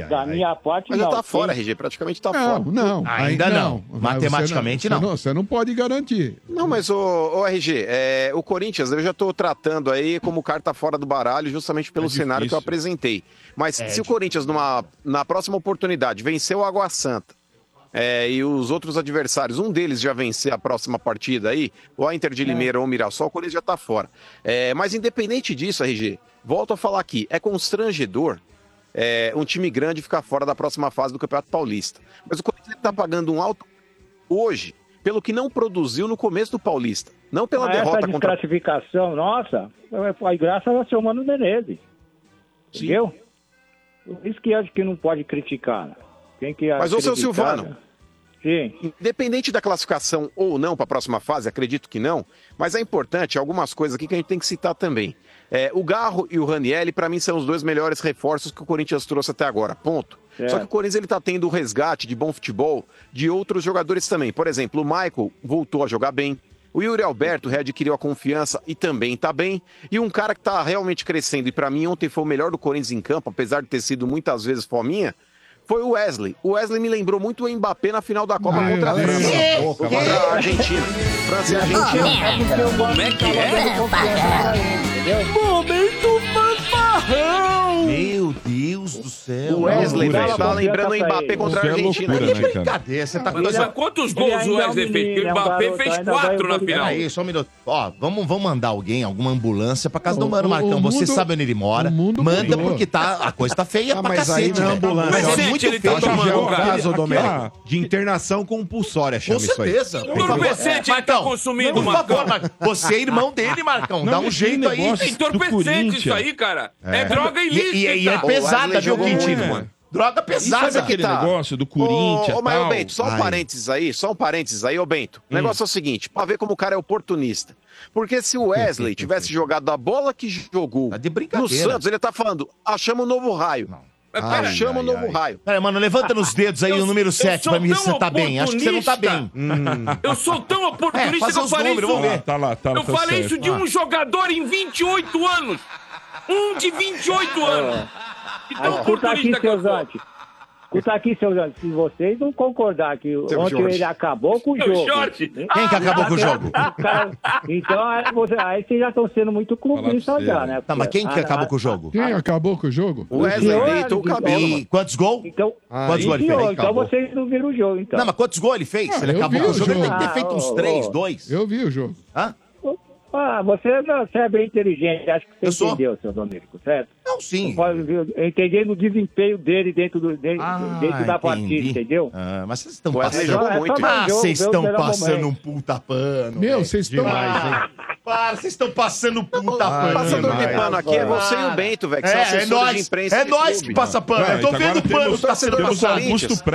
Da minha parte, mas não. Mas já tá fora, RG, praticamente tá fora. Não, ainda não. Matematicamente, não. Você não pode garantir. Não, mas, o RG, o Corinthians, eu já tô tratando aí como carta fora do baralho, justamente pelo cenário que eu apresentei. Mas se o Corinthians, na próxima oportunidade, vencer o Água Santa, e os outros adversários, um deles já vencer a próxima partida aí, ou a Inter de Limeira ou o Mirassol, o Corinthians já está fora. Mas independente disso, RG, volto a falar aqui, é constrangedor um time grande ficar fora da próxima fase do Campeonato Paulista. Mas o Corinthians está pagando um alto hoje, pelo que não produziu no começo do Paulista, não pela derrota contra... Essa desclassificação nossa, foi graças ao seu Mano Menezes, entendeu? Por isso que acho que não pode criticar, né? Mas, ô, seu Silvano, sim, independente da classificação ou não para a próxima fase, acredito que não, mas é importante algumas coisas aqui que a gente tem que citar também. O Garro e o Ranieri, para mim, são os 2 melhores reforços que o Corinthians trouxe até agora, ponto. Só que o Corinthians está tendo o resgate de bom futebol de outros jogadores também. Por exemplo, o Michael voltou a jogar bem. O Yuri Alberto readquiriu a confiança e também está bem. E um cara que está realmente crescendo, e para mim ontem foi o melhor do Corinthians em campo, apesar de ter sido muitas vezes fominha, foi o Wesley. O Wesley me lembrou muito o Mbappé na final da Copa contra a França. Contra a Argentina. França e Argentina. Como é que é? Momento fanfarrão! Meu Deus do céu. O Wesley tá lembrando o Mbappé contra a Argentina. Que brincadeira. Você tá... Mas quantos gols o Wesley fez? O Mbappé fez 4 na final. Aí, só um minuto. Ó, vamos mandar alguém, alguma ambulância pra casa do Mano Marcão. Você sabe onde ele mora. Manda porque a coisa tá feia pra cacete. Mas é muito feio. De internação compulsória, chama isso aí. Com certeza. O entorpecente ele tá consumindo, Marcão. Você é irmão dele, Marcão. Dá um jeito aí. É entorpecente isso aí, cara. É droga ilícita. E é pesada, viu, Quintino, mano? Droga pesada. Isso é aquele negócio do Corinthians. Ô, mas, ô, Bento, só um parênteses aí, ô, Bento. O negócio é o seguinte, pra ver como o cara é oportunista. Porque se o Wesley tivesse jogado a bola que jogou no Santos, ele tá falando, achamos um novo raio. Não. Cara, chama o novo raio. Cara, mano, levanta nos dedos aí o número 7 pra me ver se você tá bem. Acho que você não tá bem. Eu sou tão oportunista que eu falei números, isso. Eu falei isso de um jogador em 28 anos. Um de 28 anos. Então, oportunista que eu sou. Escuta aqui, seu Jorge, se vocês não concordar que ontem ele acabou com o jogo. Quem que acabou com o jogo? Cara, então, aí vocês já estão sendo muito clubistas já, né? Tá, mas quem que acabou com o jogo? Quem acabou com o jogo? O Wesley deitou o cabelo. E quantos gols? Então, quantos gols ele fez? Então vocês não viram o jogo, então. Não, mas quantos gols ele fez? Se ele acabou com o jogo, ele tem que ter feito uns 3, 2. Eu vi o jogo. Hã? Ah, você é bem inteligente, acho que você entendeu, seu Domênico, certo? Não, sim. Eu entendi no desempenho dele dentro da partida, entendeu? Ah, mas vocês estão passando muito. Ah, vocês estão passando um puta pano. Meu, vocês estão... Para, vocês estão passando puta pano. Passador de pano aqui é você e o Bento, velho. É nós, que passa pano. Eu tô vendo pano que tá sendo passado.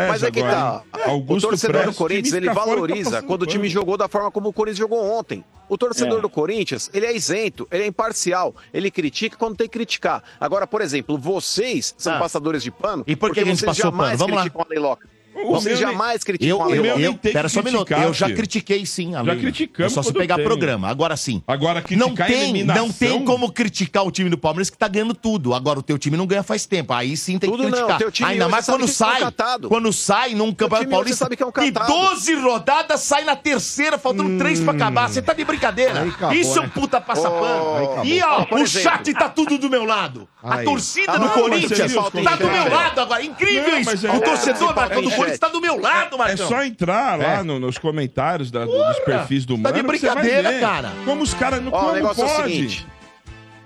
Mas é que tá. O torcedor do Corinthians, ele valoriza quando o time jogou da forma como o Corinthians jogou ontem. O torcedor do Corinthians, ele é isento, ele é imparcial, ele critica quando tem que criticar. Agora, por exemplo, vocês são passadores de pano, e porque vocês jamais criticam a Lei Loca. Vocês jamais criticam a Lei Loca. Pera só um minuto, eu já critiquei sim a Lei Loca. Já criticamos. É só se pegar programa, agora sim. Agora criticar a eliminação... Não tem como criticar o time do Palmeiras que tá ganhando tudo. Agora o teu time não ganha faz tempo, aí sim tem que criticar. Ainda mais quando sai num campeonato paulista e 12 rodadas sai na terceira, faltando 3 pra acabar. Você tá de brincadeira. Isso é um puta passapano. E ó, o chat tá tudo do meu lado. A torcida do Corinthians tá do meu lado agora. Incrível isso. O torcedor marcou do Corinthians. Ele está do meu lado, Marcão. É só entrar lá nos comentários dos perfis do Mano. Tá de brincadeira, cara. Como os caras não podem. O negócio é o seguinte.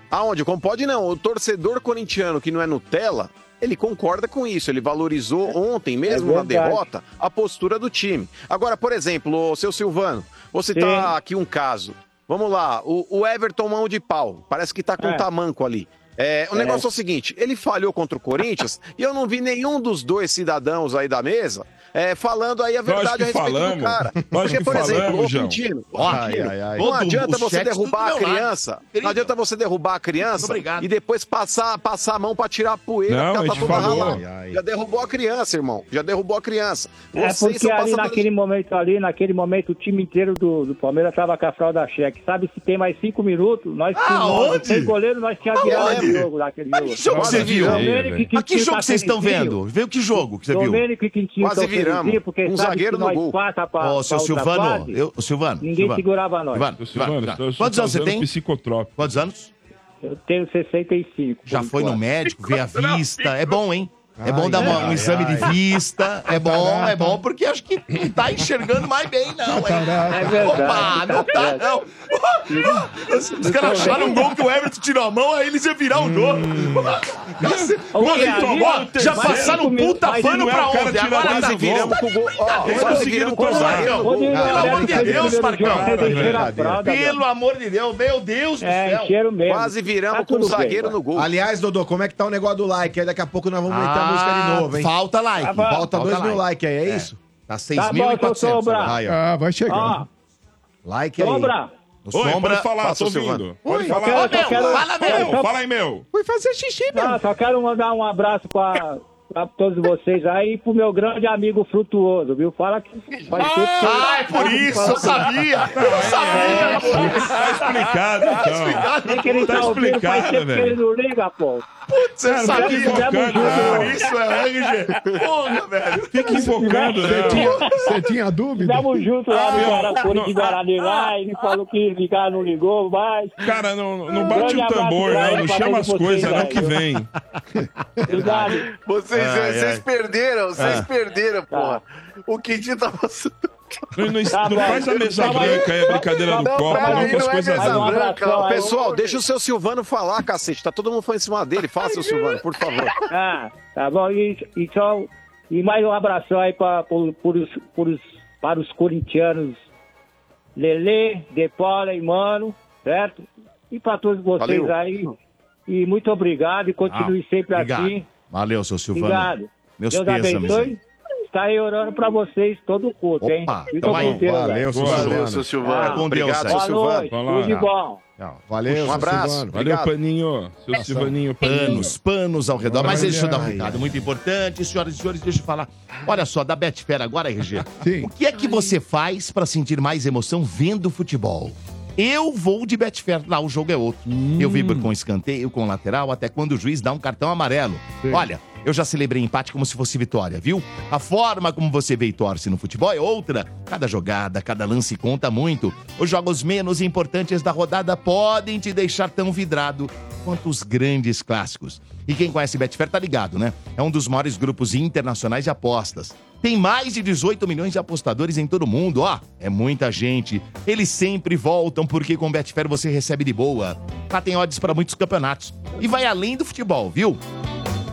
Aonde? Como pode não. O torcedor corintiano que não é Nutella, ele concorda com isso. Ele valorizou ontem, mesmo na derrota, a postura do time. Agora, por exemplo, o seu Silvano, você tá aqui um caso. Vamos lá, o Everton mão de pau. Parece que tá com tamanco ali. O negócio é o seguinte, ele falhou contra o Corinthians e eu não vi nenhum dos dois cidadãos aí da mesa falando aí a verdade a respeito do cara. Porque, por exemplo, o Quintino, não adianta você derrubar a criança, e depois passar a mão pra tirar a poeira, porque ela tá toda ralada. Já derrubou a criança, irmão. Já derrubou a criança. Porque naquele momento, o time inteiro do Palmeiras tava com a fralda cheque. Sabe, se tem mais 5 minutos, nós sem goleiro, nós tínhamos virado o jogo lá. Que jogo você viu? Que jogo vocês estão vendo? Vê que jogo que você viu. Domênico e Quintino viramos, um zagueiro no gol. Ô, seu Silvano, ninguém segurava nós. Silvano, quantos anos você tem? Psicotrópico. Quantos anos? Eu tenho 65. Já foi no médico, ver a vista. É bom, hein? É bom dar um exame de vista. É bom, porque acho que não tá enxergando mais bem, não. É verdade. Opa, não tá, não. Os caras acharam um gol que o Everton tirou a mão, aí eles iam virar o jogo. Já passaram um puta pano pra onde? Agora tá virando com o gol. Pelo amor de Deus, Marcão. Pelo amor de Deus, meu Deus do céu. Quase viramos com o zagueiro no gol. Aliás, Dodô, como é que tá o negócio do like? Aí daqui a pouco nós vamos aumentar a música de novo, hein? Falta like. Falta 2.000 likes aí, é isso? Tá 6.400. Vai chegar. Like aí. Oi, Sombra, pode falar, tô ouvindo. Fala aí, meu. Fui fazer xixi, meu. Só quero mandar um abraço pra todos vocês aí e pro meu grande amigo Frutuoso, viu? Fala que vai ser... é por isso, eu sabia! Eu sabia! Tá explicado, então. É que ele tá ouvindo, faz tempo que ele não liga, pô. Putz, eu sabia! Por isso é RG. Porra, velho! Fica invocando, né? Você tinha dúvida? Estamos juntos lá no Guarapuri de Guarani lá, ele falou que ia ligar, não ligou, mas... Cara, não bate o tambor, não. Não chama as coisas, não que vem. Verdade. Vocês perderam, porra. O Quintinho tá passando... Não faz a mesa branca aí, a brincadeira do copo, não com as coisas branca. Pessoal, deixa o seu Silvano falar, cacete. Tá todo mundo falando em cima dele. Fala, seu Silvano, por favor. Tá bom. E mais um abraço aí para os corintianos Lelê, Depola e Mano, certo? E para todos vocês. Valeu. Aí. E muito obrigado e continue sempre aqui. Valeu, seu Silvano. Obrigado. Meus pêsames. tá eu orando pra vocês todo o culto, hein? Opa, então aí. Valeu, seu Silvano. Valeu, seu Silvano. Tá com Deus, seu Silvano. Tudo de bom. Não, valeu, um abraço. Silvano. Valeu, obrigado. Paninho. Seu Silvaninho, panos ao redor. Mas deixa eu dar um recado muito importante. Senhoras e senhores, deixa eu falar. Olha só, da Betfair agora, RG. Sim. O que é que você faz pra sentir mais emoção vendo futebol? Eu vou de Betfair, lá o jogo é outro. Eu vibro com escanteio, com lateral, até quando o juiz dá um cartão amarelo. Sim. Olha, eu já celebrei empate como se fosse vitória, viu? A forma como você vê e torce no futebol é outra. Cada jogada, cada lance conta muito. Os jogos menos importantes da rodada podem te deixar tão vidrado quanto os grandes clássicos. E quem conhece Betfair tá ligado, né? É um dos maiores grupos internacionais de apostas. Tem mais de 18 milhões de apostadores em todo o mundo, ó. É muita gente. Eles sempre voltam, porque com Betfair você recebe de boa. Lá tem odds para muitos campeonatos. E vai além do futebol, viu?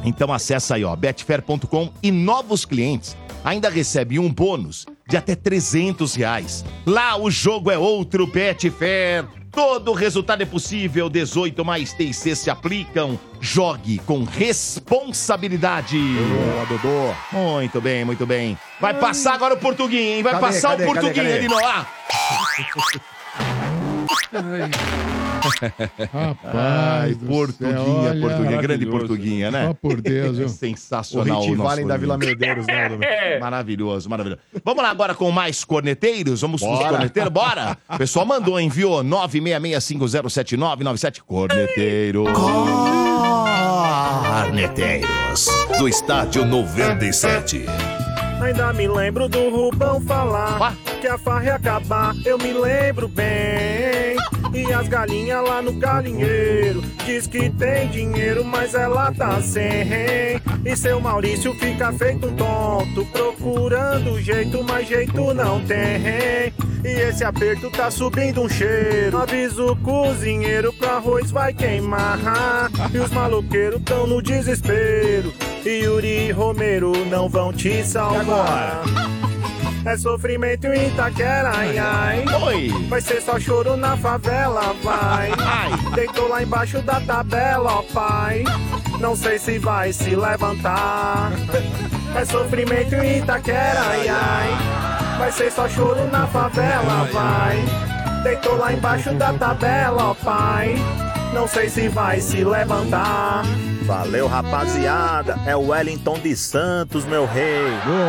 Então acessa aí, ó, betfair.com, e novos clientes ainda recebem um bônus de até R$300. Lá o jogo é outro, Betfair. Todo resultado é possível, 18 mais TC se aplicam. Jogue com responsabilidade. Boa, Dodô. Muito bem, muito bem. Vai passar agora o Portuguinho, hein? Vai cadê o Portuguinho ali no ar. Rapaz, Portuguinha, grande Portuguinha, né? Só por Deus, viu? Sensacional. O nosso da Vila Medeiros, né? Maravilhoso, maravilhoso. Vamos lá agora com mais corneteiros? Vamos com os corneteiros? Bora! O pessoal mandou, enviou 966507997 corneteiro. Corneteiros do Estádio 97. Ainda me lembro do Rubão falar que a farra ia acabar, eu me lembro bem. E as galinhas lá no galinheiro diz que tem dinheiro, mas ela tá sem. E seu Maurício fica feito um tonto, procurando jeito, mas jeito não tem. E esse aperto tá subindo um cheiro, avisa o cozinheiro que o arroz vai queimar. E os maloqueiros tão no desespero, e Yuri e Romero não vão te salvar. É sofrimento em Itaquera, ai, ai. Oi. Vai ser só choro na favela, vai. Ai. Deitou lá embaixo da tabela, ó pai. Não sei se vai se levantar. É sofrimento em Itaquera, ai, ai. Vai ser só choro na favela, vai. Deitou lá embaixo da tabela, ó pai. Não sei se vai se levantar. Valeu, rapaziada. É o Wellington de Santos, meu rei. Bom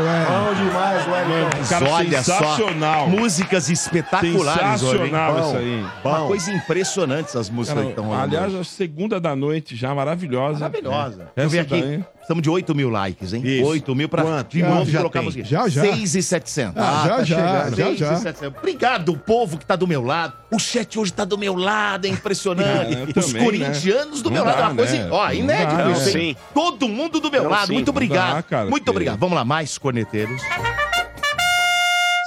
demais, Wellington. Cara, olha sensacional. Só. Músicas espetaculares. Sensacional hoje, isso aí. Bom. Uma coisa impressionante essas músicas que estão. Aliás, a segunda da noite já, maravilhosa. Maravilhosa. É. Eu vi aqui. Daí. Estamos de 8.000 likes, hein? Isso. 8.000 pra... Quanto? De novo, colocamos aqui. Já. 6.700. Já. Obrigado, povo que tá do meu lado. O chat hoje tá do meu lado, é impressionante. Os também, corintianos, né? Do meu lado. É uma coisa, ó, inédito. Sim. Todo mundo do meu lado. Sim. Muito obrigado. Muito obrigado. Vamos lá, mais corneteiros.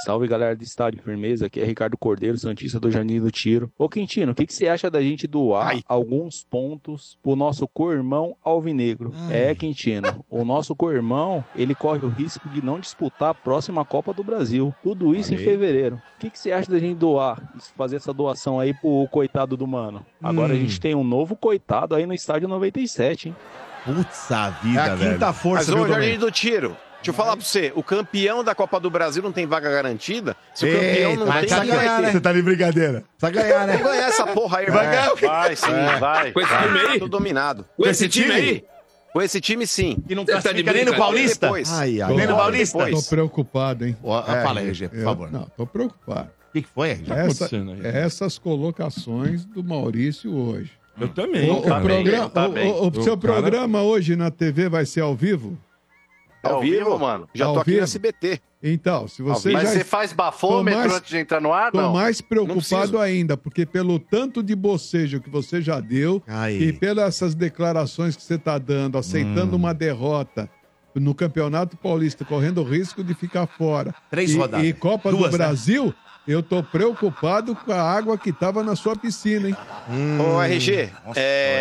Salve, galera do Estádio Firmeza, aqui é Ricardo Cordeiro, Santista do Jardim do Tiro. Ô, Quintino, o que você acha da gente doar alguns pontos pro nosso co-irmão alvinegro? Ai. É, Quintino, o nosso co-irmão, ele corre o risco de não disputar a próxima Copa do Brasil. Tudo isso em fevereiro. O que você acha da gente doar, fazer essa doação aí pro coitado do mano? Agora a gente tem um novo coitado aí no Estádio 97, hein? Putz, a vida, velho. É a quinta força, viu, Domingo? Mas o Jardim do Tiro... Deixa eu falar pra você, o campeão da Copa do Brasil não tem vaga garantida? Se o campeão não tem, ganhar, né? Você tá de brincadeira. Vai ganhar, né? Vai ganhar essa porra aí, vai ganhar. Vai, sim, vai. Com esse time aí? Tô dominado. Com esse time aí? Com esse time, sim. E não classifica nem no Paulista? Nem no Paulista? Tô preocupado, hein? Fala aí, RG, por favor. Não, tô preocupado. O que foi, RG? Essas colocações do Maurício hoje. Eu também. O seu programa hoje na TV vai ser ao vivo? Ao vivo, mano. Já tô aqui no SBT. Então, se você já... Mas você faz bafômetro antes de entrar no ar, não? Tô mais preocupado ainda, porque pelo tanto de bocejo que você já deu, e pelas essas declarações que você tá dando, aceitando uma derrota no Campeonato Paulista, correndo o risco de ficar fora. 3 rodadas. E Copa do Brasil... Né? Eu tô preocupado com a água que tava na sua piscina, hein? Ô, RG,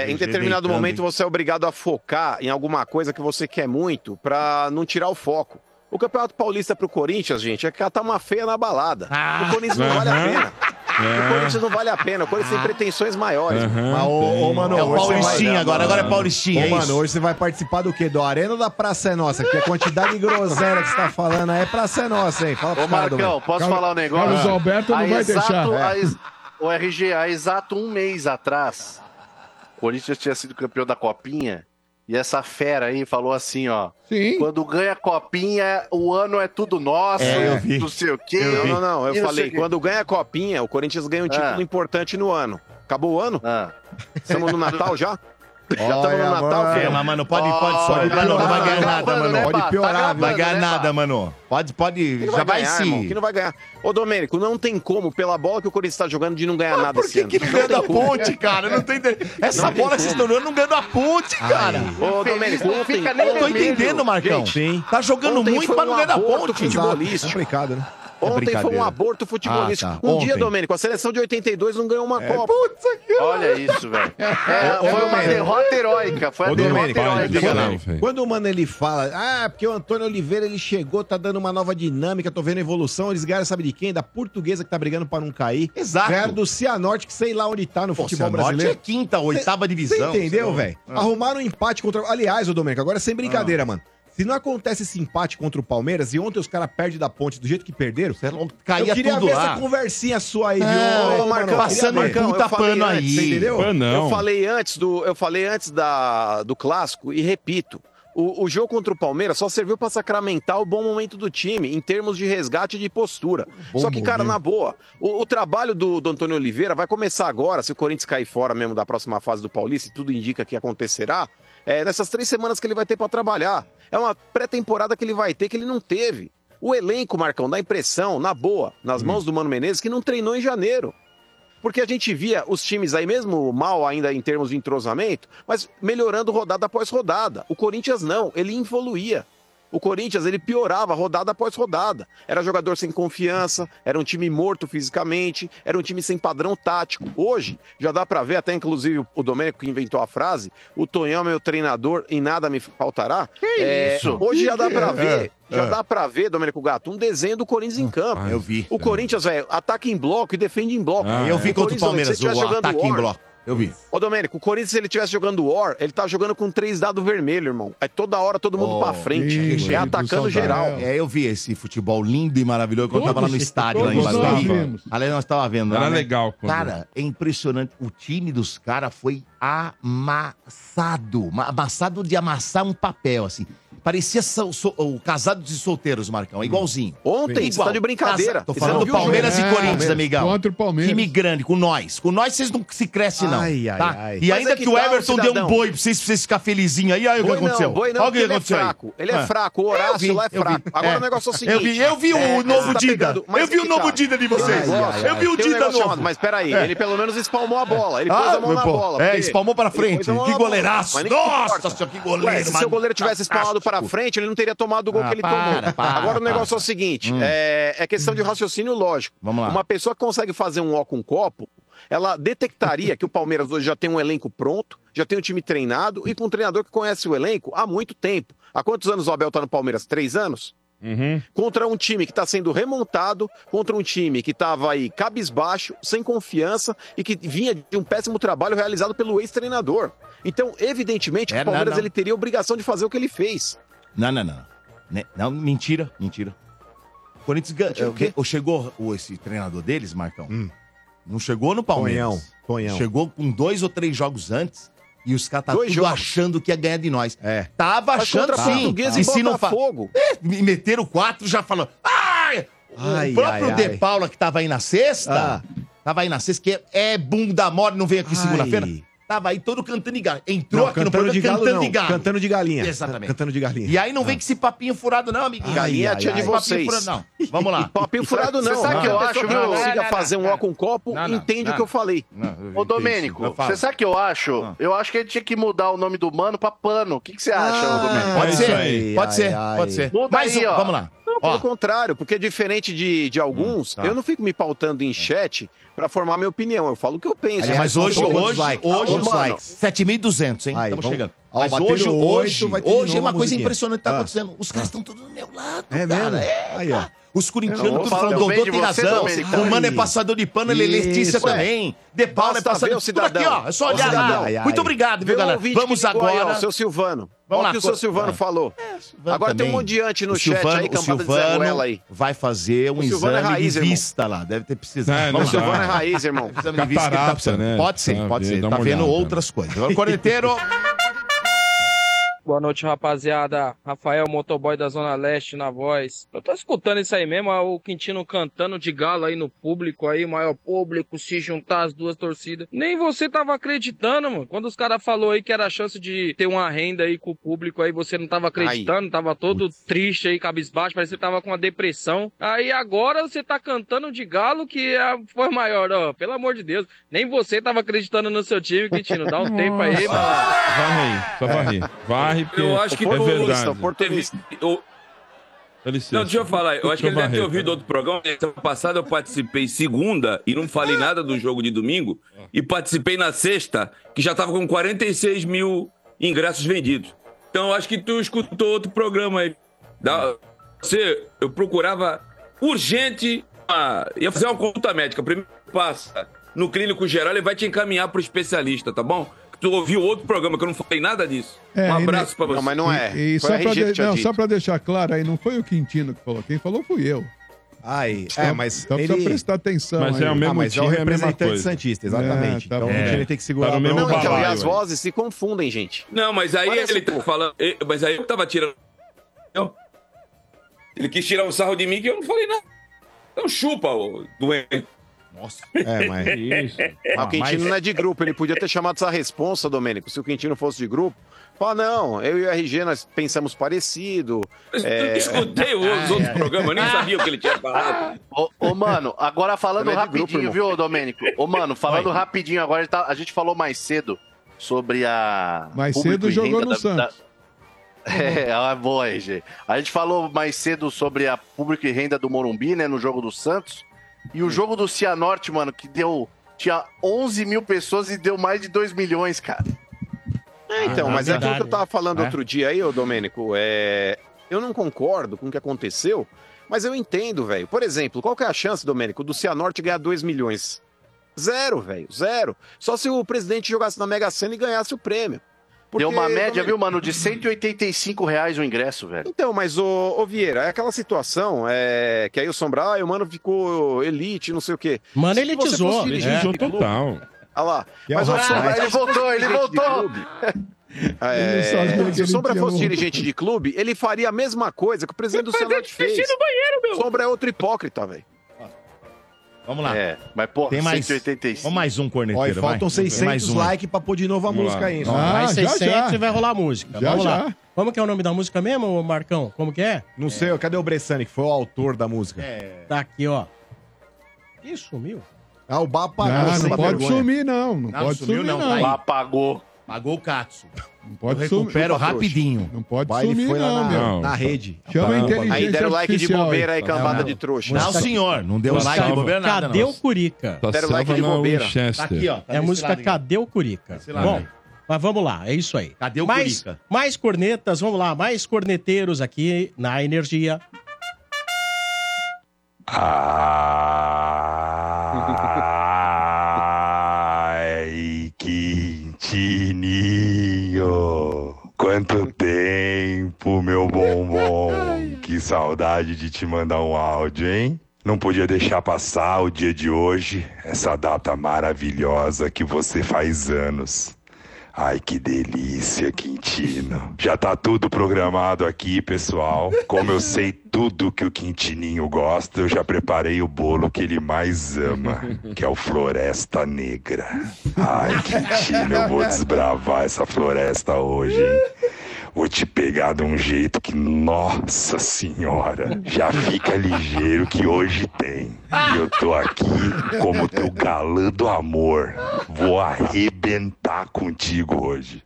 em determinado momento você é obrigado a focar em alguma coisa que você quer muito pra não tirar o foco. O Campeonato Paulista pro Corinthians, gente, é catar uma feia na balada. O Corinthians não vale a pena. O Corinthians não vale a pena. O Corinthians tem pretensões maiores. Mano, é o Paulistinha agora. Agora é Paulistinha. Mano, hoje você vai participar do quê? Do Arena ou da Praça é Nossa? Que a quantidade de groselha que você tá falando aí é Praça é Nossa, hein? Fala pro cara, Marcão, posso falar um negócio? Carlos Alberto não vai deixar. O RG, há exato um mês atrás, o Corinthians tinha sido campeão da Copinha. E essa fera aí falou assim, ó. Sim. Quando ganha copinha, o ano é tudo nosso. Não sei o quê. Eu falei, quando ganha copinha, o Corinthians ganha um título importante no ano. Acabou o ano? Estamos no Natal já? Já estamos no Natal, filho. Mas mano, pode não vai ganhar nada, mano. Pode piorar, não vai ganhar nada, mano. Pode, já vai sim. Que não vai ganhar. Ô, Domênico, não tem como, pela bola que o Corinthians tá jogando, de não ganhar nada assim. Por que que ganha da Ponte, cara? Não tô entendendo. Essa bola que vocês estão jogando não ganha da Ponte, cara. Ô, Domênico, não fica nem. Eu tô entendendo, Marcão. Tá jogando muito, mas não ganha da Ponte. É complicado, né? Ontem foi um aborto futebolístico. Dia, Domênico, a seleção de 82 não ganhou uma Copa. Putz, aqui, olha isso, velho. Foi uma derrota heróica. Foi a derrota heróica. Quando o Mano ele fala, porque o Antônio Oliveira ele chegou, tá dando uma nova dinâmica, tô vendo a evolução, eles ganharam, sabe de quem? Da Portuguesa, que tá brigando pra não cair. Exato. Ganharam do Cianorte, que sei lá onde tá no futebol brasileiro. Cianorte é quinta, oitava divisão. Você entendeu, velho? Arrumaram um empate contra... Aliás, ô Domênico, agora sem brincadeira, mano. Se não acontece esse empate contra o Palmeiras, e ontem os caras perdem da Ponte do jeito que perderam, caía tudo lá. Eu queria ver essa conversinha sua aí, ô Marcão. Passando um puta pano aí. Você entendeu? Eu falei antes do Clássico, e repito, o jogo contra o Palmeiras só serviu pra sacramentar o bom momento do time, em termos de resgate e de postura. Só que, cara, na boa, o trabalho do Antônio Oliveira vai começar agora, se o Corinthians cair fora mesmo da próxima fase do Paulista, e tudo indica que acontecerá, nessas 3 semanas que ele vai ter pra trabalhar. É uma pré-temporada que ele vai ter, que ele não teve. O elenco, Marcão, dá impressão, na boa, nas mãos do Mano Menezes, que não treinou em janeiro. Porque a gente via os times aí, mesmo mal ainda em termos de entrosamento, mas melhorando rodada após rodada. O Corinthians não, ele evoluía. O Corinthians, ele piorava rodada após rodada. Era jogador sem confiança, era um time morto fisicamente, era um time sem padrão tático. Hoje, já dá pra ver, até inclusive o Domênico que inventou a frase, o Tonhão é meu treinador e nada me faltará. Que isso? Hoje já dá pra ver... Já dá pra ver, Domênico Gato, um desenho do Corinthians em campo. Eu vi. O Corinthians, velho, ataca em bloco e defende em bloco. Eu vi contra o Palmeiras, o ataque em bloco. Eu vi. Ô, Domênico, o Corinthians, se ele estivesse jogando War, ele tá jogando com 3 dados vermelhos, irmão. É toda hora, todo mundo pra frente. Isso, atacando geral. Eu vi esse futebol lindo e maravilhoso quando eu tava lá no estádio, lá em Barueri. Aliás, nós tava vendo. Era legal. Cara, é impressionante. O time dos caras foi amassado. Amassado de amassar um papel, assim. Parecia o Casados e Solteiros, Marcão. É igualzinho. Ontem, você tá de brincadeira. Tô falando do Palmeiras e Corinthians, amigão. Contra o Palmeiras. Time grande, com nós. Com nós, vocês não se crescem, não. Ai. E mas ainda que o Everton deu um boi pra vocês ficarem felizinhos aí. Olha o que aconteceu. Olha o que aconteceu aí. Ele é fraco. O Horácio lá é fraco. Agora o negócio é o seguinte. Eu vi o novo Dida. Eu vi o novo Dida de vocês. Eu vi o Dida novo. Mas peraí, ele pelo menos espalmou a bola. Ele pôs a mão na bola. Espalmou pra frente. Que goleiraço. Nossa senhora, que goleiro. Se o goleiro tivesse espalmado pra frente, ele não teria tomado o gol que ele tomou. Agora o negócio é o seguinte, é questão de raciocínio lógico. Vamos lá. Uma pessoa que consegue fazer um ó com um copo, ela detectaria que o Palmeiras hoje já tem um elenco pronto, já tem um time treinado e com um treinador que conhece o elenco há muito tempo. Há quantos anos o Abel tá no Palmeiras? 3 anos? Contra um time que tá sendo remontado, contra um time que tava aí cabisbaixo, sem confiança e que vinha de um péssimo trabalho realizado pelo ex-treinador. Então, evidentemente, o Palmeiras ele teria a obrigação de fazer o que ele fez. Não, mentira. O Corinthians chegou esse treinador deles, Marcão, não chegou no Palmeiras. Tonhão. Chegou com 2 ou 3 jogos antes. E os caras estavam achando que ia ganhar de nós. Tava achando sim. E se não fogo. Meteram 4, já falou. O próprio De Paula que tava aí na sexta. Tava aí na sexta, que é bunda mole, não veio aqui segunda-feira. Tava aí todo cantando de galinha. Entrou aqui no programa cantando de galinha. Cantando de galinha. Exatamente. Cantando de galinha. E aí não vem com esse papinho furado, não, amiguinho. Galinha é a tia de vocês. Papinho furado, não. Vamos lá. Papinho furado, não. Você sabe que eu acho que eu consiga fazer um ó com um copo e entende o que eu falei. Ô, Domênico, você sabe que eu acho? Eu acho que ele tinha que mudar o nome do mano pra pano. O que você acha, Domênico? Pode ser. Mais um, vamos lá. Pelo contrário, porque diferente de alguns, eu não fico me pautando em chat pra formar minha opinião. Eu falo o que eu penso. Mas hoje, 7.200, hein? Estamos chegando. Mas hoje é uma coisa impressionante que tá acontecendo. Os caras estão todos do meu lado, cara. Mesmo? Os corintianos falando, Dodô tem razão. O Mano é passador de pano, ele é Letícia também. De Paula é passador de pano. Aqui, ó, é só olhar lá. Muito obrigado, viu, galera? Vamos agora. Seu Silvano. Olha o que o seu Silvano falou. Agora tem um monte de ante no chat aí, campada de Zé Ruela aí. Vai fazer um exame de vista lá. Deve ter precisado. O Silvano é raiz, irmão. Catarata, né? Pode ser, pode ser. Tá vendo outras coisas. Agora o Corneteiro... Boa noite, rapaziada. Rafael, motoboy da Zona Leste, na voz. Eu tô escutando isso aí mesmo, o Quintino cantando de galo aí no público, aí, maior público, se juntar as duas torcidas. Nem você tava acreditando, mano. Quando os caras falaram aí que era a chance de ter uma renda aí com o público, aí você não tava acreditando, tava todo triste aí, cabisbaixo, parecia que tava com uma depressão. Aí agora você tá cantando de galo que foi maior, ó. Pelo amor de Deus. Nem você tava acreditando no seu time, Quintino. Dá um tempo aí, mano. Varre, só varre. Vai. Eu acho que não, deixa eu falar. Eu acho que ele deve ter ouvido outro programa. Semana passada eu participei segunda e não falei nada do jogo de domingo. E participei na sexta, que já tava com 46 mil ingressos vendidos. Então eu acho que tu escutou outro programa aí. Eu procurava urgente. Ia fazer uma consulta médica. Primeiro passa no clínico geral, ele vai te encaminhar pro especialista, tá bom? Tu ouviu outro programa, que eu não falei nada disso. Um abraço pra você. Não, mas não é. E só pra deixar claro aí, não foi o Quintino que falou. Quem falou fui eu. Aí, mas... Então precisa prestar atenção. Mas é o mesmo time, é o representante santista, exatamente. Então o Quintino tem que segurar o mesmo balaio. E as vozes se confundem, gente. Não, mas aí ele tá falando... Mas aí eu tava tirando... Ele quis tirar um sarro de mim que eu não falei nada. Então chupa, ô doente. Nossa. Mas isso. Mas o Quintino não é de grupo, ele podia ter chamado essa responsa, Domênico. Se o Quintino fosse de grupo, fala, não, eu e o RG, nós pensamos parecido. Eu escutei os outros programas, eu nem sabia o que ele tinha falado. Ô, mano, agora falando rapidinho, grupo, viu, Domênico? Ô, mano, falando rapidinho agora, a gente falou mais cedo sobre a... Mais cedo jogou no Santos. Boa, RG. A gente falou mais cedo sobre a público e renda do Morumbi, né, no jogo do Santos. E o jogo do Cianorte, mano, que deu... Tinha 11 mil pessoas e deu mais de 2 milhões, cara. Então, mas é aquilo que eu tava falando outro dia aí, ô Domênico. Eu não concordo com o que aconteceu, mas eu entendo, velho. Por exemplo, qual que é a chance, Domênico, do Cianorte ganhar 2 milhões? Zero, velho, zero. Só se o presidente jogasse na Mega Sena e ganhasse o prêmio. Porque, deu uma média, viu, mano, de R$185 o ingresso, velho. Então, mas, ô Vieira, é aquela situação que aí o Sombra, o Mano ficou elite, não sei o quê. Mano, elitizou. Elitizou total. Olha lá. Mas o Sombra, ele voltou, ele voltou. Se o Sombra fosse dirigente de clube, ele faria a mesma coisa que o presidente do Senado fez. Sombra é outro hipócrita, velho. Vamos lá. Mas, pô, tem mais 185. Vamos mais um, corneteiro. Faltam 600 likes pra pôr de novo a música aí. Mais 600 e vai rolar a música. Vamos lá. Como que é o nome da música mesmo, Marcão? Como que é? Não sei. Cadê o Bressani, que foi o autor da música? Tá aqui, ó. Ih, sumiu. Ah, o Bá apagou. Não pode sumir, não. Não pode sumir, não. O Bá apagou. Pagou o Katsu. Não pode sumir. Recupero rapidinho. Não pode sumir, foi não, meu. Na rede. Chama a inteligência artificial. Aí deram like de bobeira aí, cambada de trouxa. Não, senhor. Não deu like de bobeira nada, não. Cadê o Curica? Deram like de bobeira. Tá aqui, ó. É a música Cadê o Curica? Bom, mas vamos lá. É isso aí. Cadê o Curica? Mais cornetas. Vamos lá. Mais corneteiros aqui na Energia. Ai, Tininho, quanto tempo, meu bombom. Que saudade de te mandar um áudio, hein? Não podia deixar passar o dia de hoje, essa data maravilhosa que você faz anos. Ai, que delícia, Quintino. Já tá tudo programado aqui, pessoal. Como eu sei tudo que o Quintininho gosta, eu já preparei o bolo que ele mais ama, que é o Floresta Negra. Ai, Quintino, eu vou desbravar essa floresta hoje, hein? Vou te pegar de um jeito que, nossa senhora, já fica ligeiro que hoje tem. E eu tô aqui como teu galã do amor. Vou arrebentar contigo hoje.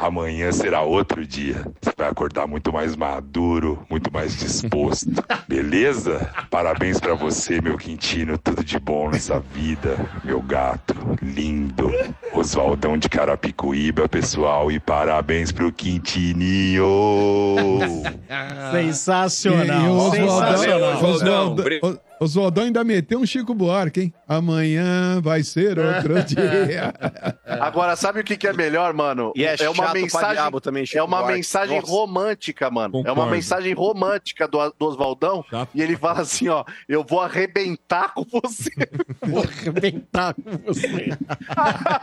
Amanhã será outro dia. Você vai acordar muito mais maduro, muito mais mais disposto. Beleza? Parabéns pra você, meu Quintino. Tudo de bom nessa vida. Meu gato, lindo. Oswaldão de Carapicuíba, pessoal. E parabéns pro Quintininho. Sensacional. Oswaldão. Oswaldão ainda meteu um Chico Buarque, hein? Amanhã vai ser outro dia. Agora, sabe o que é melhor, mano? E é uma mensagem, também, Chico Buarque. Mensagem romântica, mano. Concordo. É uma mensagem romântica do Oswaldão. E ele fala assim, ó, eu vou arrebentar com você. Vou arrebentar com você.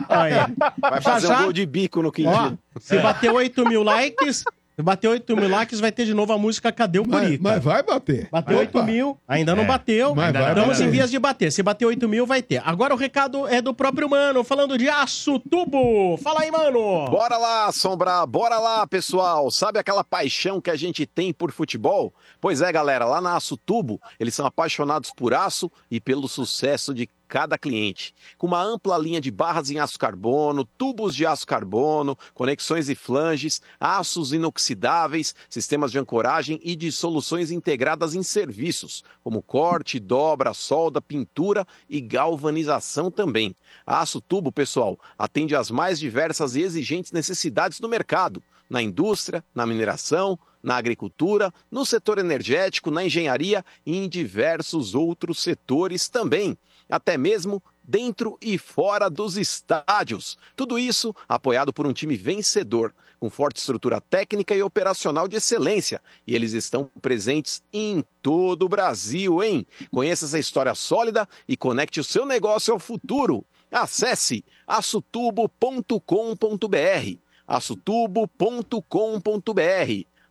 Olha. Vai fazer um gol de bico no Quintino. Se bater 8.000 likes... Bateu 8.000 likes, vai ter de novo a música Cadê o Murica? Mas vai bater. Bateu 8.000, ainda não bateu. Estamos em vias de bater. Se bater 8.000, vai ter. Agora o recado é do próprio Mano, falando de Aço Tubo. Fala aí, Mano! Bora lá, Sombra. Bora lá, pessoal. Sabe aquela paixão que a gente tem por futebol? Pois é, galera. Lá na Aço Tubo, eles são apaixonados por aço e pelo sucesso de cada cliente, com uma ampla linha de barras em aço carbono, tubos de aço carbono, conexões e flanges, aços inoxidáveis, sistemas de ancoragem e de soluções integradas em serviços, como corte, dobra, solda, pintura e galvanização também. A Aço Tubo, pessoal, atende às mais diversas e exigentes necessidades do mercado, na indústria, na mineração, na agricultura, no setor energético, na engenharia e em diversos outros setores também. Até mesmo dentro e fora dos estádios. Tudo isso apoiado por um time vencedor, com forte estrutura técnica e operacional de excelência. E eles estão presentes em todo o Brasil, hein? Conheça essa história sólida e conecte o seu negócio ao futuro. Acesse açotubo.com.br, açotubo.com.br.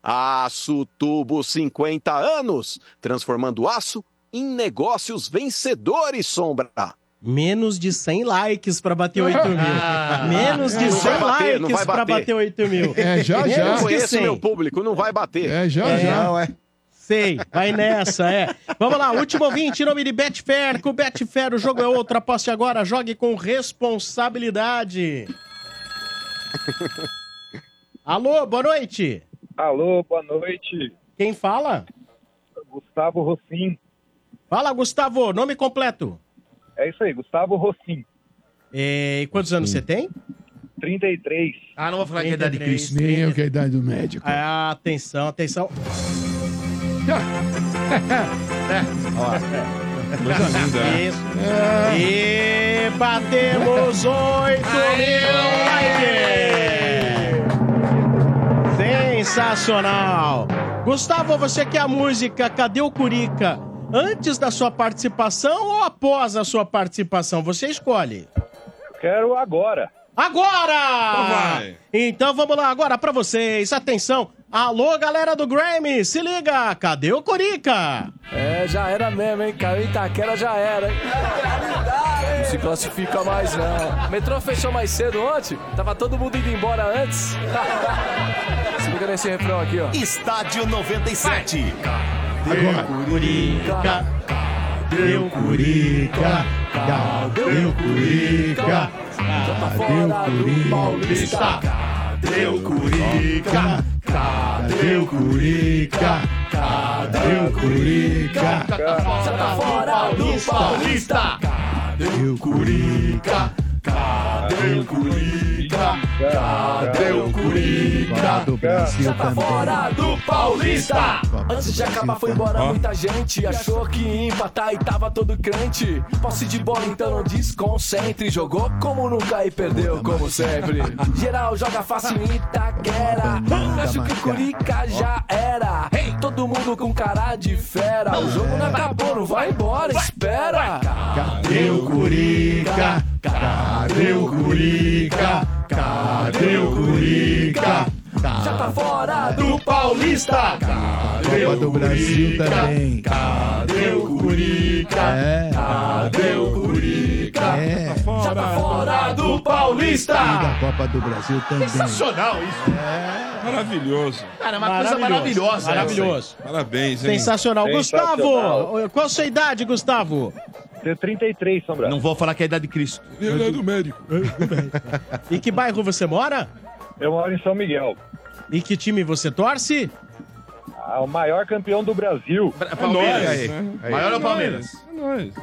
Aço Tubo, 50 anos, transformando aço em negócios vencedores, Sombra. Menos de 100 likes pra bater 8.000. Menos de 100 likes pra bater 8.000. Já. Eu conheço meu público, não vai bater. Já. Sei, vai nessa, Vamos lá, último ouvinte, em nome de Betfair. Com Betfair o jogo é outro. Aposte agora, jogue com responsabilidade. Alô, boa noite. Alô, boa noite. Quem fala? Gustavo Rossim. Fala, Gustavo, nome completo. É isso aí, Gustavo Rossim. E quantos anos você tem? 33. Ah, não vou falar que é a idade de Cristo. Nem eu que é a idade do médico. Ah, atenção. Coisa linda, né? E batemos 8.000 likes! Sensacional! Gustavo, você quer a música Cadê o Curica? Antes da sua participação ou após a sua participação? Você escolhe. Eu quero agora. Agora! Então vamos lá agora pra vocês. Atenção. Alô, galera do Grammy, se liga. Cadê o Curica? Já era mesmo, hein? Caiu Itaquera, já era, hein? Não se classifica mais, não. Metrô fechou mais cedo ontem? Tava todo mundo indo embora antes? Se liga nesse refrão aqui, ó. Estádio 97. Curica, cadê o Curica? Cadê o Curica? Cadê o Curica? Cadê o Curica? Cadê o Curica? Cadê o Curica? Já tá fora do Paulista. Cadê o Curica? Cadê o Curica? Cadê o Curica? Já tá fora do Paulista. Antes de acabar foi embora muita gente. Achou que ia empatar e tava todo crente. Posse de bola então não desconcentre. Jogou como nunca e perdeu como sempre. Geral joga fácil em Itaquera. Acho que o Curica já era. Todo mundo com cara de fera. O jogo não acabou, não vai embora, espera. Cadê o Curica? Cadê o Curica? Cadê o Curica? Já tá fora do Paulista. Cadê o Curica? Do Brasil também. Cadê o Curica? Cadê o Curica? Já tá fora do Paulista. E da Copa do Brasil também. Sensacional isso. Maravilhoso. Cara, uma coisa maravilhosa. Maravilhoso. Parabéns, hein? Sensacional. Gustavo, qual a sua idade, Gustavo? Tenho 33, Sombra. Não vou falar que é a idade de Cristo. Minha idade do médico. E que bairro você mora? Eu moro em São Miguel. E que time você torce? o maior campeão do Brasil. Palmeiras. Maior é o Palmeiras. É nóis.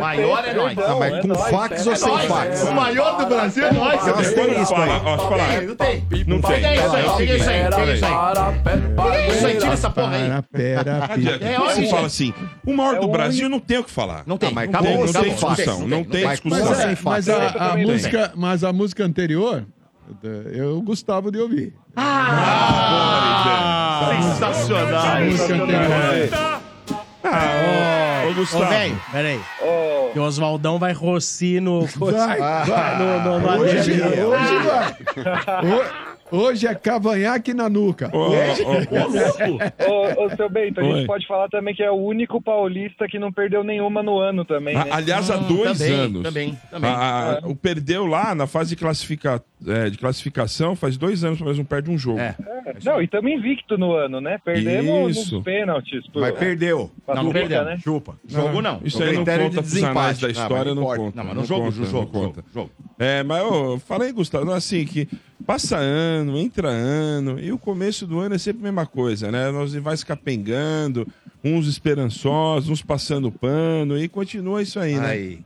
Maior é nós. Ah, mas com fax ou sem fax? O maior do Brasil é nós. Nós temos isso aí. Não tem. Não tem. Pega isso aí. Pega isso aí. Tira essa porra aí. Você fala assim, o maior do Brasil não tem o que falar. Não tem. Não tem discussão. Não tem discussão. Mas a música anterior... eu gostava de ouvir. Sensacional! A música anterior. Ô, Gustavo. Peraí. Que o Oswaldão vai rossir no... Vai. Hoje vai. Hoje é cavanhaque na nuca. Ô, seu Bento, a gente pode falar também que é o único paulista que não perdeu nenhuma no ano também, né? Aliás, há 2 anos. Também. O perdeu lá na fase de classificação, faz 2 anos, mas não perde um jogo. Não, e estamos invicto no ano, né? Perdemos nos pênaltis. Mas perdeu. Não perdeu, né? Chupa. Jogo não. Isso aí não conta pros anais da história, não conta. Não, mas no jogo conta. Mas eu falei, Gustavo, assim, que passa ano, entra ano, e o começo do ano é sempre a mesma coisa, né? Nós vai escapengando, uns esperançosos, uns passando pano, e continua isso aí, né?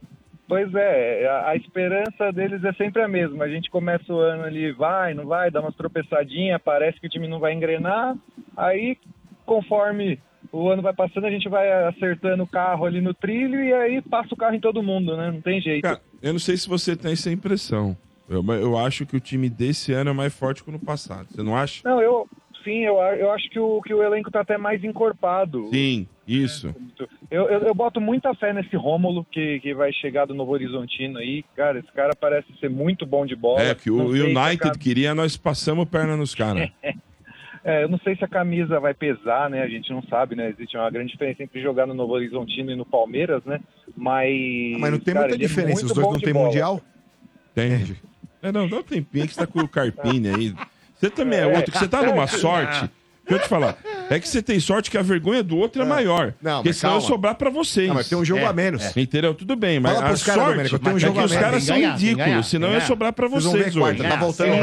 Pois é, a esperança deles é sempre a mesma. A gente começa o ano ali, vai, não vai, dá umas tropeçadinhas, parece que o time não vai engrenar, aí conforme o ano vai passando, a gente vai acertando o carro ali no trilho, e aí passa o carro em todo mundo, né? Não tem jeito. Cara, eu não sei se você tem essa impressão. Eu acho que o time desse ano é mais forte que o no passado. Você não acha? Não, eu acho que o elenco tá até mais encorpado. Sim, isso. Eu boto muita fé nesse Rômulo que vai chegar do Novo Horizontino aí. Cara, esse cara parece ser muito bom de bola. É, que o United queria, nós passamos perna nos caras. Eu não sei se a camisa vai pesar, né? A gente não sabe, né? Existe uma grande diferença entre jogar no Novo Horizontino e no Palmeiras, né? Mas não tem muita diferença. Os dois não tem mundial? Tem. Não, dá um tempinho que você tá com o Carpini aí. Você também é outro, que você tá numa sorte. Deixa eu te falar. É que você tem sorte que a vergonha do outro é maior. Não, porque senão vai sobrar pra vocês. Não, mas tem um jogo a menos. Entendeu? Tudo bem, mas a sorte é que os caras são ridículos. Senão ia sobrar pra vocês hoje. Tá voltando.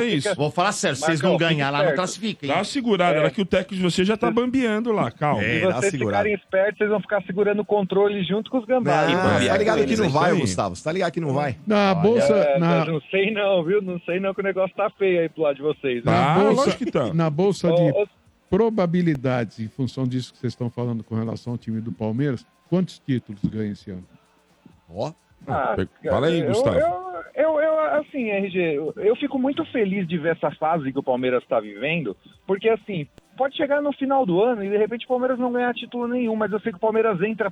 É isso. Vou falar sério, se vocês não ganhar lá, não classifiquem. Dá uma segurada, que o técnico de vocês já tá bambeando lá, calma. Se vocês ficarem espertos, vocês vão ficar segurando o controle junto com os gambás. Tá ligado que não vai, Gustavo? Você tá ligado que não vai? Na bolsa... Não sei não, viu? Não sei não que o negócio tá feio aí pro lado de vocês. Na bolsa de... probabilidades, em função disso que vocês estão falando com relação ao time do Palmeiras, quantos títulos ganha esse ano? Ó, fala aí, Gustavo. Assim, RG, eu fico muito feliz de ver essa fase que o Palmeiras está vivendo, porque assim, pode chegar no final do ano e de repente o Palmeiras não ganhar título nenhum, mas eu sei que o Palmeiras entra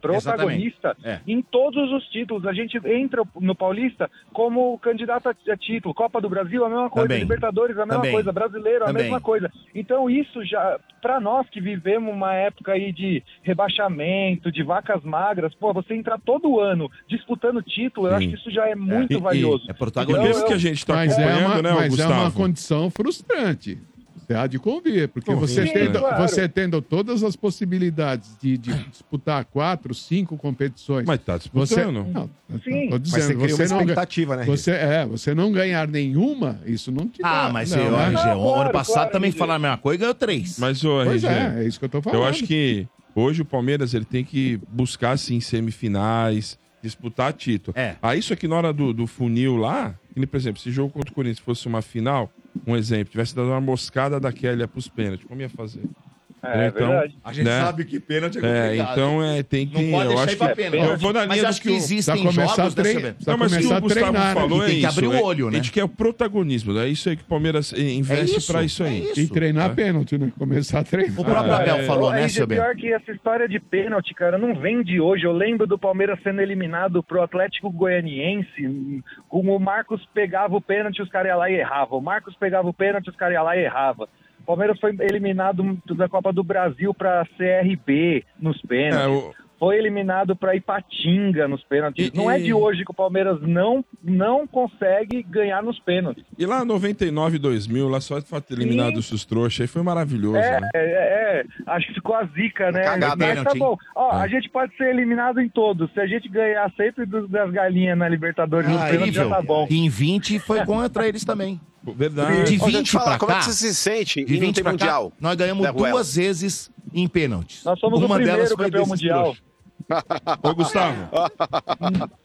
protagonista em todos os títulos. A gente entra no Paulista como candidato a título. Copa do Brasil, a mesma coisa. Também. Libertadores, a mesma coisa. Brasileiro, a mesma coisa. Então isso já, pra nós que vivemos uma época aí de rebaixamento, de vacas magras, pô, você entrar todo ano disputando título, eu acho que isso já é muito valioso. É protagonista. Então, que a gente tá acompanhando, né, Gustavo? Mas é uma condição frustrante. Há de convir, porque você tendo todas as possibilidades de disputar 4, 5 competições. Mas tá disputando. Tô dizendo, mas você cria uma expectativa, né? Você não ganhar nenhuma, isso não te dá. Mas não, RG, ano passado também falaram a mesma coisa e ganhou 3. Mas, RG, é isso que eu tô falando. Eu acho que hoje o Palmeiras ele tem que buscar, assim, semifinais, disputar título. Aí isso aqui na hora do funil lá, por exemplo, se jogo contra o Corinthians fosse uma final... Um exemplo, tivesse dado uma moscada daquela pros pênaltis, como ia fazer? Então, verdade. A gente sabe que pênalti é complicado. Então tem que... Não pode deixar ir pra pênalti. Mas acho que existem jogos dessa... Não, mas o que o Gustavo falou é isso. Tem que abrir o olho, né? A gente quer o protagonismo. É isso aí que o Palmeiras investe pra isso aí. E treinar pênalti, né? Começar a treinar. O próprio Abel falou, né, seu bem? Pior que essa história de pênalti, cara, não vem de hoje. Eu lembro do Palmeiras sendo eliminado pro Atlético Goianiense, como o Marcos pegava o pênalti, os caras iam lá e erravam. O Marcos pegava o pênalti, os caras iam lá e erravam. O Palmeiras foi eliminado da Copa do Brasil para CRB nos pênaltis. Foi eliminado para Ipatinga nos pênaltis. Não é de hoje que o Palmeiras não consegue ganhar nos pênaltis. E lá 99, 2000, lá só ter eliminado esses trouxas aí foi maravilhoso. Né? Acho que ficou a zica, né? Mas tá bom. A gente pode ser eliminado em todos. Se a gente ganhar sempre das galinhas na Libertadores nos pênaltis, já tá bom. Em 20 foi contra eles também. Verdade. De 20 para cá... Como é que você se sente de 20 para cá, nós ganhamos duas vezes em pênaltis. Nós somos uma o primeiro campeão mundial. Ô, Gustavo,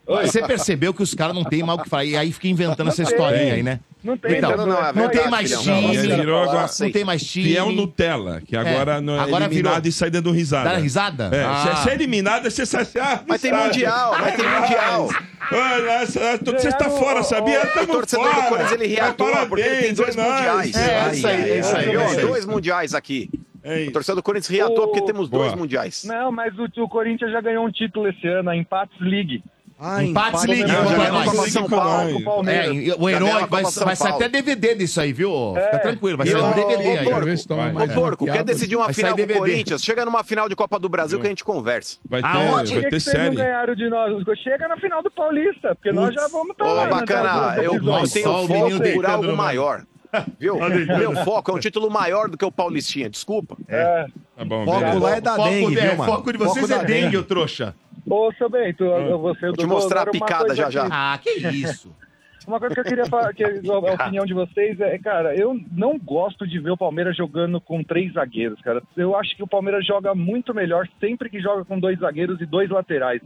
você percebeu que os caras não tem mal o que falar, e aí fica inventando essa historinha aí, né? Não tem, então, não tem mais time. Não tem mais time. E é o Nutella, que agora não é agora eliminado virou. E sai dando risada. Dá risada? É, se é eliminado, você sai... Mas tem mundial, Você está fora, sabia? O torcedor do Corinthians, ele reatou, porque tem dois mundiais. É isso aí. Dois mundiais aqui. É, a torcida do Corinthians reatou porque temos dois mundiais. Não, mas o Corinthians já ganhou um título esse ano, a Empates League. Empates League. O herói vai sair até DVD disso aí, viu? Fica tranquilo, vai sair um DVD aí. Ô, Porco, quer decidir uma final do Corinthians? Chega numa final de Copa do Brasil que a gente conversa. Aonde? Por que vocês não ganharam de nós? Chega na final do Paulista, porque nós já vamos estar lá. Bacana, eu tenho foco por algo maior. Viu? Meu foco é um título maior do que o Paulistinha, desculpa. Tá bom, foco lá é da dengue, viu, mano? O foco de vocês é dengue, ô trouxa. Ô, seu Bento, vou te mostrar a picada já já. Ah, que isso. Uma coisa que eu queria falar, que a opinião de vocês é, cara, eu não gosto de ver o Palmeiras jogando com 3 zagueiros, cara. Eu acho que o Palmeiras joga muito melhor sempre que joga com 2 zagueiros e 2 laterais.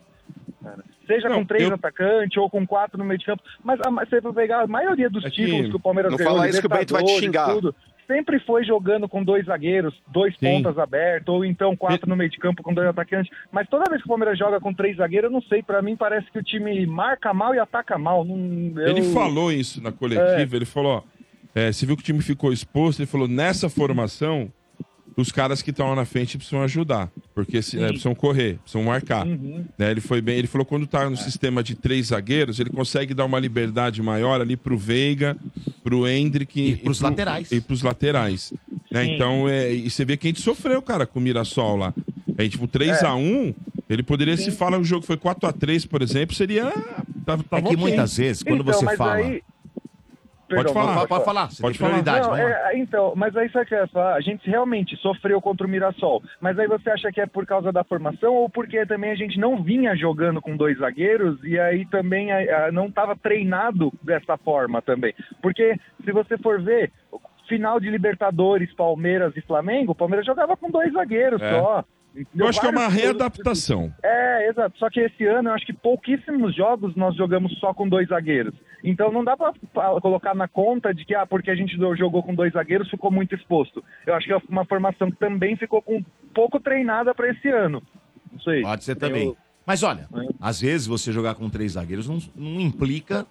Cara. Seja com 3 atacantes ou com 4 no meio de campo, mas você vai pegar a maioria dos títulos que o Palmeiras ganhou, não fala isso que o Bento vai te xingar. Tudo, sempre foi jogando com 2 zagueiros, 2 pontas abertos, ou então 4 no meio de campo com 2 atacantes, mas toda vez que o Palmeiras joga com 3 zagueiros, eu não sei, pra mim parece que o time marca mal e ataca mal. Ele falou isso na coletiva, ele falou, você viu que o time ficou exposto, ele falou, nessa formação, os caras que estão lá na frente precisam ajudar, porque precisam correr, precisam marcar. Uhum. Né, ele foi bem, ele falou que quando está no sistema de 3 zagueiros, ele consegue dar uma liberdade maior ali pro Veiga, pro Hendrick e pros laterais. E pros laterais. Né, então, e você vê que a gente sofreu, cara, com o Mirassol lá. Aí, tipo, 3x1, ele poderia se falar que o jogo foi 4x3, por exemplo, seria... Tá que muitas vezes, quando então, você fala... Perdão, pode falar. Pode falar. Não, então, mas aí sabe o que eu ia falar? A gente realmente sofreu contra o Mirassol, mas aí você acha que é por causa da formação ou porque também a gente não vinha jogando com 2 zagueiros e aí também não estava treinado dessa forma também? Porque se você for ver, final de Libertadores, Palmeiras e Flamengo, o Palmeiras jogava com 2 zagueiros só. Eu acho que é uma readaptação. Exato. Só que esse ano, eu acho que pouquíssimos jogos nós jogamos só com 2 zagueiros. Então não dá pra colocar na conta de que, porque a gente jogou com 2 zagueiros, ficou muito exposto. Eu acho que é uma formação que também ficou um pouco treinada pra esse ano. Não sei. Pode ser também. Mas olha, às vezes você jogar com 3 zagueiros não implica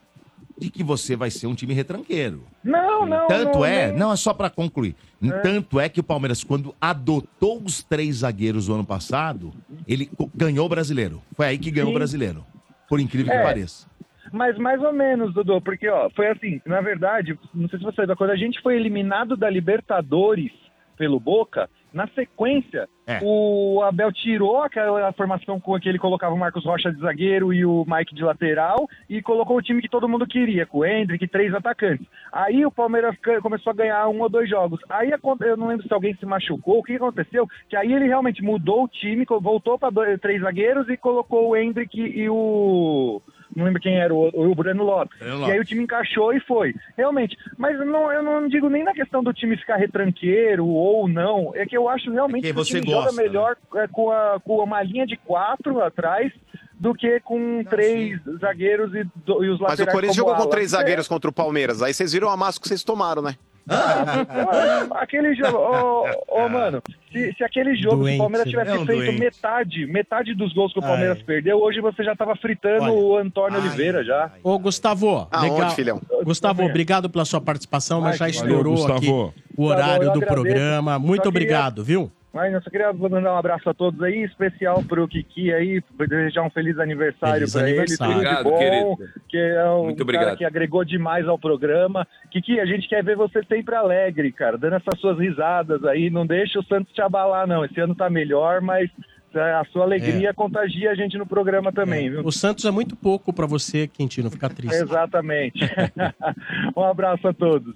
de que você vai ser um time retranqueiro. Não. Não é só pra concluir. Tanto é que o Palmeiras, quando adotou os 3 zagueiros no ano passado, ele ganhou o brasileiro. Foi aí que ganhou o brasileiro. Por incrível que pareça. Mas mais ou menos, Dudu, porque foi assim, na verdade, não sei se você sabe, quando a gente foi eliminado da Libertadores pelo Boca, na sequência, o Abel tirou aquela formação com que ele colocava o Marcos Rocha de zagueiro e o Mike de lateral e colocou o time que todo mundo queria, com o Hendrick, 3 atacantes. Aí o Palmeiras começou a ganhar 1 ou 2 jogos. Aí eu não lembro se alguém se machucou, o que aconteceu? Que aí ele realmente mudou o time, voltou para 3 zagueiros e colocou o Hendrick e o... Não lembro quem era, o Breno Lopes. E aí o time encaixou e foi. Realmente. Mas eu não digo nem na questão do time ficar retranqueiro ou não. É que eu acho realmente que o time gosta, joga melhor com uma linha de 4 atrás do que com 3 zagueiros e os laterais. Mas o Corinthians jogou com 3 zagueiros contra o Palmeiras. Aí vocês viram a massa que vocês tomaram, né? Aquele jogo, mano, se aquele jogo que o Palmeiras tivesse feito metade dos gols que o Palmeiras perdeu, hoje você já tava fritando o Antônio Oliveira já. Ô, Gustavo, legal. Filhão? Gustavo, obrigado pela sua participação, mas já estourou aqui o horário do programa. Muito obrigado, viu? Mas eu só queria mandar um abraço a todos aí, especial pro Kiki aí, desejar um feliz aniversário pra ele, tudo de bom, querido. Que é muito cara obrigado. Que agregou demais ao programa. Kiki, a gente quer ver você sempre alegre, cara, dando essas suas risadas aí, não deixa o Santos te abalar não, esse ano tá melhor, mas a sua alegria contagia a gente no programa também, viu? O Santos é muito pouco pra você, Quintino, ficar triste. Exatamente. Um abraço a todos.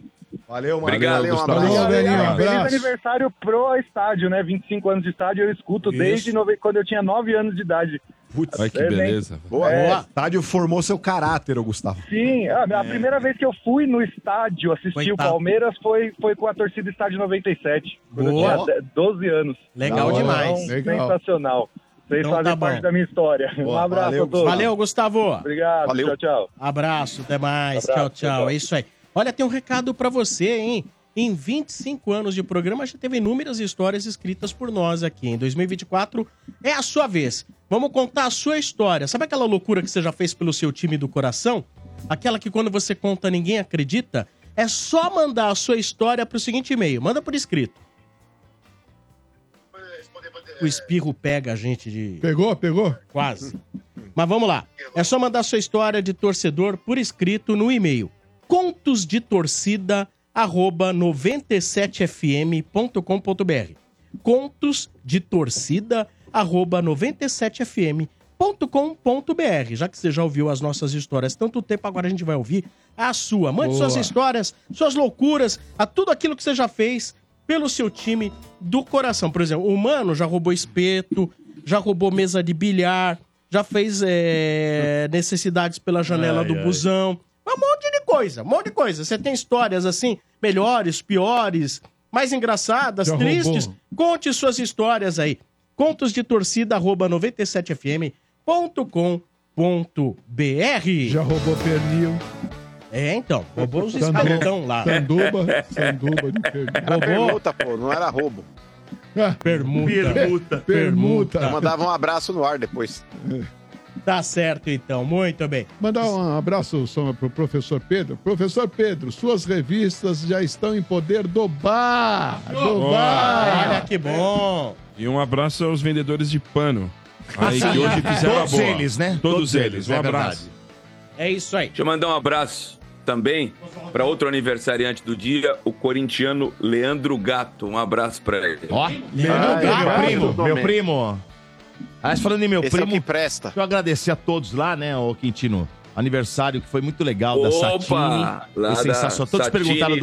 Valeu, mano. Obrigado, um abraço. Feliz aniversário pro estádio, né? 25 anos de estádio, eu escuto desde quando eu tinha 9 anos de idade. Putz, olha que beleza. Boa, boa. O estádio formou seu caráter, Gustavo. Sim, a primeira vez que eu fui no estádio assistir o Palmeiras foi com a torcida Estádio 97. Boa. Eu tinha 12 anos. Legal demais. Legal. Sensacional. Vocês então fazem parte da minha história. Boa, um abraço a todos. Valeu, Gustavo. Obrigado, tchau, tchau. Abraço, até mais, abraço, tchau. É isso aí. Olha, tem um recado pra você, hein? Em 25 anos de programa, já teve inúmeras histórias escritas por nós aqui. Em 2024, é a sua vez. Vamos contar a sua história. Sabe aquela loucura que você já fez pelo seu time do coração? Aquela que quando você conta, ninguém acredita? É só mandar a sua história pro seguinte e-mail. Manda por escrito. O espirro pega a gente de... Pegou? Quase. Mas vamos lá. É só mandar a sua história de torcedor por escrito no e-mail. contosdetorcida@97fm.com.br contosdetorcida@97fm.com.br. Já que você já ouviu as nossas histórias tanto tempo, agora a gente vai ouvir a sua. Mande suas histórias, suas loucuras, a tudo aquilo que você já fez pelo seu time do coração. Por exemplo, o Mano já roubou espeto, já roubou mesa de bilhar, já fez necessidades pela janela busão. Um monte de coisa, Você tem histórias assim, melhores, piores, mais engraçadas, já tristes. Roubou. Conte suas histórias aí. contosdetorcida@97fm.com.br. Já roubou pernil. É, então. Roubou os escalotão lá. Sanduba de pernil. Era permuta, pô. Não era roubo. Permuta. Mandava um abraço no ar depois. Tá certo, então. Muito bem. Mandar um abraço para o professor Pedro. Professor Pedro, suas revistas já estão em poder do bar. Do bar. Olha que bom. E um abraço aos vendedores de pano. Aí que hoje fizeram a boa. Todos eles, né? Todos eles. Um abraço. É isso aí. Deixa eu mandar um abraço também para outro aniversariante do dia, o corintiano Leandro Gato. Um abraço para ele. Ó, Leandro Gato, meu primo. Aliás, falando em meu primo, aqui presta. Deixa eu agradecer a todos lá, né, ô Quintino? Aniversário que foi muito legal da Satine. Sensacional. Todos perguntaram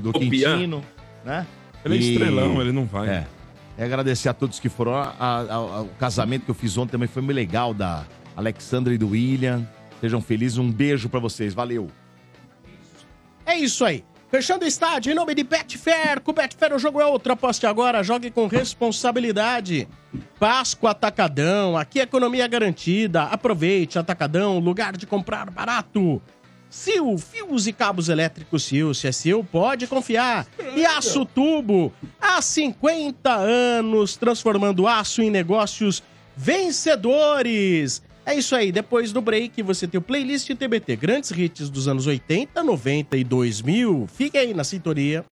do Quintino, né? Ele é estrelão, ele não vai. É agradecer a todos que foram. O casamento que eu fiz ontem também foi muito legal, da Alexandra e do William. Sejam felizes, um beijo pra vocês, valeu. É isso aí. Fechando o estádio, em nome de Betfair. Com Betfair o jogo é outro. Aposte agora, jogue com responsabilidade. Páscoa Atacadão, aqui economia garantida. Aproveite, Atacadão, lugar de comprar barato. Sil, fios e cabos elétricos Sil. Se é Sil, pode confiar. E Aço Tubo, há 50 anos, transformando aço em negócios vencedores. É isso aí, depois do break você tem o playlist TBT, grandes hits dos anos 80, 90 e 2000. Fique aí na sintonia.